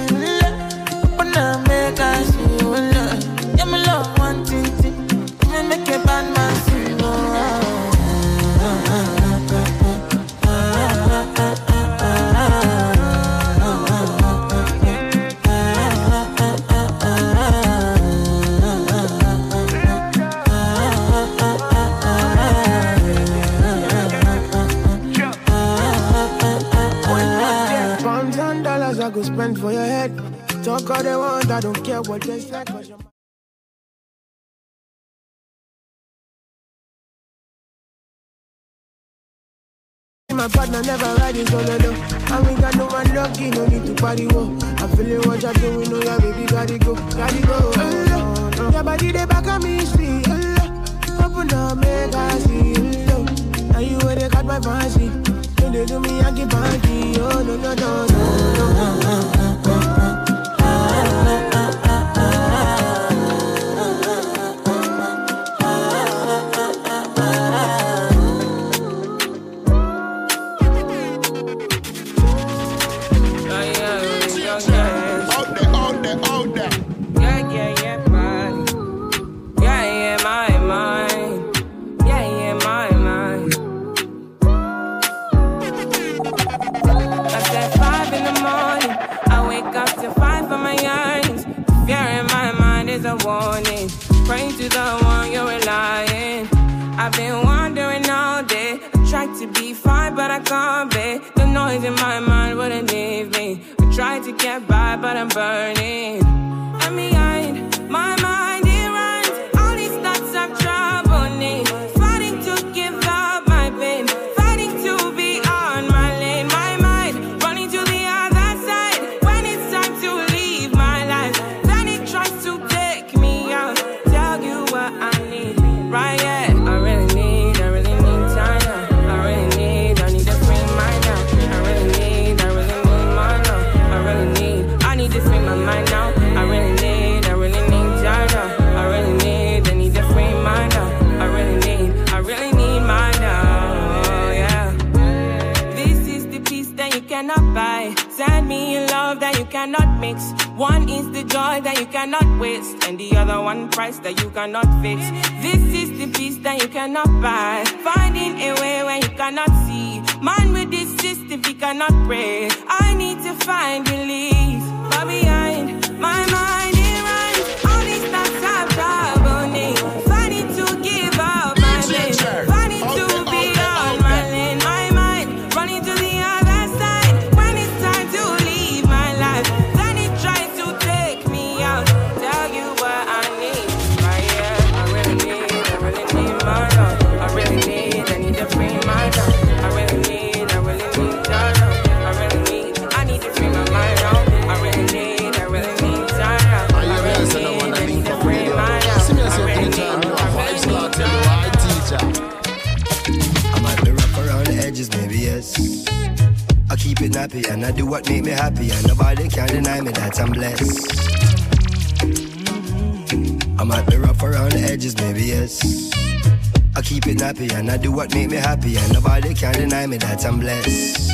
treatment for your head. Talk all they want, I don't care what they say. My partner never riding solo though. And we got no man lucky, no need to party whoa. I feel it, what you're doing, know your baby gotta go, gotta go. Oh, oh. Your body they back at me, see. Oh, open up, make I see. Oh, now you where they got my fancy. When they do me, I give panty. Oh, no, no, no, no, no. The noise in my mind wouldn't leave me. I tried to get by, but I'm burning. I'm behind my mind, it runs. All these thoughts have troubled me. Fighting to give up my pain. Fighting to be on my lane. My mind running to the other side. When it's time to leave my life, then it tries to take me out. Tell you what I need, right? Yeah. I really need, I really need time. I really cannot mix. One is the joy that you cannot waste, and the other one price that you cannot fix. This is the peace that you cannot buy, finding a way where you cannot see. Man with this system, he cannot pray. I need to find relief, but behind my mind it runs. All these thoughts have trouble me. Fighting to give up my pain. Fighting to be on my lane. My mind running to the other side. When it's time to then it tried to take me out. Tell you what I need, right? Yeah, I really need, I really need my love. I really need, I need to free my love. I really need, I really need that love. I really need, I need to free my mind out. I really need, I really need that love. I really need, I need to free my love. I really need, I really need that love. I might be rough around the edges, maybe yes. I keep it nappy and I do what make me happy, and nobody can deny me that I'm blessed. I might be rough around the edges, maybe yes. I keep it nappy and I do what make me happy, and nobody can deny me that I'm blessed.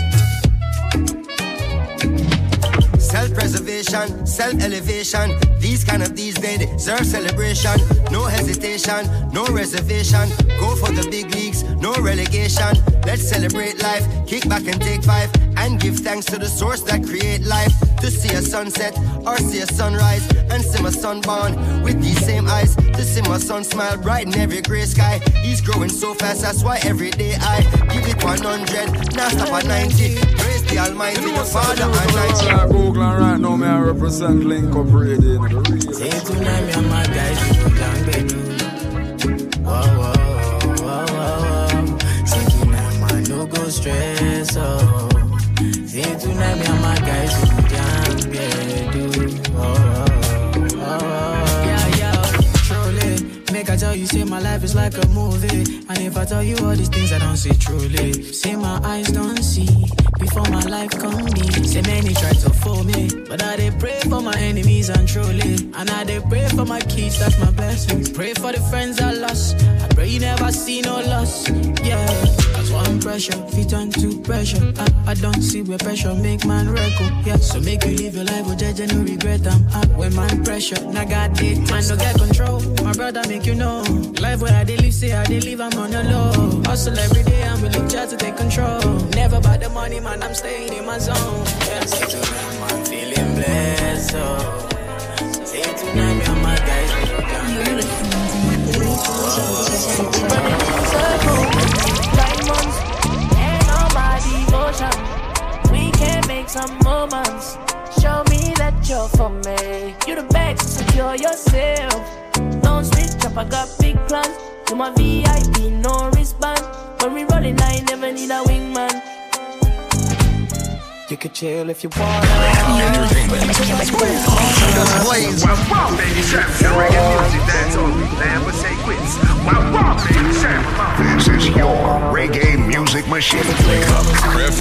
Self-preservation, self-elevation. These kind of these days deserve celebration. No hesitation, no reservation. Go for the big leagues, no relegation. Let's celebrate life, kick back and take five, and give thanks to the source that create life. To see a sunset or see a sunrise, and see my sunburn with these same eyes. To see my sun smile bright in every grey sky. He's growing so fast, that's why every day I give it one hundred, now stop at ninety. Praise the Almighty, the Father and Google right now, may I represent Link Up Radio. Say tonight, me and my guys, we go down bedroom. Wow, wow, wow, wow. Say tonight, man, no go stress, oh. Say tonight, me and my guys, we go down bedroom. Oh, oh, oh. Yeah, yeah, truly. Make I tell you, say my life is like a movie. And if I tell you all these things, I don't see truly. Say my eyes don't see. Before my life come me, say many try to fool me, but I they pray for my enemies and truly, and I they pray for my kids, that's my blessing. Pray for the friends I lost, I pray you never see no loss, yeah. Cause one pressure, fit on to pressure, I, I don't see where pressure make man record, yeah. So make you live your life with judge and no regret, I'm up when man pressure, now got it, man no get control, my brother make you know, life where I they live, say I they live, I'm on the low, hustle every day and we look try to take control, never about the money, man. And I'm staying in my zone. Yeah. Say tonight, man, feeling blessed. Oh. Say tonight, me and my guys, we go down. Nine months, and all my devotion. We can make some moments. Show for yourself. Don't switch up, I got big plans. To my V I P, no wristband. When we rollin', I never need a wingman. You could chill if you want. Entertainment. Wow, wow, baby, trap. Reggae music, that's all we never say quits. Wow, wow, baby, trap. This is your reggae music machine. F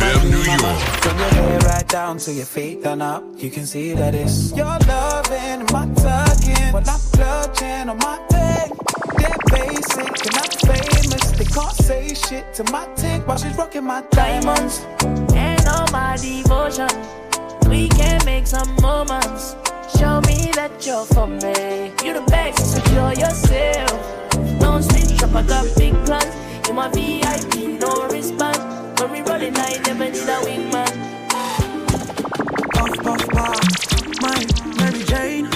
M New York. From your head right down to your feet and up, you can see that it's your loving, my tugging. When I'm clutching on my thing, they're basic and I'm famous. They can't say shit to my tick while she's rocking my diamonds. All my devotion, we can make some moments. Show me that you're for me. You the best, secure yourself. Don't switch up, I got big plans. You my V I P, no response. When we rollin', I never need a wingman. Puff, puff, puff, my Mary Jane.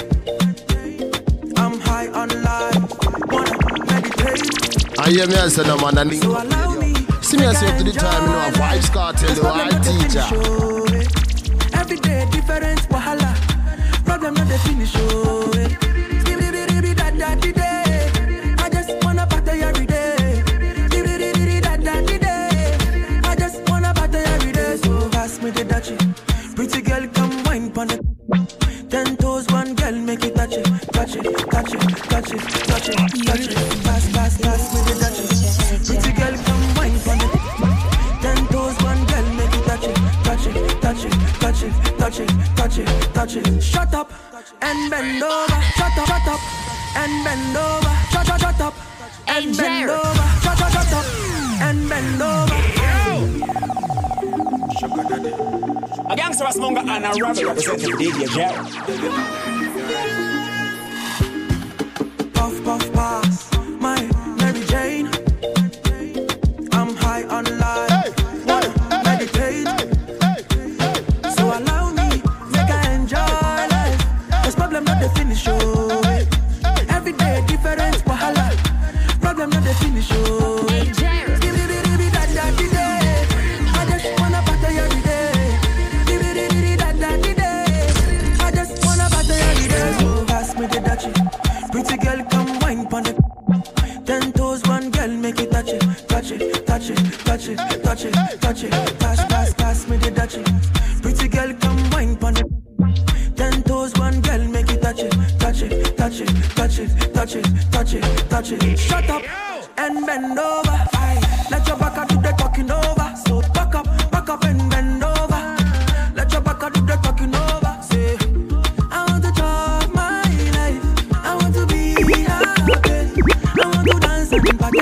I'm high on life, wanna meditate. I hear me as a man, I need. See me yourself to the time, you know, a vibes cartel, the right teacher. Every day different wahala. Problem not the finish, oh. I just wanna party every day. I just wanna party every day. So pass me the dachi. Pretty girl come wine pon it. Ten toes, one girl make it touch it. Touch it, touch it, touch it, touch it, touch it. Pass, pass, pass me the dachi. Pretty girl come. Touch it, touch it, touch it, touch it, touch it. Shut up and bend over. Shut up, shut up and bend over. Shut up, shut up and bend over. Shut up, shut up and bend over. A gangster was Munga and a rabbit representing D J Jerry. Puff, puff, pass, my Mary Jane. I'm high on life. Touch it, touch it, touch it, touch it, pass, pass, pass me the touch it. Pretty girl come wine pon it. Ten toes, one girl make it touch it, touch it, touch it, touch it, touch it, touch it, touch it. Shut up and bend over. Aye. Let your back do the talking over. So back up, back up and bend over. Let your back do the talking over. Say, I want to talk my life. I want to be happy. I want to dance and party.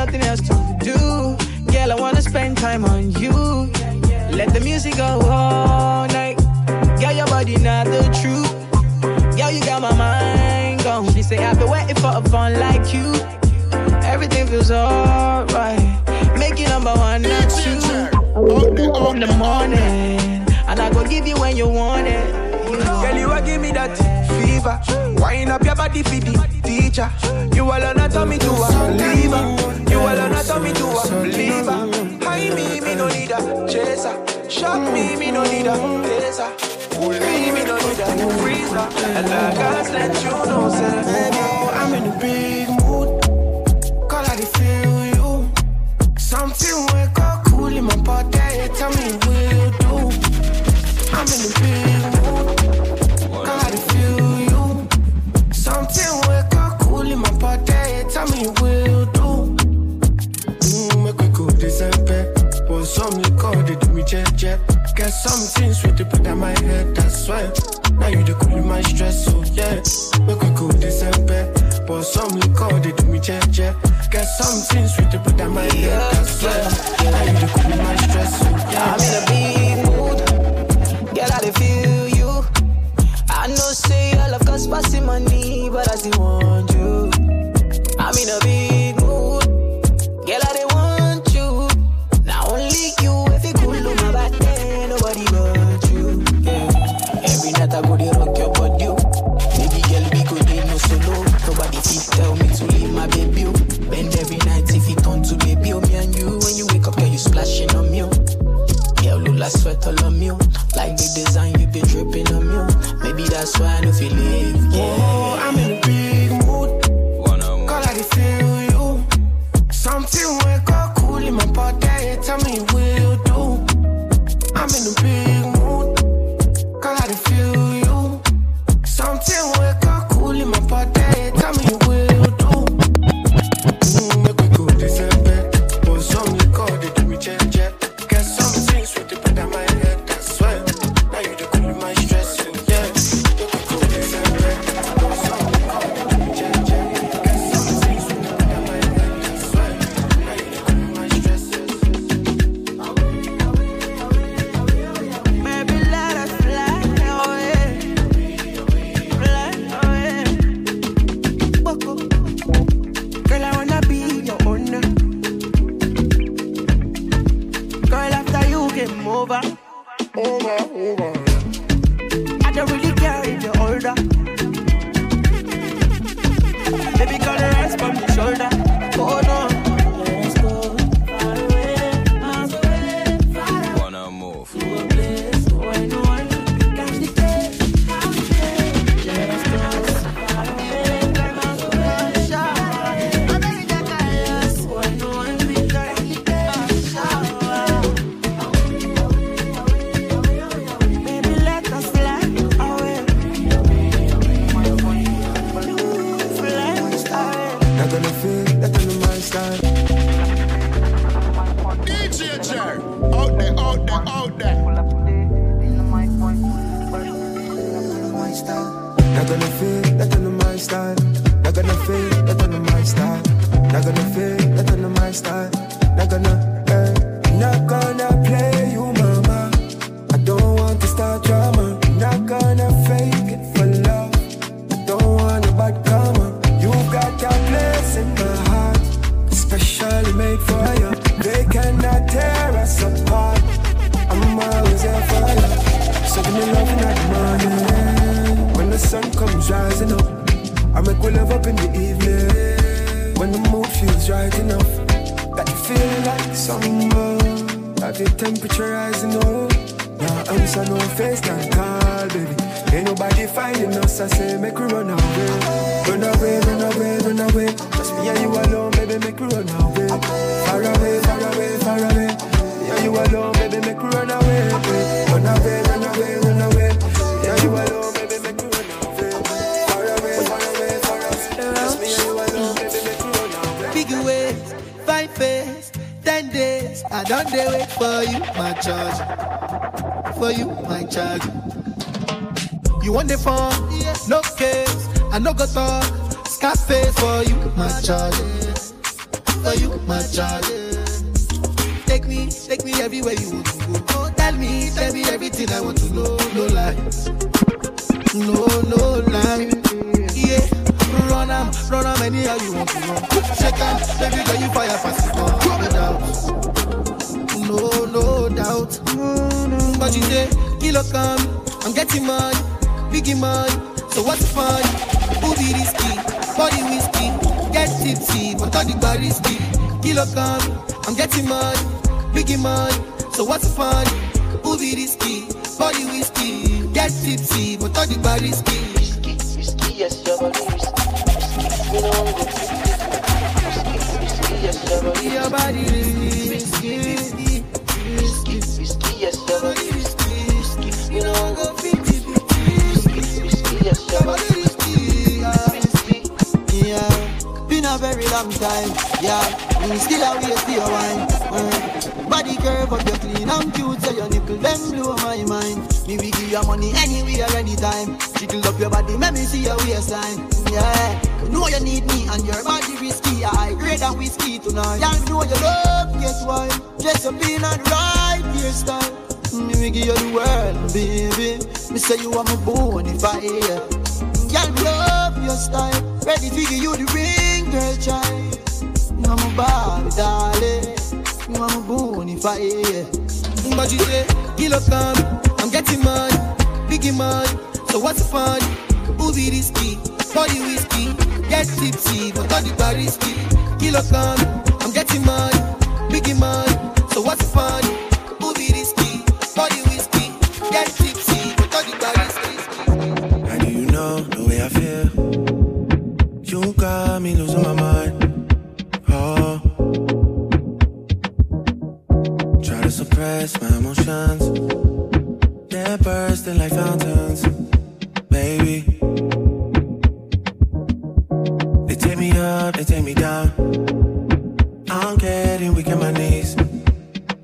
Nothing else to do, girl. I wanna spend time on you. Yeah, yeah. Let the music go all night. Girl, your body not the truth. Girl, you got my mind gone. She say, I've been waiting for a fun like you. Everything feels alright. Make you number one, not two. In the morning, and I go give you when you want it. Girl, you a give me that fever. Wind up your body for the teacher. You alone tell me to a believer. You alone tell me to a believer. High me, me no need a chaser. Shock me, me no need a taser. Pull me, me no need a freezer. And I can't let you know, sir. Oh, I'm in a big mood. Call I can feel you. Something will go cool in my body. Tell me what you do. I'm in the big mood, I feel you. Something wake up cool in my body. Tell me you will do. Mm, make we go disappear. Well, some liquor, they do me jet jet. Get something sweet to put on my head, that's why. Now you the cool in my stress, so yeah. Make we go disappear. Well, some liquor, they do me jet jet. Get something sweet to put on my head, that's why. Now you the cool in my stress, so yeah. I'm in the big mood. Girl, I feel you. I know say all of us passing money, but I still want you. I'm in a big mood. Girl, I want you. Now only you, if you cool on my back, nobody but you. Yeah. Every night I go to rock your body. Baby girl, we go to no solo. Nobody fit tell me to leave my baby. Bend every night if it turn to baby. Oh, me and you, when you wake up, girl, you splashing on me. Girl, Lula sweat all on me. Like the design, you be dripping on me. Maybe that's why I don't feel it. Yeah. Oh, I'm in a big mood. Call I can feel you. Something will go cool in my body. Tell me will do. I'm in a big mood. Call I can feel you. Something will go cool in my body. Tell me will do. Mm, make we go December. But some liquor, they do me jet jet. Get something sweet to put on my head. Take me, take me everywhere you want to go. tell me, tell me everything I want to know. No lies, no, no lies. Yeah, run am, run am anyhow you want to run. Check am, baby girl you fire fast. No doubt, no, no doubt. Mm, but you say, kilo come, I'm getting mine, biggie mine. So what's fun? Booty risky, body whiskey, get tipsy, but all the bar risky. Kilo come, I'm getting mine, biggie mine. So what's fun? Booby risky, body whiskey, get tipsy, but all the bar risky. Risky, risky, yes, your body risky. Risky, you know I'm good. Risky, risky, yes, your body risky. Your body risky, risky, risky, risky, yes, your body risky. Risky, you know I'm good. Risky, risky, yes, your body risky. Risky, yeah. Been a very long time, yeah. We still have ways to your wine. Uh, body curve up, you're clean and cute, so your nipple them blow my mind. Me we give you money anywhere, anytime. Jiggle up your body, make me see your waistline. Yeah, you know you need me and your body risky. I grade that whiskey tonight. Y'all know you love, guess why? Dress up in and right your style. Me we give you the world, baby. Me say you are my bone if I hear. Y'all love your style. Ready to give you the ring, girl, child. You are my body, darling. You are my bonafide. But you say, kilo come, I'm getting mine, biggie mine. So what's the fun? Booby risky, body whiskey, get tipsy, but all the bar risky. Kilo come, I'm getting mine, biggie mine. So what's the fun? Booby risky, body whiskey, get tipsy, but all the bar risky. How do you know the way I feel? You got me losing my mind. Oh, try to suppress my emotions. They're bursting like fountains, baby. They take me up, they take me down. I'm getting weak at my knees.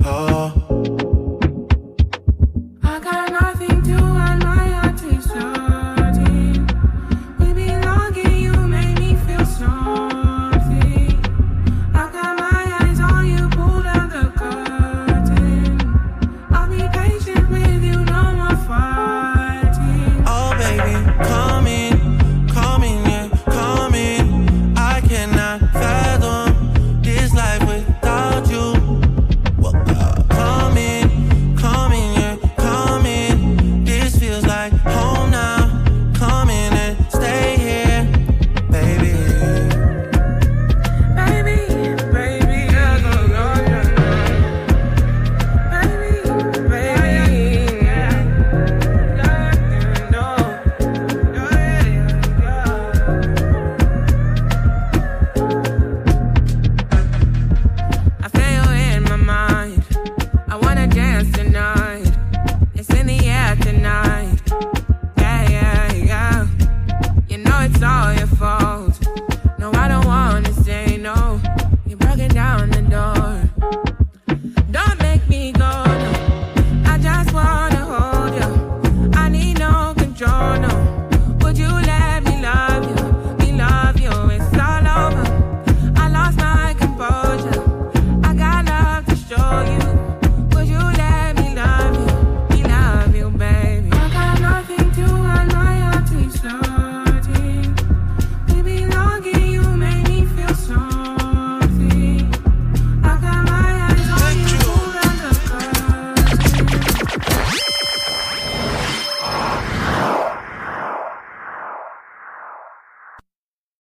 Oh, I got nothing to hide, my heart is hurting. Baby, longing, you make me feel so.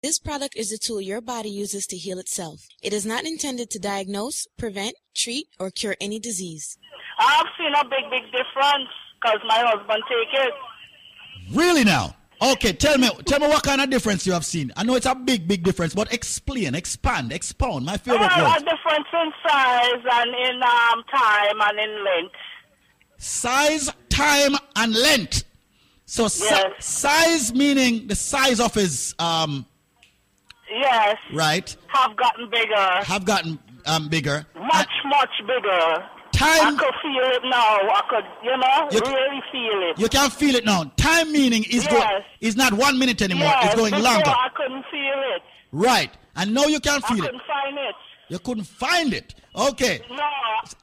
This product is a tool your body uses to heal itself. It is not intended to diagnose, prevent, treat, or cure any disease. I've seen a big, big difference because my husband take it. Really now? Okay, tell me, tell me what kind of difference you have seen. I know it's a big, big difference, but explain, expand, expound. My favorite uh, word. A difference in size and in um, time and in length. Size, time, and length. So yes. si- size meaning the size of his... Um, Yes. Right. Have gotten bigger. Have gotten um, bigger. Much, uh, much bigger. Time. I could feel it now. I could, you know, you really can, feel it. You can feel it now. Time meaning is yes. going is not one minute anymore. Yes, it's going longer. I couldn't feel it. Right. And now you can feel it. I couldn't it. find it. You couldn't find it. Okay. No,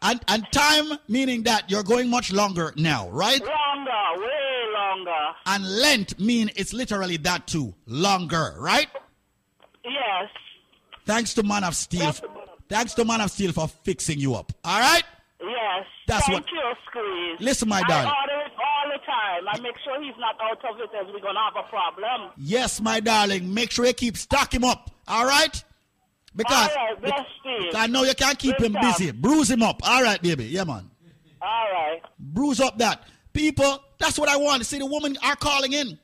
And, and time meaning that you're going much longer now, right? Longer, way longer. And lent mean it's literally that too, longer, right? Yes. Thanks to Man of Steel. Yes. Thanks to Man of Steel for fixing you up. All right? Yes. That's Thank what. you, Squeeze. Listen, my darling. I order it all the time. I make sure he's not out of it, as we're going to have a problem. Yes, my darling. Make sure you keep stock him up. All right? Because, all right, bless because I know you can't keep Good him time. busy. Bruise him up. All right, baby. Yeah, man. All right. Bruise up that. People, that's what I want. See, the women are calling in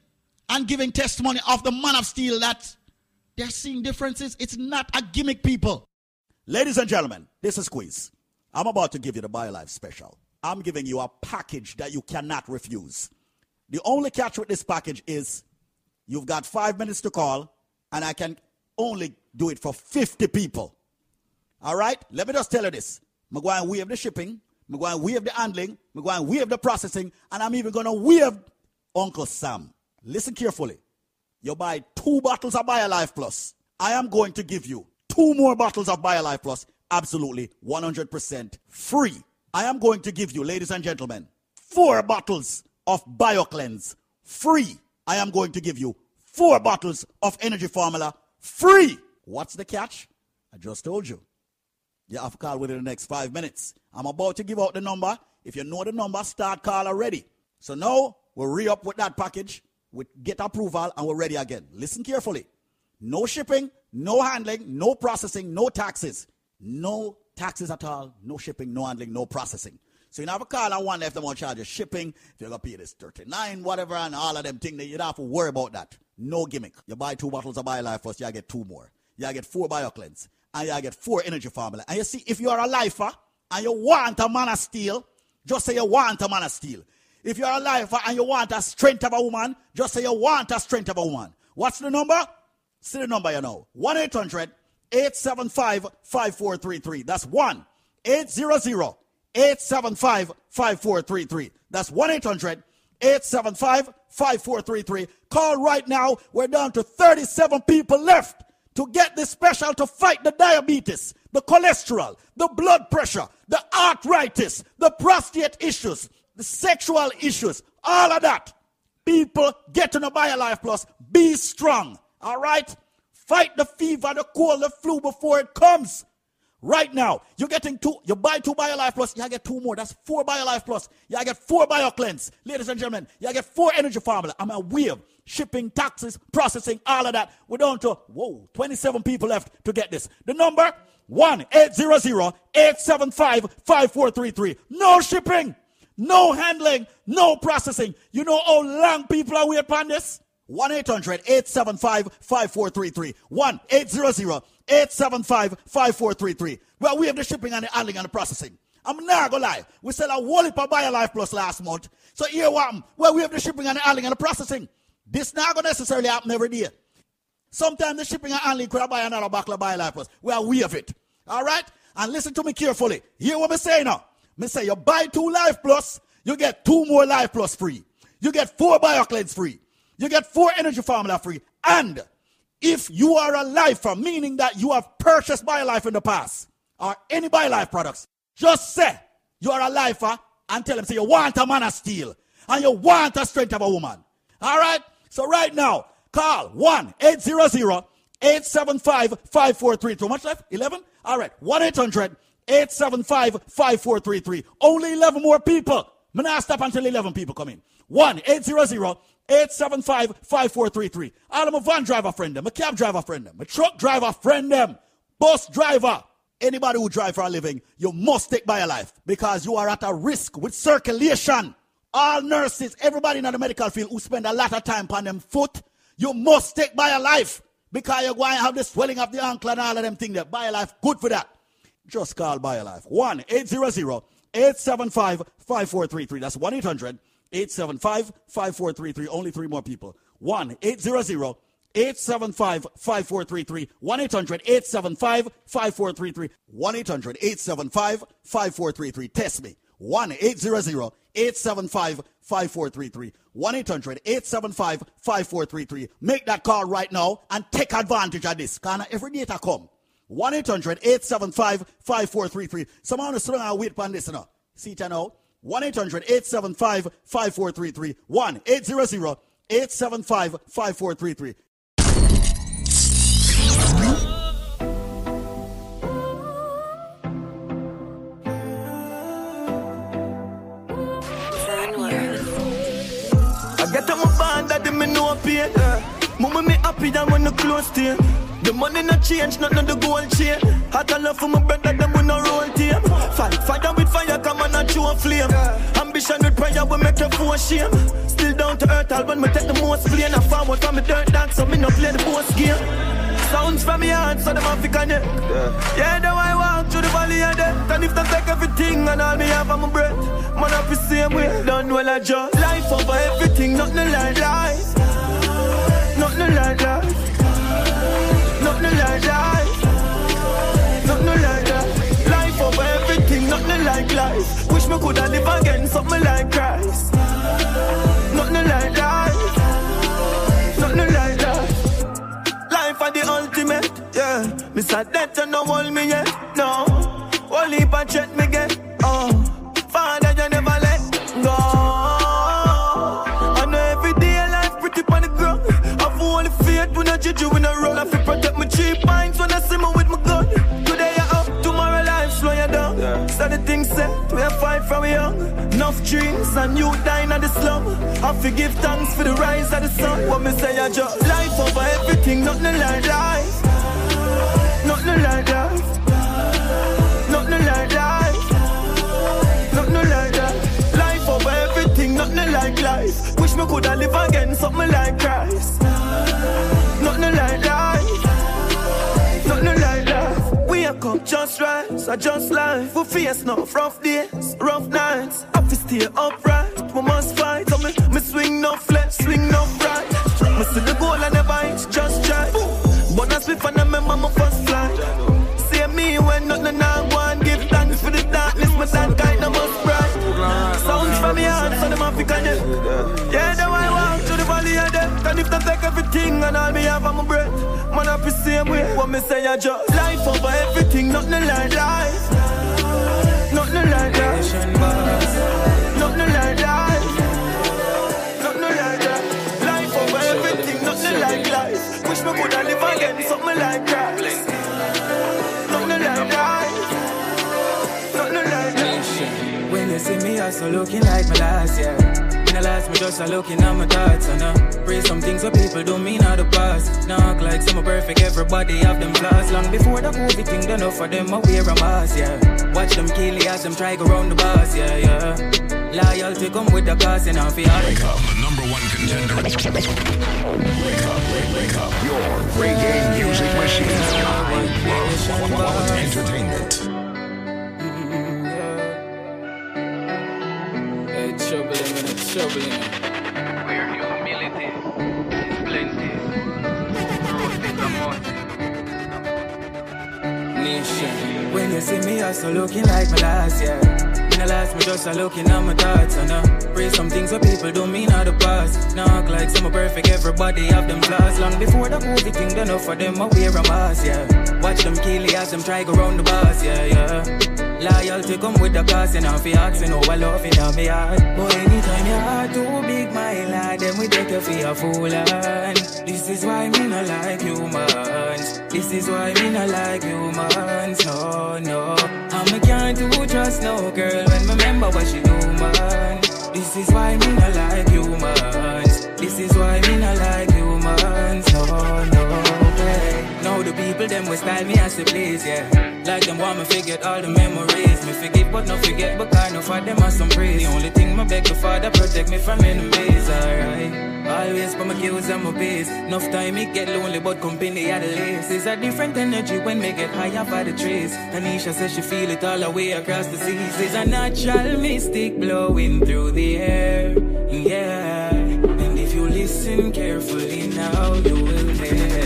and giving testimony of the Man of Steel that they're seeing differences. It's not a gimmick, people. Ladies and gentlemen, this is Squeeze. I'm about to give you the BioLife special. I'm giving you a package that you cannot refuse. The only catch with this package is you've got five minutes to call, and I can only do it for fifty people. All right? Let me just tell you this. I'm going to waive the shipping. I'm going to waive the handling. I'm going to waive the processing. And I'm even going to waive Uncle Sam. Listen carefully. You buy two bottles of BioLife Plus. I am going to give you two more bottles of BioLife Plus, absolutely one hundred percent free. I am going to give you, ladies and gentlemen, four bottles of BioCleanse, free. I am going to give you four bottles of Energy Formula, free. What's the catch? I just told you. You have to call within the next five minutes. I'm about to give out the number. If you know the number, start call already. So now, we'll re-up with that package. We get approval, and we're ready again. Listen carefully. No shipping. No handling, no processing, no taxes. No taxes at all, no shipping, no handling, no processing. So you don't have a call and one left them on charge of shipping. If you're going to pay this thirty-nine, whatever, and all of them things, you don't have to worry about that. No gimmick. You buy two bottles of BioLife Plus, you get two more. You get four BioCleanse, and you get four Energy Formula. And you see, if you're a lifer and you want a Man of Steel, just say you want a Man of Steel. If you're a lifer and you want a Strength of a Woman, just say you want a Strength of a Woman. What's the number? See the number you know. one eight hundred, eight seven five, five four three three. That's one eight hundred, eight seven five, five four three three. That's one eight hundred, eight seven five, five four three three. Call right now. We're down to thirty-seven people left to get this special to fight the diabetes, the cholesterol, the blood pressure, the arthritis, the prostate issues, the sexual issues, all of that. People, get to the BioLife Plus. Be strong. All right? Fight the fever, the cold, the flu before it comes. Right now, you're getting two. You buy two BioLife Plus, you get two more. That's four BioLife Plus. You get four BioCleanse. Ladies and gentlemen, you get four Energy Formula. I'm aware. Shipping, taxes, processing, all of that. We're down to, whoa, twenty-seven people left to get this. The number, one eight hundred, eight seven five, five four three three. No shipping, no handling, no processing. You know how long people are waiting on this? one eight hundred, eight seven five, five four three three. one eight hundred, eight seven five, five four three three. Well, we have the shipping and the handling and the processing. I'm not going to lie. We sell a whole heap of BioLife Plus last month. So here what I'm, well, we have the shipping and the handling and the processing. This not going to necessarily happen every day. Sometimes the shipping and handling could have buy another bottle of BioLife Plus. Well, we have it. All right? And listen to me carefully. Hear what I'm saying now. I say you buy two Life Plus, you get two more Life Plus free. You get four BioCleanse free. You get four Energy Formula free. And if you are a lifer, meaning that you have purchased BioLife in the past or any BioLife products, just say you are a lifer and tell them, say you want a Man of Steel and you want a Strength of a Woman. All right? So right now, call one eight hundred, eight seven five, five four three three. How much left? eleven? All right. one eight hundred, eight seven five, five four three three. Only eleven more people. I'm not stop until eleven people come in. one eight hundred, eight seven five, five four three three. All of my van driver friend them, my cab driver friend them, my truck driver friend them, bus driver, anybody who drive for a living, you must take BioLife because you are at a risk with circulation. All nurses, everybody in the medical field who spend a lot of time on them foot, you must take BioLife because you're going to have the swelling of the ankle and all of them things there. BioLife, good for that. Just call BioLife. one eight hundred, eight seven five, five four three three. That's one eight hundred. eight seven five, five four three three. Only three more people. one eight hundred, eight seven five, five four three three. one eight hundred, eight seven five, five four three three. one eight hundred, eight seven five, five four three three. Test me. one eight hundred, eight seven five, five four three three. one eight hundred, eight seven five, five four three three. Make that call right now and take advantage of this. Because every data come. one eight hundred eight seven five five four three three. Someone on the strong and wait on this now. See it now. one eight hundred eight seven five five four three three. one eight hundred eight seven five five four three three. I get up my band that them me no pay. Mama me happy that when the close to. The money not change, not on the gold chain. I tell love for my brother, them we no roll team. Fight, fight with fire, come on and chew a flame. Ambition with prayer, we make the four shame. Still down to earth, I'll when me take the most plane. I found what from the dirt dance, so me no play the post game. Sounds from me hand, so them have to connect. Yeah, now I walk through the valley of death. And if they take everything and all me have on my breath, man, I feel the same way, done well I just. Life over everything, nothing like life. Nothing like life. Nothing like life, nothing like life. Life over everything, nothing like life. Wish me coulda live again, something like Christ. Nothing like life, nothing like life. Life are the ultimate, yeah. Miss a death and no hold me yet, no. Only if I check me get, oh. Father, you never let go. I know every day life pretty pon the ground. I've only faith when I judge you in a roll. Protect my cheap minds when I see me with my gun. Today you're up, tomorrow life slow you down. Yeah. So the things set, we are fight from young. Enough dreams and you dying at the slum. I forgive thanks for the rise of the sun. What me say I just life over everything, nothing like life. Nothing like life. Nothing like life. Nothing like life. Life over everything, nothing like life. Wish me coulda live again, something like Christ. Nothing like life, nothing like life. We have come just right, so just life. We face no rough days, rough nights. I feel stay upright, we must fight. So me, me swing no left, swing no right. Me see the goal and never hit, just try. But I swift and I remember my first flight. See me when nothing I want, give thanks for the darkness. My that kind of must bright. Sounds from me hands, so them have to connect. Yeah, the way I walk to the valley of death. And if they take everything and all me have on my breath, man, I be same way. What me say, I just life over everything, nothing like life. Nothing like life. Nothing like life. Nothing like life. Life over everything, nothing like life. Wish me could have live again, something like that. Nothing like life. Nothing like life. When you see me, I so looking like my last year. In the last, me just a looking at my thoughts and I praise some things what people don't mean out the past. Knock like some are perfect, everybody have them flaws. Long before the COVID thing done up for them, I wear a mask, yeah. Watch them kill the ass, them try go round the bars, yeah, yeah. Loyalty come with the cost and I feel. Wake up, the number one contender. Wake up, wake, wake up. Your reggae music machine. I love entertainment. Trouble in a trouble in where humility is plenty. Truth is a must. Nation. When you see me, I so looking like my last year. In the last, me just a looking at my thoughts and I praise some things what people don't mean out the past. Knock like some are perfect, everybody have them flaws. Long before the COVID thing done up for them, I wear a mask, yeah. Watch them kill the ass, them try go round the bars, yeah, yeah. Loyalty come with the cost and I'm for asking how I love in my heart. But anytime your heart too big, my lad, then we take you for a fool. And this is why me no like humans. This is why me no like humans. No, no. I'm a can't do trust no girl when me remember what she do, man. This is why me no like humans. This is why me no like humans. No, no. Now the people, them will style me as they please, yeah. Like them want me forget all the memories. Me forgive but no forget, but kind of for them as some praise. The only thing my beg the Father protect me from enemies, alright. Always for my kills and my base. Enough time it get lonely, but company at the least. It's a different energy when me get higher by the trees. Tanisha says she feel it all the way across the seas. It's a natural mystic blowing through the air, yeah. And if you listen carefully now, you will hear.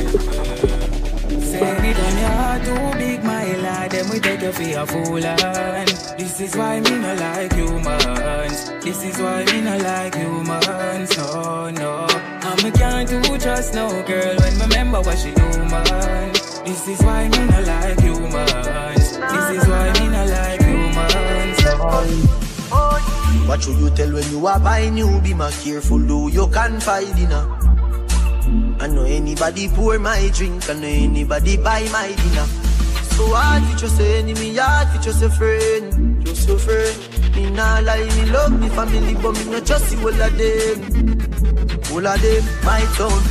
Anytime your heart too big, my lad, then we take you for a fool. And this is why me no like humans. This is why me no like humans. No, no. I'm a can't do trust no girl when me remember what she do, man. This is why me no like What should you tell when you are buying you? Be more careful, though you confide in her. I know anybody pour my drink, I know anybody buy my dinner. So hard for just a enemy, hard for just a friend, just your friend. Me nah lie, me love me family, but me not just see all of them. All of them, my town.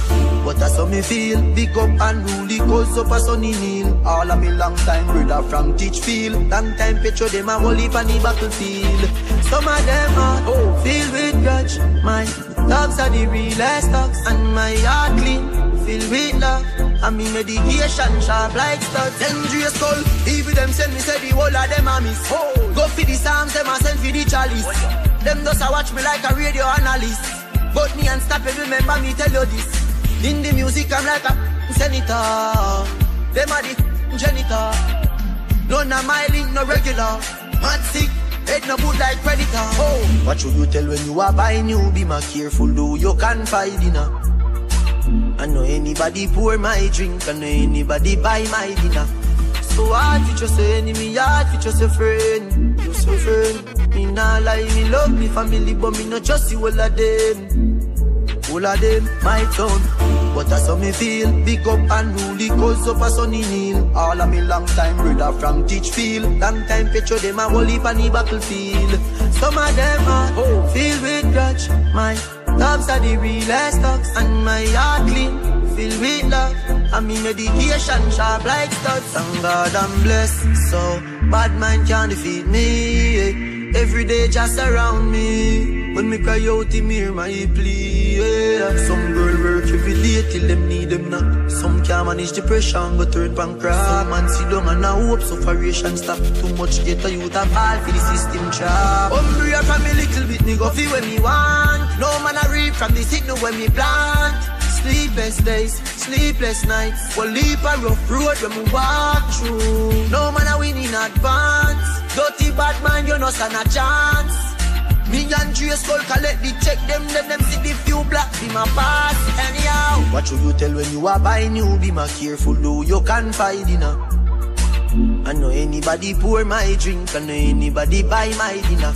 But that's how me feel, big up and rule, cause up a sunny kneel. All of me long time brother from Teachfield, long time petro them a whole heap on the battlefield. Some of them are oh, filled with grudge, my dogs are the realest dogs, and my heart clean. Filled with love, and me medication sharp like studs. Andrea Skull, even them send me, say the whole of them I miss. Oh. Go for the Psalms, them I send for the chalice. Oh. Them does I watch me like a radio analyst. But me and stop it, remember me tell you this. In the music I'm like a senator. Them are the janitor. None of my link no regular. Mad sick, head no good like creditor. Oh. What should you tell when you are buying you? Be more careful, though you confide in her. I know anybody pour my drink, I know anybody buy my dinner. So hard for just a enemy, hard for just a friend, just a friend. Me nah lie, me love me family, but me not just see all of them. All of them, my town. But that's how me feel, big up and rule, cause up a sunny kneel. All of me long time brother from Teachfield, long time petro them a whole heap on the battlefield. Some of them are oh, filled with grudge, my dogs are the realest dogs, and my heart clean, filled with love, and me medication sharp like studs. Thank God I'm blessed, so bad mind can't defeat me. Yeah. Every day just around me, when me cry out him hear my plea. Yeah. Some girl work every day till them need them not. Some can't manage depression but turn pan crack. Some man sit down and a hope sufferation stop. Too much get a youth have all for the system trap. Hungry a from me little bit me go feel when me want. No man I reap from the signal when me plant. Sleepless days, sleepless nights. We'll leap a rough road when we walk through. No man I win in advance. Dirty bad man, you no stand a chance. Me and Dre Skull collect the check. Them let them see the few black be my pass. Anyhow, what should you tell when you are buying you? Be more careful though, you can't find dinner. I know anybody pour my drink, I know anybody buy my dinner.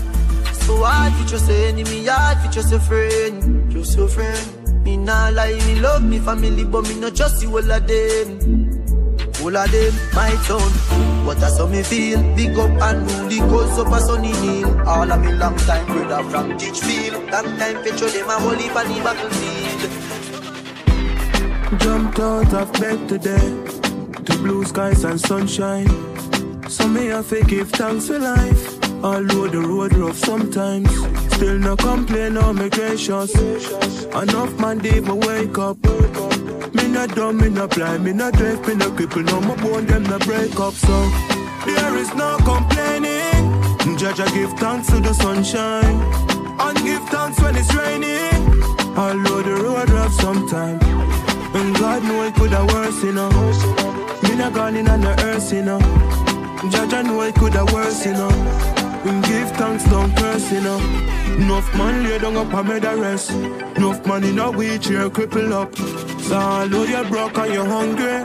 So hard for just a enemy, hard for just a friend, just your friend. Me nah lie, me love me family, but me not just see all of them. All of them, my town. But that's how me feel, big up and rule, cause up a sunny hill. All of me long time brother from Teachfield, long time petro them a whole heap on the battlefield. Jumped out of bed today, to blue skies and sunshine. So me have to give thanks for life. Although the road rough sometimes, still no complain or me gracious. Enough man day me wake up. Me not dumb, me not blind, me not deaf, me not cripple. No my bone them not break up, so there is no complaining. Judge I give thanks to the sunshine, and give thanks when it's raining. Although the road rough sometimes, and God know it could have worse, you know. Me not gone in on the earth, you know. Judge I know it could have worse, you know. And give thanks, don't curse, you know. Enough man lay down up and made a rest. Enough man in a wheelchair cripple up. So although you're broke and you're hungry,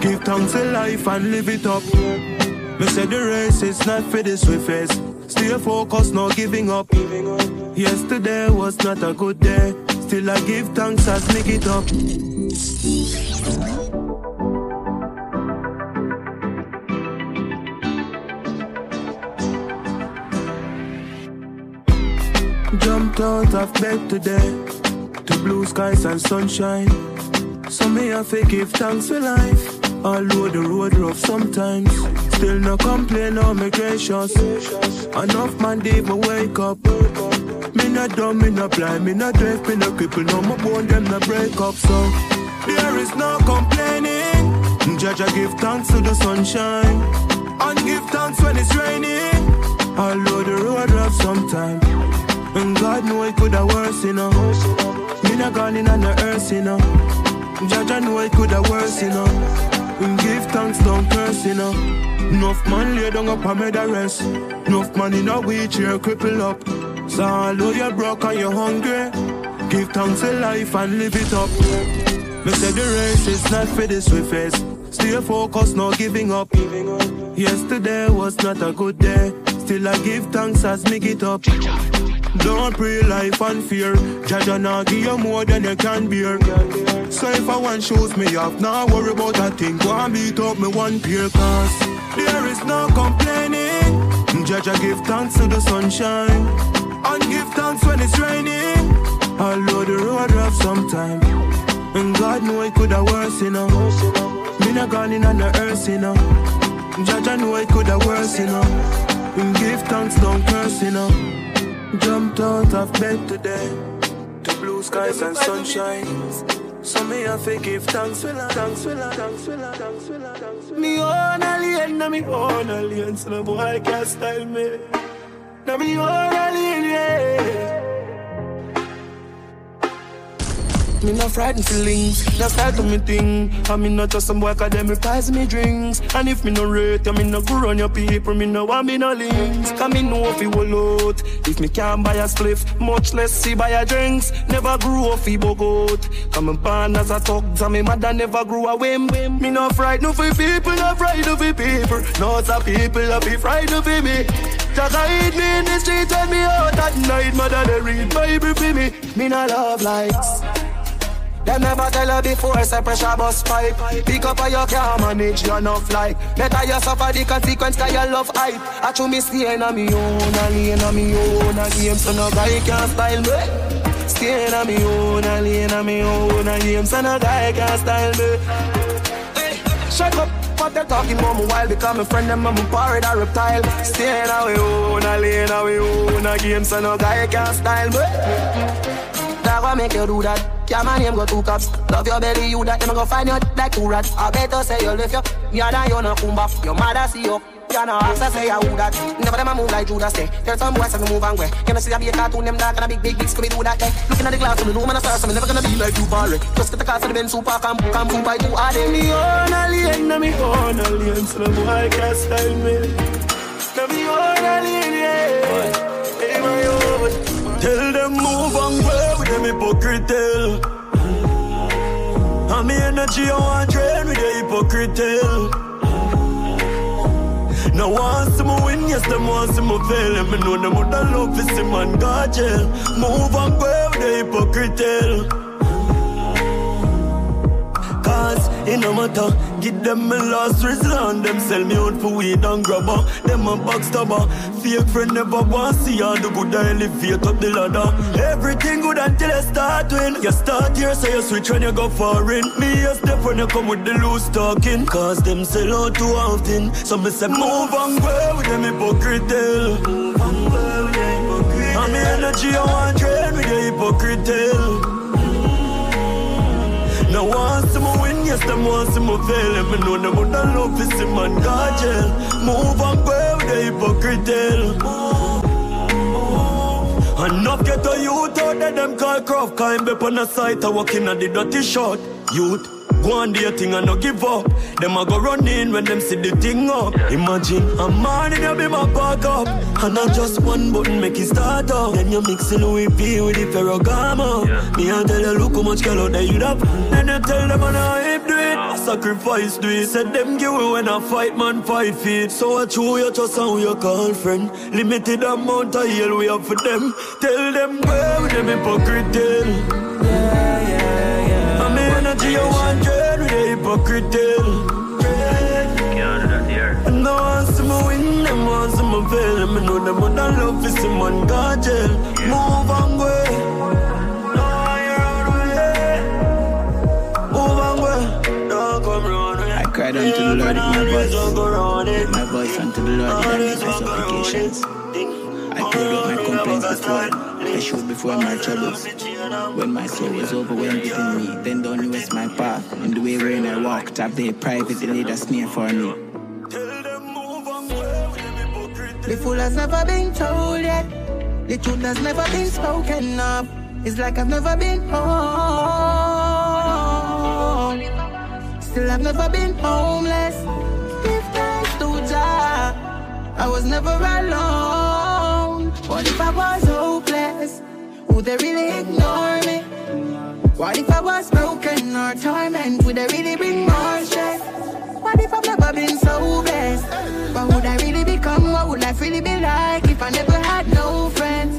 give thanks to life and live it up. Me said the race is not for the swiftest. Stay focused, no giving up. Yesterday was not a good day. Still I give thanks as me get up. Jumped out of bed today, to blue skies and sunshine. So me have to give thanks for life. Although the road rough sometimes, still no complain or me gracious. Enough man day me wake up. Me not dumb, me not blind, me not deaf, me not cripple. No my bone them not break up, so there is no complaining. Judge I give thanks to the sunshine, and give thanks when it's raining. Although the road rough sometimes, and God know it could have worse, you know. Me not gone in on the earth, you know. Judge I know it could have worse, you know. And give thanks, don't curse, you know. Enough man lay down up and made a rest. Enough man in a wheelchair cripple up. So although you're broke and you're hungry, give thanks to life and live it up. Me said the race is not for the swiftest. Stay focused, no giving up. Yesterday was not a good day. Still I give thanks as me get up. Don't pray life and fear. Jaja now give you more than you can bear. So if I want shoes, me up now worry about a thing. Go and beat up me one pair, cause there is no complaining. Jaja give thanks to the sunshine and give thanks when it's raining. Although the road rough sometime, and God know it coulda worse, you know. Me not gone in on the earth, you know. Jaja know it coulda worse, you know. And give thanks, don't curse, you know. Jumped out of bed today to blue skies and sunshine. So me have to give thanks, fella, thanks, fella, thanks, fella, thanks, fella, thanks, fella. Me own alien, na me own alien, so no boy can't style me. Na me own alien, yeah. Me no frightened feelings, no start to me thing. And me not just some boy, cause them replies me drinks. And if me no rate, yeah, me no go on your people, me no want me no links. Cause me know if you will out. If me can't buy a spliff, much less see buy a drinks. Never grew a feeble goat. Come and pan as I talk, so my mother never grew a whim. Me no fright no for people, no fright no for people. No some people no be fright no for me. Just I eat me in the street when me out at night. Mother they read Bible for me. Me no love likes. Them never tell her before, say pressure bus pipe. Pick up how you can manage, you no fly. Better you suffer the consequence, cause you love hype. I chew me staying on me own, I lean on me own, I game, so no guy can style me. Staying on me own, I lean on me own, I game, so no guy can style me. Hey, shut up. But they're talking about me while become a friend, them I'm a parrot, a reptile. Staying on me own, I lean on me own, I game, so no guy can style me. That's why make you do that. Yeah, my name go two cops. Love your belly, you that them go find you like two rats. I better say you left you. Yeah, now you no come back. Your mother see you. Yeah, now access say I would that. Never them a move like Judas say. Tell some boys I can move and way. You know see I be a cartoon, them dark and a big, big, big scummy do that day. Looking at the glass, I'm a room and a star, so I'm never gonna be like you, Barry. Just get the cars of the Ben Super, come, come, come, by two are they. Me own alien, me own alien, so the boy can't style me. Me own alien, yeah. Hey, my own. Tell them move on well with them hypocrite tell. And me energy I want drain with the hypocrite tell. Now once I'm win, yes them once I'm fail. And me know them would have love for him and God jail. Move on well with the hypocrite tell. Cause it no matter, give them my last resort. Them sell me out for weed and grabber. Them a backstabber. Fake friend never want see all the good I elevate up the ladder. Everything good until I start win. You start here so you switch when you go foreign. Me a step when you come with the loose talking. Cause them sell out too often. So me say move and grow with them hypocrite tale. Move and grow with them hypocrite tale. And me energy I want train with the hypocrite tale. Now once I'm a win, yes, them once I'm a fail. And me know them would have love for him and God jail. Move and go with the hypocrite tale. Enough get a youth out that them call Croft. Cause him be on the site a walking at the dirty shot. Youth, go and do a thing and no give up. Them a go run in when them see the thing up. Imagine a man in your be my back up. And I just one button make it start up. Then you mixing with P with the ferrogamo. Yeah. Me I tell you look how much girl out there you have. Then you tell them and I hip do it. I sacrifice do it. Said them give away when I fight man five feet. So I chew your trust and who you call friend. Limited amount of yell we have for them. Tell them where with them hypocrite tale. You want dread with a hypocrite tale. Dread. And the ones who win, them ones who fail. And I know them would not love for someone God jail. Move on way. No, you're on way. Move on way. Don't come round way. I cried unto the Lord with my voice. With my voice unto the Lord in my supplications. I poured out my complaints before him. I showed before my troubles. When my soul was overwhelmed within me, then thou knewest my path, and the way wherein I walked, have they private and laid a snare for me. The fool has never been told yet, the truth has never been spoken of. It's like I've never been home, still I've never been homeless. Give thanks to Jah, I was never alone. What if I was hopeless? Would they really ignore me? What if I was broken or tormented? Would they really bring more stress? What if I've never been so blessed? What would I really become? What would life really be like if I never had no friends?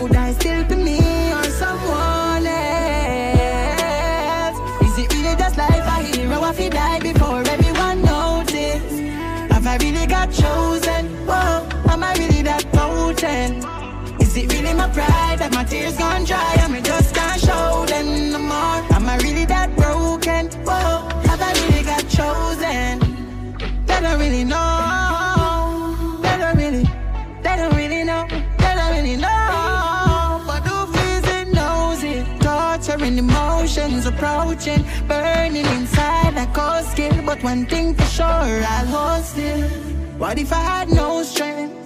Would I still be me or someone else? Is it really just life a hero if he died before everyone noticed? Have I really got chosen? Whoa, am I really that potent? Is it really my pride that my tears gone dry and me just can't show them no more? Am I really that broken? Whoa, have I really got chosen? They don't really know. They don't really, they don't really know. They don't really know. But who feels it knows it? Torturing emotions approaching, burning inside like cold skin. But one thing for sure, I'll host it. What if I had no strength?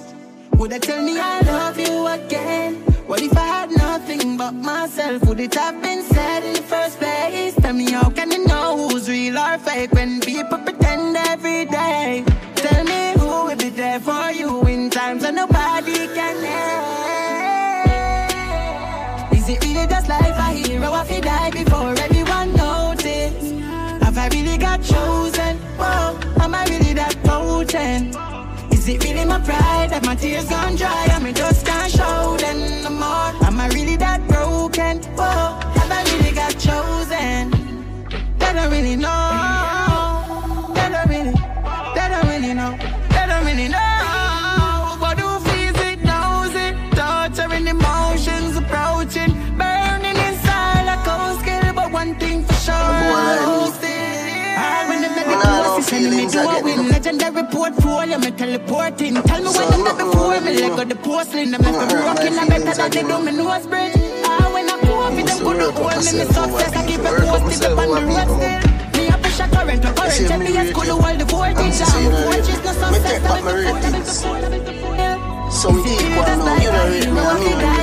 Would I tell me I love you again? What if I had nothing but myself? Would it have been said in the first place? Tell me how can you know who's real or fake when people pretend every day? Tell me who will be there for you in times when nobody can help. Is it really just life a hero if he died before everyone noticed? Have I really got chosen? Whoa, am I really that potent? Is it really my pride that my tears gone dry and me just can't show them no more? Am I really that broken? Whoa, have I really got chosen? They don't really know. They don't really, they don't really know. They don't really know. But who feels it knows it? Torturing emotions approaching, burning inside like cold skill. But one thing for sure, I'll host it. Sending me to a win, legendary portfolio, me teleporting. Tell me what I'm not before me, let go the porcelain. I'm ever rocking, I'm better than they do, me nose bridge. Ah, when I go up, them good old me, me success, I keep it posted up on the road still. Me a pressure current, a current, G P S cool, all the voltage down. Watches no success, I'm in the fall, I'm in the fall, I'm Some people know, you know, you know, you know,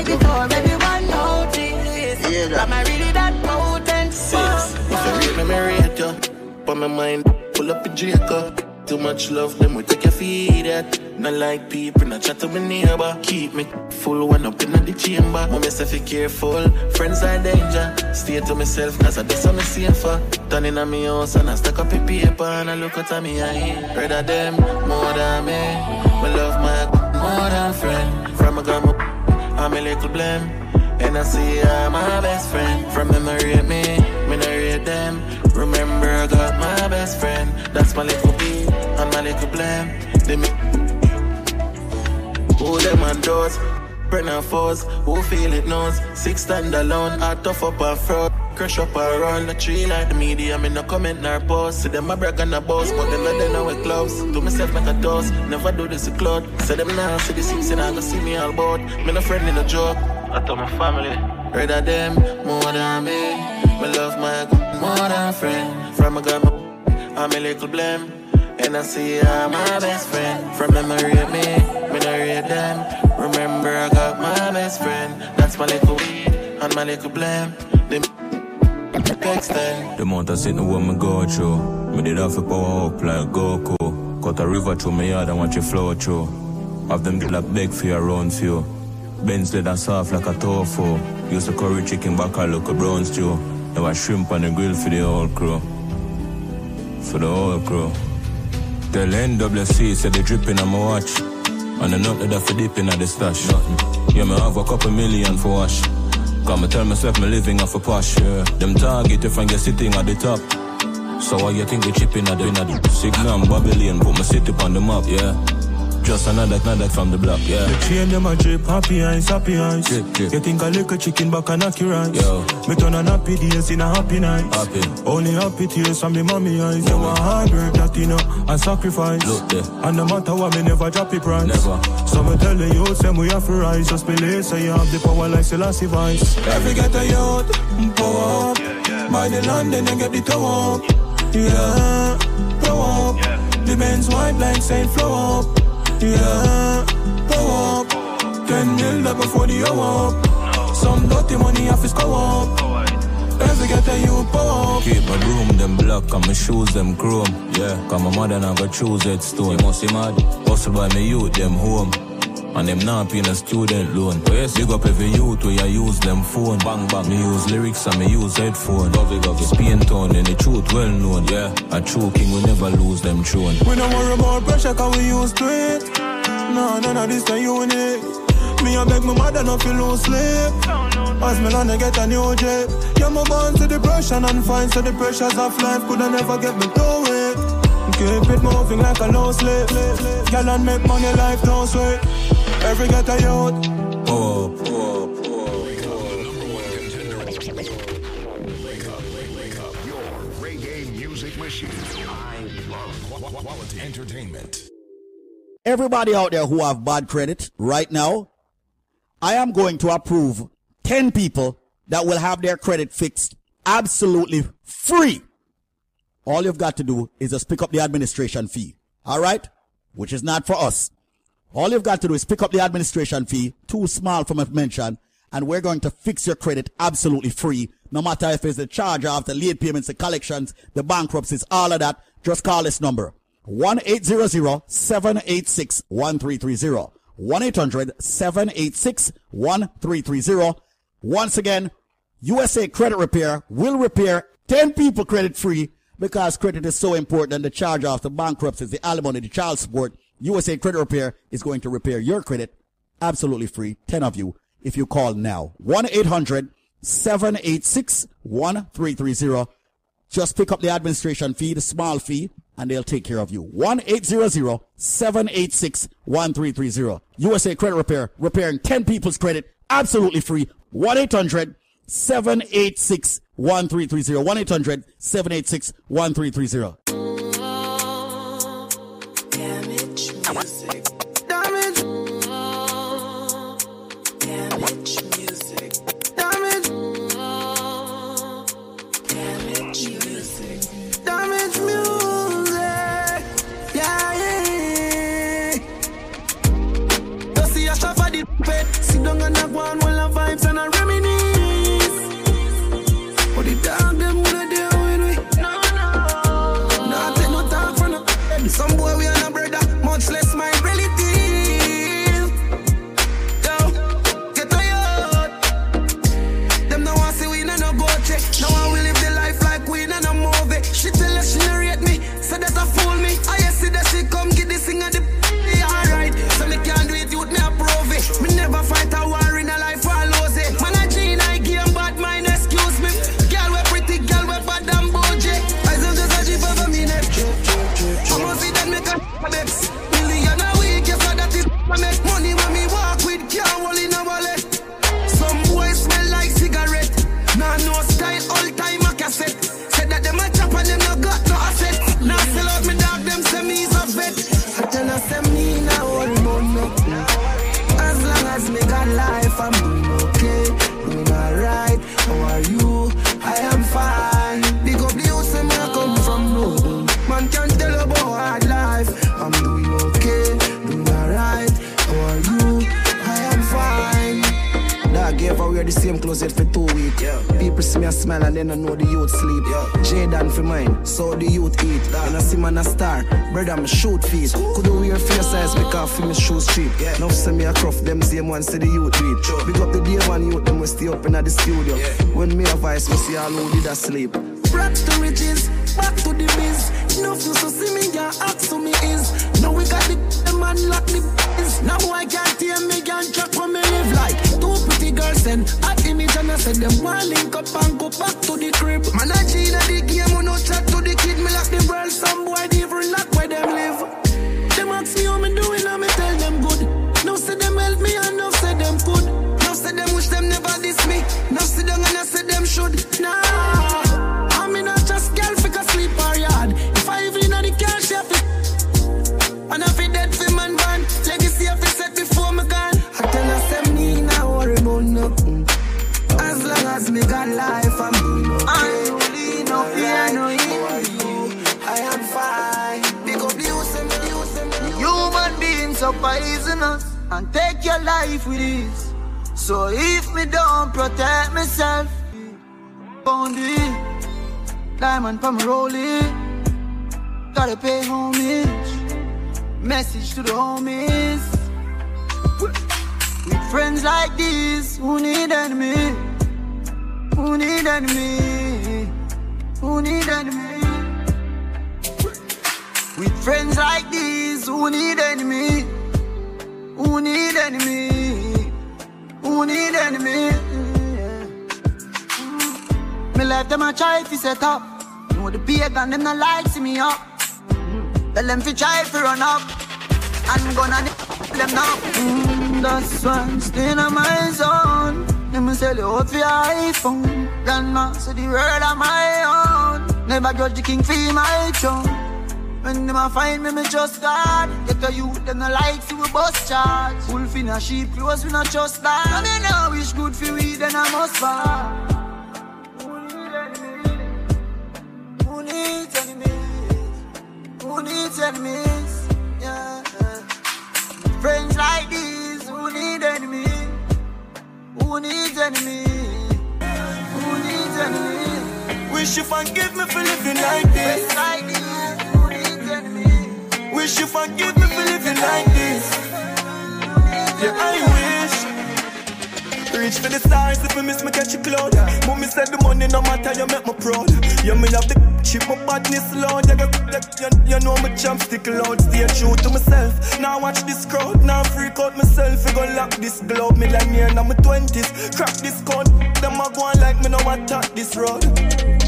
you know, you know, am I really that potent? If you read my narrator, but my mind, pull up a Jacob. Too much love, then we take your feed at. Not like people, not chat to my neighbor. Keep me full, one up in the chamber. Move myself, be careful, friends are danger. Stay to myself, cause I do something safer. Turn in on me house and I stack up a paper. And I look out at me, I hate. Rather them, more than me. I love my, more than friend. From a grandma, I'm a little blame. And I see I'm my best friend. From memory at me, me narrate them. Remember I got my best friend. That's my little B and my little blame. They me who them and doors, friend and foes. Who feel it knows. Six stand alone, I tough up and fraud. Crush up and run. The tree like the media, me no comment nor post. See them a brag and a boss, but them not then I wear gloves. To myself make a toss, never do this a cloud. Say them now, see the six and I go see me all board. Me no friend in a joke, I told my family. Rather them, more than me. Me love my good, more than friend. From a grandma, I'm a little blame. And I see I'm my best friend. From memory of me, me no read them. Remember I got my best friend. That's my little weed, and my little blame. They text them. The month I sit in what me go through. Me did have to power up like Goku. Cut a river through my yard and watch it flow through. Have them did like beg for your own few. Ben's lead and soft like a tofu. Used to curry chicken back a look a brown stew. There was shrimp on the grill for the whole crew. For the whole crew. Tell N W C said they dripping on my watch. And the nut that for dipping at the stash. Nothing. Yeah, me have a couple million for wash. Cause me tell myself me living off a posh. Yeah. Them target if I get sitting at the top. So why you think they chipping at the winner? Signal Babylon put my city on the map, yeah. Just another, another from the block, yeah. The chain them a drip, happy eyes, happy eyes. Drip, drip. You think I lick a chicken back and knock your eyes. Yo. Me turn on happy days in a happy night. Happy. Only happy tears from the mommy eyes. Now I hard work that you know, and sacrifice. Look there. And no matter what, me never drop the price. Never. So me tell the youth, them we have to rise. Just believe, so you have the power like Selassie I. Every get a youth, power up. Yeah, yeah. Buy the land and then get the tower up. Yeah, power up. Yeah. The men's white line saying flow up. Yeah, power up. Ten mil up before the hour up. No. Some dirty money have to go up. Every get a you power up. Keep my room them black and my shoes them chrome. Yeah, cause my mother now got choose that stone. You must see mad. Hustle by me youth them home. And them not paying a student loan. Oh, yes. Big up every youth where you use them phone. Bang bang. Me use lyrics and me use headphone. Love it, love it. Spain town and the truth well known. Yeah, a true king will never lose them throne. We don't worry about pressure cause we used to it. No, none of this that you need. Me a beg my mother not feel no sleep. As me land I get a new jet. Yeah, my born to depression and fine. So the pressures of life could I never get me through it. Keep it moving like a no sleep. Girl and make money, life don't sweat. Every get a youth. Oh, oh, oh. Quality entertainment. Everybody out there who have bad credit right now, I am going to approve ten people that will have their credit fixed absolutely free. All you've got to do is just pick up the administration fee, all right? Which is not for us. All you've got to do is pick up the administration fee, too small for my mention, and we're going to fix your credit absolutely free. No matter if it's the charge after late payments, the collections, the bankruptcies, all of that, just call this number. one eight hundred, seven eight six, one three three zero. one eight hundred, seven eight six, one three three zero. Once again, U S A Credit Repair will repair ten people credit free because credit is so important. The charge off, the bankruptcies, the alimony, the child support. U S A Credit Repair is going to repair your credit absolutely free. ten of you if you call now. one eight hundred, seven eight six, one three three zero. Just pick up the administration fee, the small fee, and they'll take care of you. one eight hundred, seven eight six, one three three zero. U S A Credit Repair, repairing ten people's credit, absolutely free. one eight hundred, seven eight six, one three three zero. one eight hundred, seven eight six, one three three zero. Damage music. Damage. Oh, damage music. Damage. Oh, damage music. Damage music. Yeah, yeah. You see a suffer the bed. Sit down and I go on all the vibes and I reminisce. But the dog them would have deal with me. No, no. No, I take no time for no head. Some boy we are not brother, much less my relative. She tell us she narrate me, so that I fool me. I see that she come get this thing at the p***y, alright. So me can't do it, youth me approve it. Me never fight a war in a life, I lose it. Man a G in a game, bad mind, excuse me. Girl we pretty, girl we bad and bougie. I said just a G over me neck. I must see that me can f***x. Million a week, you saw that it I make money when me walk with can't hold in a wallet. Some boy smell like cigarette. Nah, no style, all time a cassette. I'm doing okay, doing alright. How are you? I am fine. Big up the house and I come from no. Man can't tell about hard life. I'm doing okay, doing alright. How are you? I am fine. Dog ever wear the same closet for two weeks. Yeah. People see me a smile and then I know the youth sleep. Yeah. Jaden for mine, so the youth eat. When I see man a star, brother me shoot feet. Could do wear fair size because for me shoes cheap. Yeah. Now send me a cruff, them same ones to the youth eat. Sure. Big up the day one youth, them we stay up in the studio. Yeah. When me a vice, we see all who did a sleep. Brought to riches, back to the biz. Enough you so see me, ya ask who me is. Now we got the, the man lock the biz. Now I can't hear me, can't track for me live like. Two pretty girls and at image and I said them one link up and go back to the crib. Man I G in the game, I no chat to the kid. Me lock the world, some boy different lock where them live. Them ask me how me doing and me tell them good. Now say them help me and now say them could. Now say them wish them never diss me. Now sit down and I say them should. Nah, I mean not just girl fi go sleep or yard. If I even know the cash she have it. And I fi dead fi man van. Legacy I fi set before me gone. I tell us them me nah worry about nothing. As long as me got life I'm doing okay. I'm doing okay, I know you. I am fine. Human beings are poisonous and take your life with ease. So if me don't protect myself, boundy, diamond palm rolling, gotta pay homage. Message to the homies. With friends like these, who need enemy? Who need enemy? Who need enemy? With friends like these, who need enemy? Who need enemy? Who need enemy? Mm, yeah. mm. Me life them a try fi set up. Know the pagan them not like see me up. Mm. Tell them fi try fi run up. And gonna nip them now. Mm, that's why stay in my zone. Let me sell you out for your iPhone. Grandma said the world of my own. Never judge the king for my throne. When them a find me, me just God. Get a youth, them a like, see we bus charge. Wolf in a sheep, close, we not just that. And then I wish good for we, then I must fall. Who needs enemies? Who needs enemies? Who needs enemies? Yeah. Friends like these, who need enemies? Who needs enemies? Who needs enemies? Wish you forgive me for living like this. Like this. Wish you forgive me for living like this. Yeah, I wish. Reach for the stars if you miss me, catch you cloud. Mommy said the money no matter, you make me proud. You may have the chip, my badness loud. You, you, you know my champ stick loud. Stay true to myself. Now watch this crowd, now freak out myself. You gon' lock this glove, me like me and I'm twenties. Crack this code, them a go on like me, now attack this road.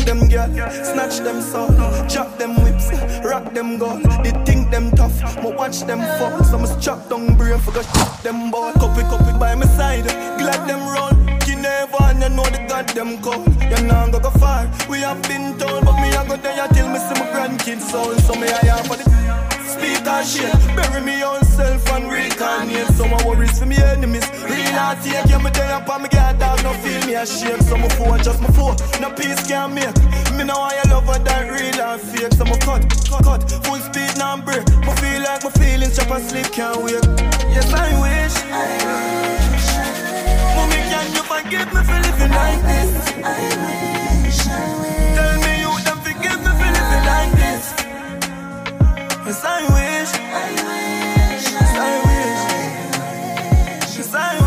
Them girl, snatch them soul, chop them whips, rock them gold. They think them tough, but watch them fall. So must chop down brain, forgot chop them ball. Copy, copy by my side, glad them roll. You never and you know the goddamn call. You know I'm gonna go far, we have been told. But me I go there till me see my grandkids soul. So me I am for the speak and shit. Bury me on self and reincarnate. So my worries for me enemies real I take. Yeah, me day up and me get dog, no feel me ashamed. So my foe just my foe, no peace can make. Me know I love her that real and fake. So my cut, cut, cut, full speed and break. Me feel like my feelings chop and sleep can't wake. Yes I wish, I wish. Can you forgive me for living like this? I wish, I wish. Tell me you don't forgive me for living like this. Yes, I wish. I wish, yes, I wish. Yes, I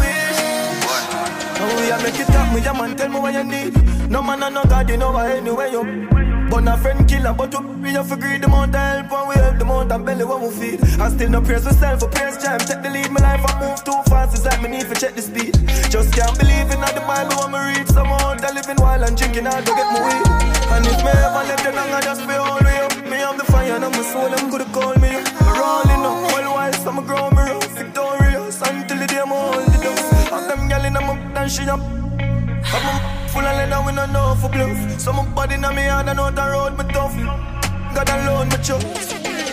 wish. Now we are make it up, me a man, tell me what you need. No man and no God, you know I anyway you. But a friend killer, but we have to greed the amount of help and we help the amount of belly what we feed. I still no praise myself for praise time. Take the lead, my life I move too fast. It's like me need to check the speed. Just can't believe in all the Bible when me read. Somehow they're living while I'm drinking, I don't get my weed. And if me ever left then I just be all the way up. Me have the fire and my soul, them could call me up. I'm rolling up, well while some grow me up. Victorious until the day I'm all the dust. Have them yelling I'm up and she up. I'm up. Full of leather, we don't know for bluff. So my body na me hard and out the road, me tough. God alone, me choose.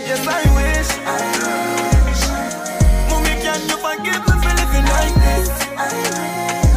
Yes, I wish. I wish. Mommy, can you forgive me for living like this? I wish.